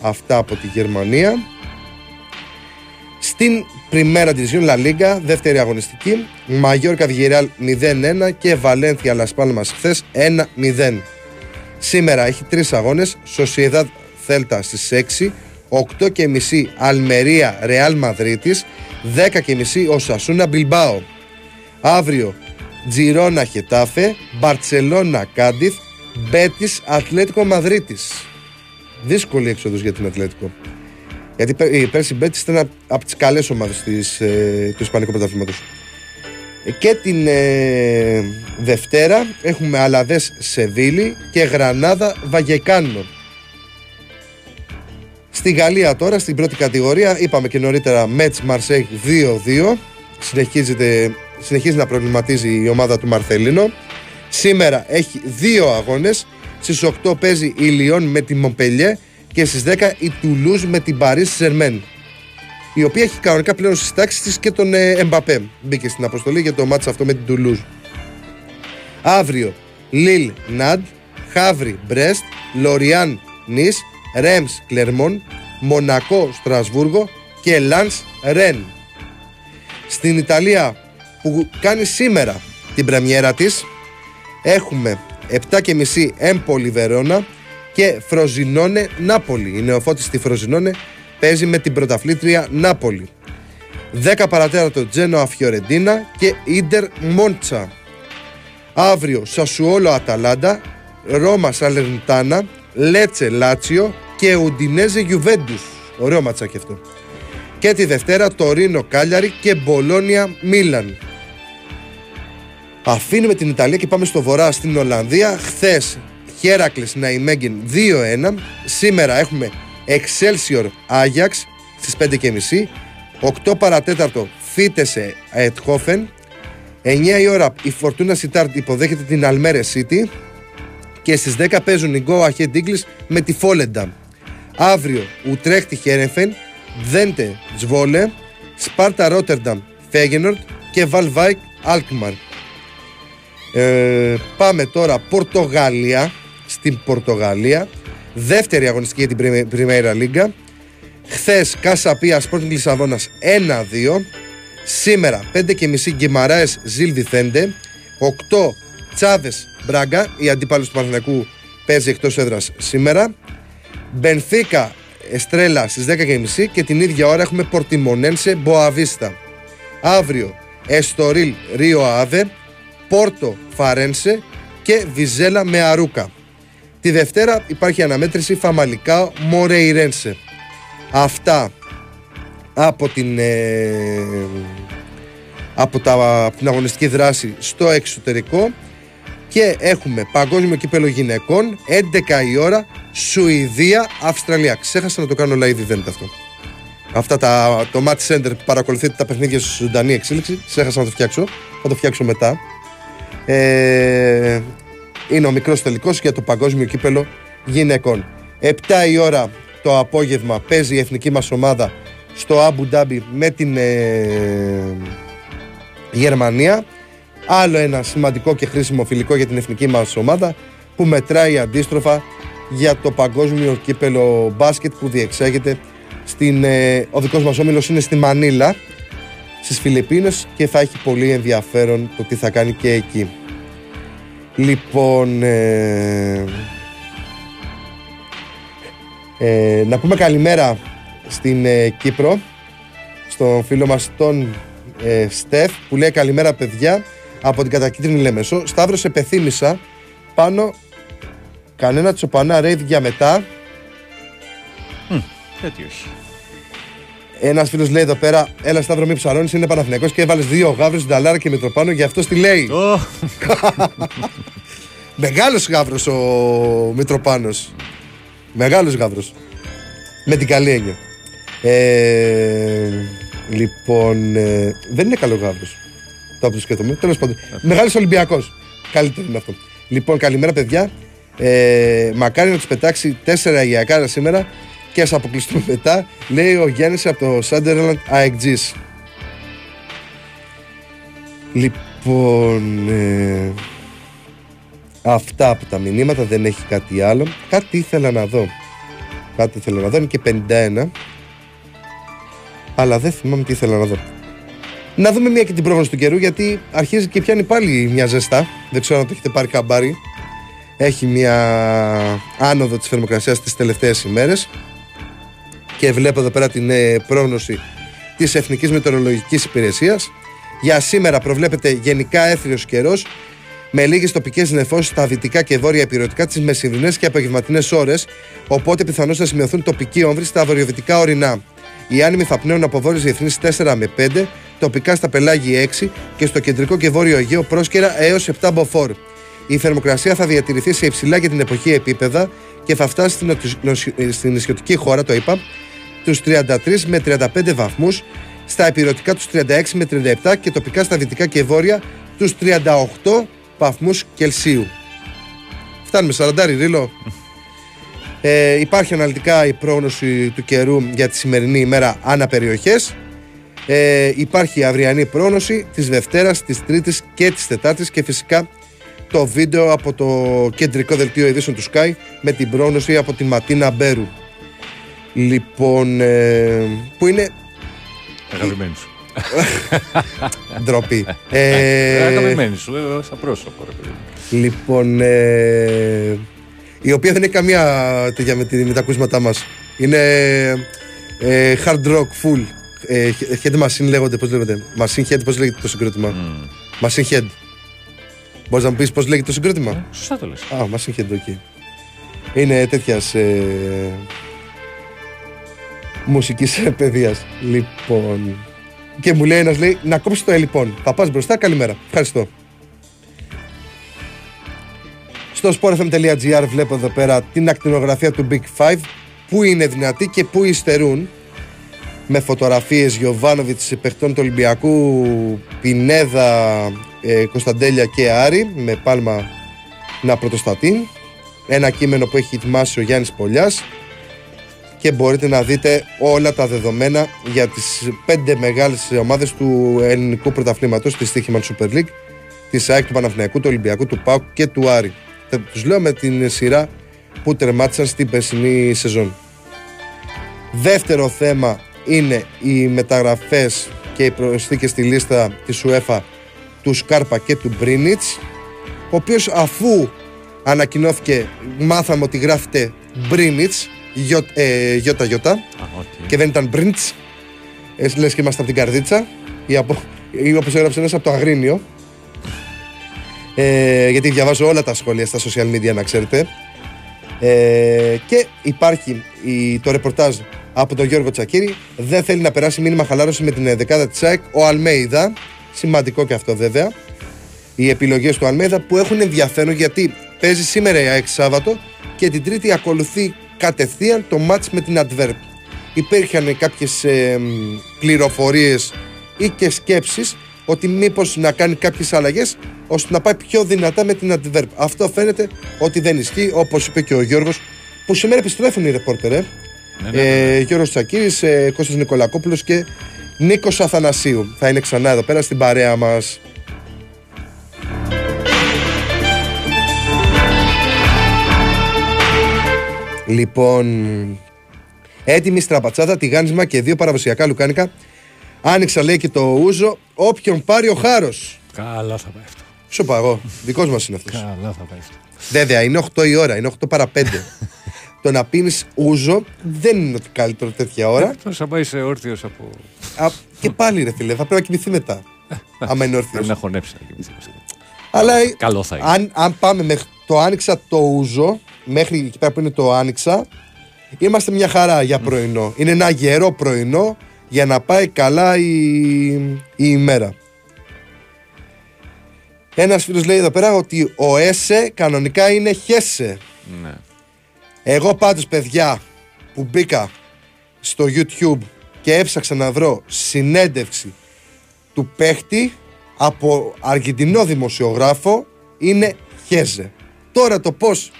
Αυτά από τη Γερμανία. Στην Πριμέρα Division La Liga, δεύτερη αγωνιστική, Μαγιόρκα Βιγιαρεάλ 0-1 και Βαλένθια Las Palmas χθες 1-0. Σήμερα έχει 3 αγώνες, Sociedad Θέλτα στις 6, 8.30 Αλμερία Ρεάλ Μαδρίτης, 10.30 Οσασούνα Μπιλμπάο. Αύριο Τζιρόνα Χετάφε, Μπαρτσελώνα Κάντιθ, Μπέτις Ατλέτικο Μαδρίτης. Δύσκολη έξοδος για την Ατλέτικο, γιατί πέρσι η Μπέτις ήταν από τις καλές ομάδες του Ισπανικού Πρωταθλήματος. Και την Δευτέρα έχουμε Αλαβές Σεβίλη και Γρανάδα Βαγεκάνο. Στη Γαλλία τώρα, στην πρώτη κατηγορία, είπαμε και νωρίτερα, Μέτς Μαρσέιγ 2-2. Συνεχίζει να προβληματίζει η ομάδα του Μαρθελίνο. Σήμερα έχει 2 αγώνες. Στις 8 παίζει η Λιόν με τη Μομπελιέ και στις 10 η Τουλούζ με την Παρίς Σερμέν, η οποία έχει κανονικά πλέον στις τάξεις της και τον Εμπαπέ. Μπήκε στην αποστολή για το μάτς αυτό με την Τουλούζ. Αύριο Λίλ Ναντ, Χαύρι Μπρέστ, Λοριάν Νις, Ρέμς Κλερμόν, Μονακό Στρασβούργο και Λανς Ρεν. Στην Ιταλία, που κάνει σήμερα την πρεμιέρα της, έχουμε 7.30 Έμπολη Βερόνα και Φροζινόνε Νάπολη. Η νεοφώτης στη Φροζινόνε παίζει με την πρωταθλήτρια Νάπολη. 10 παρατέταρτο Τζένοα Φιωρεντίνα και Ίντερ Μόντσα. Αύριο Σασουόλο Αταλάντα, Ρώμα Σαλερνιτάνα, Λέτσε Λάτσιο και Ουντινέζε Γιουβέντους. Ωραίο ματσάκι αυτό. Και τη Δευτέρα Τωρίνο Κάλιαρι και Μπολόνια Μίλαν. Αφήνουμε την Ιταλία και πάμε στο βορρά, στην Ολλανδία. Χθες Χέρακλες Ναϊμέγεν 2-1. Σήμερα έχουμε Εξέλσιορ Άγιαξ στις 5.30, 8 παρατέταρτο Φίτεσε Αιτχόφεν, 9 η ώρα η Φορτούνα Σιτάρτ υποδέχεται την Αλμέρε Σίτι και στις 10 παίζουν οι Γκο Αχέ Ντίγκλης με τη Φόλεντα. Αύριο Ουτρέχτη Χέρενφεν, Δέντε Τσβόλε, Σπάρτα Ρότερνταμ Φέγενορτ και Βαλβάικ Αλκμαρ. Πάμε τώρα Πορτογαλία. Στην Πορτογαλία, δεύτερη αγωνιστική για την Πριμέρα Λίγκα. Χθες Κασαπία Sporting Λισαβόνας 1-2. Σήμερα 5.30 Γκιμαράες Ζιλ Βιθέντε, 8 Τσάβες Μπράγκα, η αντίπαλος του Παναθηναϊκού παίζει εκτός έδρας σήμερα. Μπενφίκα Εστρέλα στις 10.30 και την ίδια ώρα έχουμε Πορτιμονένσε Μποαβίστα. Αύριο Εστορίλ Ρίο Αβε, Πόρτο Φαρένσε και Βιζέλα με Αρούκα. Τη Δευτέρα υπάρχει αναμέτρηση Φαμαλικά Μορεϊρένσε. Αυτά από την από την αγωνιστική δράση στο εξωτερικό. Και έχουμε παγκόσμιο κύπελο γυναικών, 11 η ώρα, Σουηδία, Αυστραλία. Ξέχασα να το κάνω live event αυτό. αυτά το match center που παρακολουθείτε τα παιχνίδια στη ζωντανή εξέλιξη. Ξέχασα να το φτιάξω. Θα το φτιάξω μετά. Είναι ο μικρός τελικός για το παγκόσμιο κύπελο γυναικών. 7 η ώρα το απόγευμα παίζει η εθνική μας ομάδα στο Άμπου Ντάμπι με την Γερμανία. Άλλο ένα σημαντικό και χρήσιμο φιλικό για την εθνική μας ομάδα που μετράει αντίστροφα για το παγκόσμιο κύπελο μπάσκετ που διεξάγεται στην, ο δικός μας όμιλος είναι στη Μανίλα στις Φιλιππίνες και θα έχει πολύ ενδιαφέρον το τι θα κάνει και εκεί. Λοιπόν, να πούμε καλημέρα στην Κύπρο, στον φίλο μας τον Στεφ που λέει καλημέρα παιδιά από την κατακίτρινη Λέμεσο. Σταύρος, επεθύμησα πάνω κανένα τσοπανά ρέιδ για μετά. Γιατί όχι. Ένας φίλος λέει εδώ πέρα, έλα Σταύρο μη ψαρώνεις, είναι Παναθηναϊκός και έβαλες δύο γάβρους, νταλάρα και Μητροπάνο, γι' αυτό τη λέει. Μεγάλος γάβρος ο Μητροπάνος. Μεγάλος γάβρος. Με την καλή έννοια. Λοιπόν, δεν είναι καλό γάβρος. Το που σκέφτομαι. Τέλος πάντων. Μεγάλος Ολυμπιακός. Καλύτερο είναι αυτό. Λοιπόν, καλημέρα παιδιά. Μακάρι να τους πετάξει 4 η Αγκάρα σήμερα και ας αποκλειστούν μετά, λέει ο Γιάννης από το Sunderland AEG's. Λοιπόν, αυτά από τα μηνύματα, δεν έχει κάτι άλλο. Κάτι ήθελα να δω. Κάτι ήθελα να δω, είναι και 51. Αλλά δεν θυμάμαι τι ήθελα να δω. Να δούμε μια και την πρόγνωση του καιρού, γιατί αρχίζει και πιάνει πάλι μια ζεστά. Δεν ξέρω αν το έχετε πάρει καμπάρι. Έχει μια άνοδο της θερμοκρασίας τις τελευταίες ημέρες. Και βλέπω εδώ πέρα την πρόγνωση της Εθνικής Μετεωρολογικής Υπηρεσίας. Για σήμερα προβλέπεται γενικά έθριος καιρός με λίγες τοπικές νεφώσεις στα δυτικά και βόρεια ηπειρωτικά τις μεσημβρινές και απογευματινές ώρες. Οπότε πιθανώς θα σημειωθούν τοπικοί όμβροι στα βορειοδυτικά ορεινά. Οι άνεμοι θα πνέουν από βόρειες διεθνείς 4 με 5, τοπικά στα πελάγια 6 και στο κεντρικό και βόρειο Αιγαίο πρόσκαιρα έως 7 μποφόρ. Η θερμοκρασία θα διατηρηθεί σε υψηλά για την εποχή επίπεδα και θα φτάσει στην νησιωτική χώρα, το είπα, τους 33 με 35 βαθμούς, στα ηπειρωτικά τους 36 με 37 και τοπικά στα δυτικά και βόρεια τους 38 βαθμούς Κελσίου. Φτάνουμε 40 ρίλο. Υπάρχει αναλυτικά η πρόγνωση του καιρού για τη σημερινή ημέρα ανά περιοχές. Υπάρχει η αυριανή πρόγνωση της Δευτέρας, της Τρίτης και της Τετάρτης και φυσικά το βίντεο από το κεντρικό δελτίο ειδήσεων του Sky με την πρόγνωση από τη Ματίνα Μπέρου. Λοιπόν, που είναι αγαπημένη σου. Ντροπή. Αγαπημένη σου, σαν πρόσωπο. Λοιπόν, η οποία δεν έχει καμία τέτοια με τα ακούσματά μας. Είναι hard rock full head machine λέγονται, πώς λέγονται. Machine head, πώς λέγεται το συγκρότημα. Machine head. Μπορείς να μου πεις πώς λέγεται το συγκρότημα. Σωστά το λες. Α, μας είχε εντοκεί. Είναι τέτοιας μουσικής παιδείας. Λοιπόν, και μου λέει ένας, λέει, να κόψεις το λοιπόν. Θα πας μπροστά, καλημέρα. Ευχαριστώ. Στο sportfm.gr βλέπω εδώ πέρα την ακτινογραφία του Big Five, που είναι δυνατή και που υστερούν, με φωτογραφίες Γιοβάνοβιτς, παιχτών του Ολυμπιακού, Πινέδα, Κωνσταντέλια και Άρη, με πάλμα να πρωτοστατεί. Ένα κείμενο που έχει ετοιμάσει ο Γιάννης Πολιάς και μπορείτε να δείτε όλα τα δεδομένα για τις 5 μεγάλες ομάδες του ελληνικού πρωταθλήματος, της στοίχημαν Super League, της ΑΕΚ, του Παναθηναϊκού, του Ολυμπιακού, του ΠΑΟΚ και του Άρη. Θα τους λέω με την σειρά που τερμάτισαν στην περσινή σεζόν. Δεύτερο θέμα είναι οι μεταγραφές και οι προσθήκες στη λίστα της UEFA του Σκάρπα και του Μπρίνιτς, ο οποίος αφού ανακοινώθηκε μάθαμε ότι γράφεται Μπρίνιτς γιώτα και δεν ήταν Μπρίνιτς, λες και είμαστε από την Καρδίτσα ή όπως έγραψε ένας από το Αγρίνιο, γιατί διαβάζω όλα τα σχόλια στα social media να ξέρετε, και υπάρχει το ρεπορτάζ από τον Γιώργο Τσακίρη. Δεν θέλει να περάσει μήνυμα χαλάρωση με την δεκάδα της ΑΕΚ ο Αλμέιδα. Σημαντικό και αυτό βέβαια. Οι επιλογές του Αλμέιδα που έχουν ενδιαφέρον, γιατί παίζει σήμερα η ΑΕΚ Σάββατο και την Τρίτη ακολουθεί κατευθείαν το μάτς με την Αντβέρπ. υπήρχαν κάποιες πληροφορίες ή και σκέψεις ότι μήπως να κάνει κάποιες αλλαγές ώστε να πάει πιο δυνατά με την Αντβέρπ. Αυτό φαίνεται ότι δεν ισχύει, όπως είπε και ο Γιώργος, που σήμερα επιστρέφουν οι ρεπόρτερ. Γιώργος Τσακύρης, Κώστας Νικολακόπουλος και Νίκος Αθανασίου. Θα είναι ξανά εδώ πέρα στην παρέα μας. Λοιπόν, έτοιμη στραπατσάδα, τηγάνισμα και δύο παραδοσιακά λουκάνικα. Άνοιξα λέει και το ούζο, όποιον πάρει ο χάρος. Καλά θα πάει αυτό. Σου είπα εγώ, δικός μας είναι αυτός. Καλά θα πάει αυτό. Βέβαια, είναι 8 η ώρα, είναι 8 παρα 5. Το να πίνεις ούζο δεν είναι ότι καλύτερο τέτοια ώρα. Εκτός να πάει σε όρθιος από... και πάλι ρε φίλε, θα πρέπει να κοιμηθεί μετά. Άμα είναι όρθιος. Πρέπει να χωνέψει να κοιμηθεί. Αλλά καλό θα είναι. Αν πάμε μέχρι το άνοιξα το ούζο, μέχρι εκεί πέρα που είναι το άνοιξα, είμαστε μια χαρά για πρωινό. Είναι ένα γερό πρωινό για να πάει καλά η ημέρα. Ένας φίλος λέει εδώ πέρα ότι ο Έσε κανονικά είναι Χέσε. Ναι. Εγώ πάντως παιδιά που μπήκα στο YouTube και έψαξα να βρω συνέντευξη του παίχτη από Αργεντινό δημοσιογράφο, είναι Χέζε. Τώρα το πώς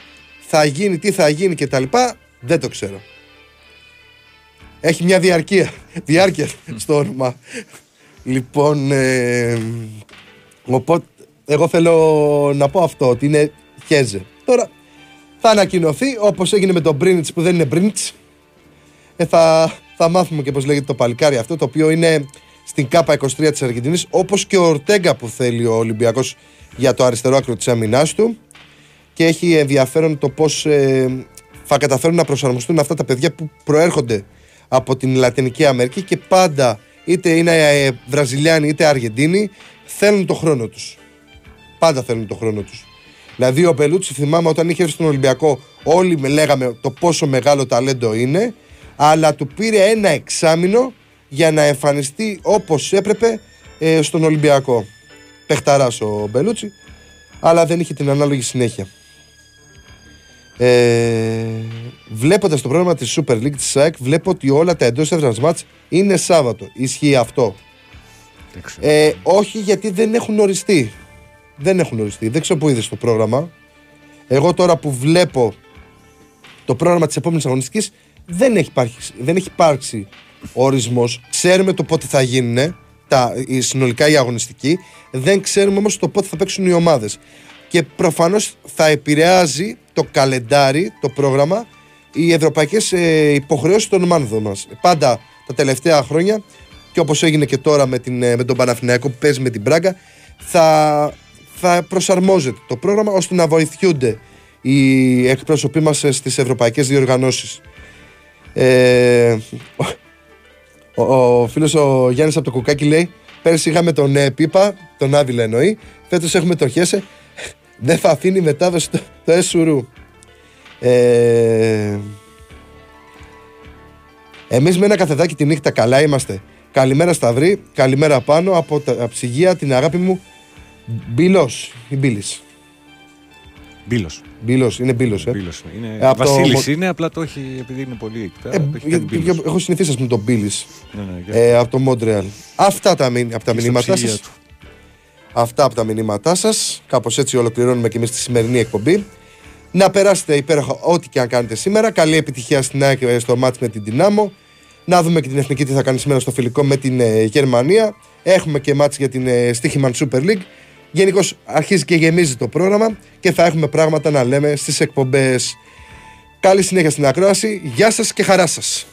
θα γίνει, τι θα γίνει και τα λοιπά, δεν το ξέρω. Έχει μια διάρκεια στο όνομα. Λοιπόν, οπότε εγώ θέλω να πω αυτό, ότι είναι Χέζε. Τώρα θα ανακοινωθεί, όπως έγινε με τον Μπρίνιτς που δεν είναι Μπρίνιτς. Θα μάθουμε και πώς λέγεται το παλικάρι αυτό, το οποίο είναι στην ΚΑΠΑ 23 της Αργεντινής, όπως και ο Ορτέγκα που θέλει ο Ολυμπιακός για το αριστερό άκρο της αμυνάς του. Και έχει ενδιαφέρον το πώς θα καταφέρουν να προσαρμοστούν αυτά τα παιδιά που προέρχονται από την Λατινική Αμερική και πάντα είτε είναι Βραζιλιάνοι είτε Αργεντίνοι θέλουν το χρόνο τους. Πάντα θέλουν το χρόνο τους. Δηλαδή ο Μπελούτσι, θυμάμαι όταν είχε έρθει στον Ολυμπιακό, όλοι με λέγαμε το πόσο μεγάλο ταλέντο είναι, αλλά του πήρε ένα εξάμηνο για να εμφανιστεί όπως έπρεπε στον Ολυμπιακό. Παιχταράς ο Μπελούτσι, αλλά δεν είχε την ανάλογη συνέχεια. Βλέποντας το πρόγραμμα της Super League της ΑΕΚ, βλέπω ότι όλα τα εντός έδρας μάτς είναι Σάββατο. Ισχύει αυτό? Όχι, γιατί δεν έχουν οριστεί. Δεν ξέρω που είδες το πρόγραμμα. Εγώ τώρα που βλέπω το πρόγραμμα της επόμενης αγωνιστικής, δεν έχει υπάρξει ορισμός. Ξέρουμε το πότε θα γίνουν συνολικά οι αγωνιστικοί. Δεν ξέρουμε όμως το πότε θα παίξουν οι ομάδες. Και προφανώς θα επηρεάζει το καλεντάρι, το πρόγραμμα, οι ευρωπαϊκές υποχρεώσεις των ομάδων μας. Πάντα τα τελευταία χρόνια, και όπως έγινε και τώρα με τον Παναθηναϊκό που παίζει με την Μπράγκα, θα προσαρμόζεται το πρόγραμμα ώστε να βοηθούνται οι εκπρόσωποι μας στις ευρωπαϊκές διοργανώσεις. Ο φίλος ο Γιάννης από το Κουκάκι λέει, πέρσι είχαμε τον Πίπα, τον Άβυλα εννοεί, φέτος έχουμε τον Χέσε, δεν θα αφήνει μετάδοση το Εσουρού. Εμείς με ένα καθεδάκι τη νύχτα καλά είμαστε. Καλημέρα Σταυρή, καλημέρα Πάνο, από τα ψυγεία την αγάπη μου Μπίλος ή Μπίλης. Μπίλος, είναι Μπίλος. Είναι Βασίλης το... είναι, απλά το έχει, επειδή είναι πολύ εκεί πέρα. Έχω συνηθίσει ας πούμε τον Μπίλης, από το Μόντρεαλ. Αυτά από τα μηνύματά σας. Κάπως έτσι ολοκληρώνουμε και εμείς τη σημερινή εκπομπή. Να περάσετε υπέροχα ό,τι και αν κάνετε σήμερα. Καλή επιτυχία στην ΑΕΚ στο μάτς με την Δυνάμο. Να δούμε και την Εθνική τι θα κάνει σήμερα στο φιλικό με την Γερμανία. Έχουμε και μάτς για την Στίχημαν Super League. Γενικώς αρχίζει και γεμίζει το πρόγραμμα και θα έχουμε πράγματα να λέμε στις εκπομπές. Καλή συνέχεια στην ακρόαση. Γεια σας και χαρά σας.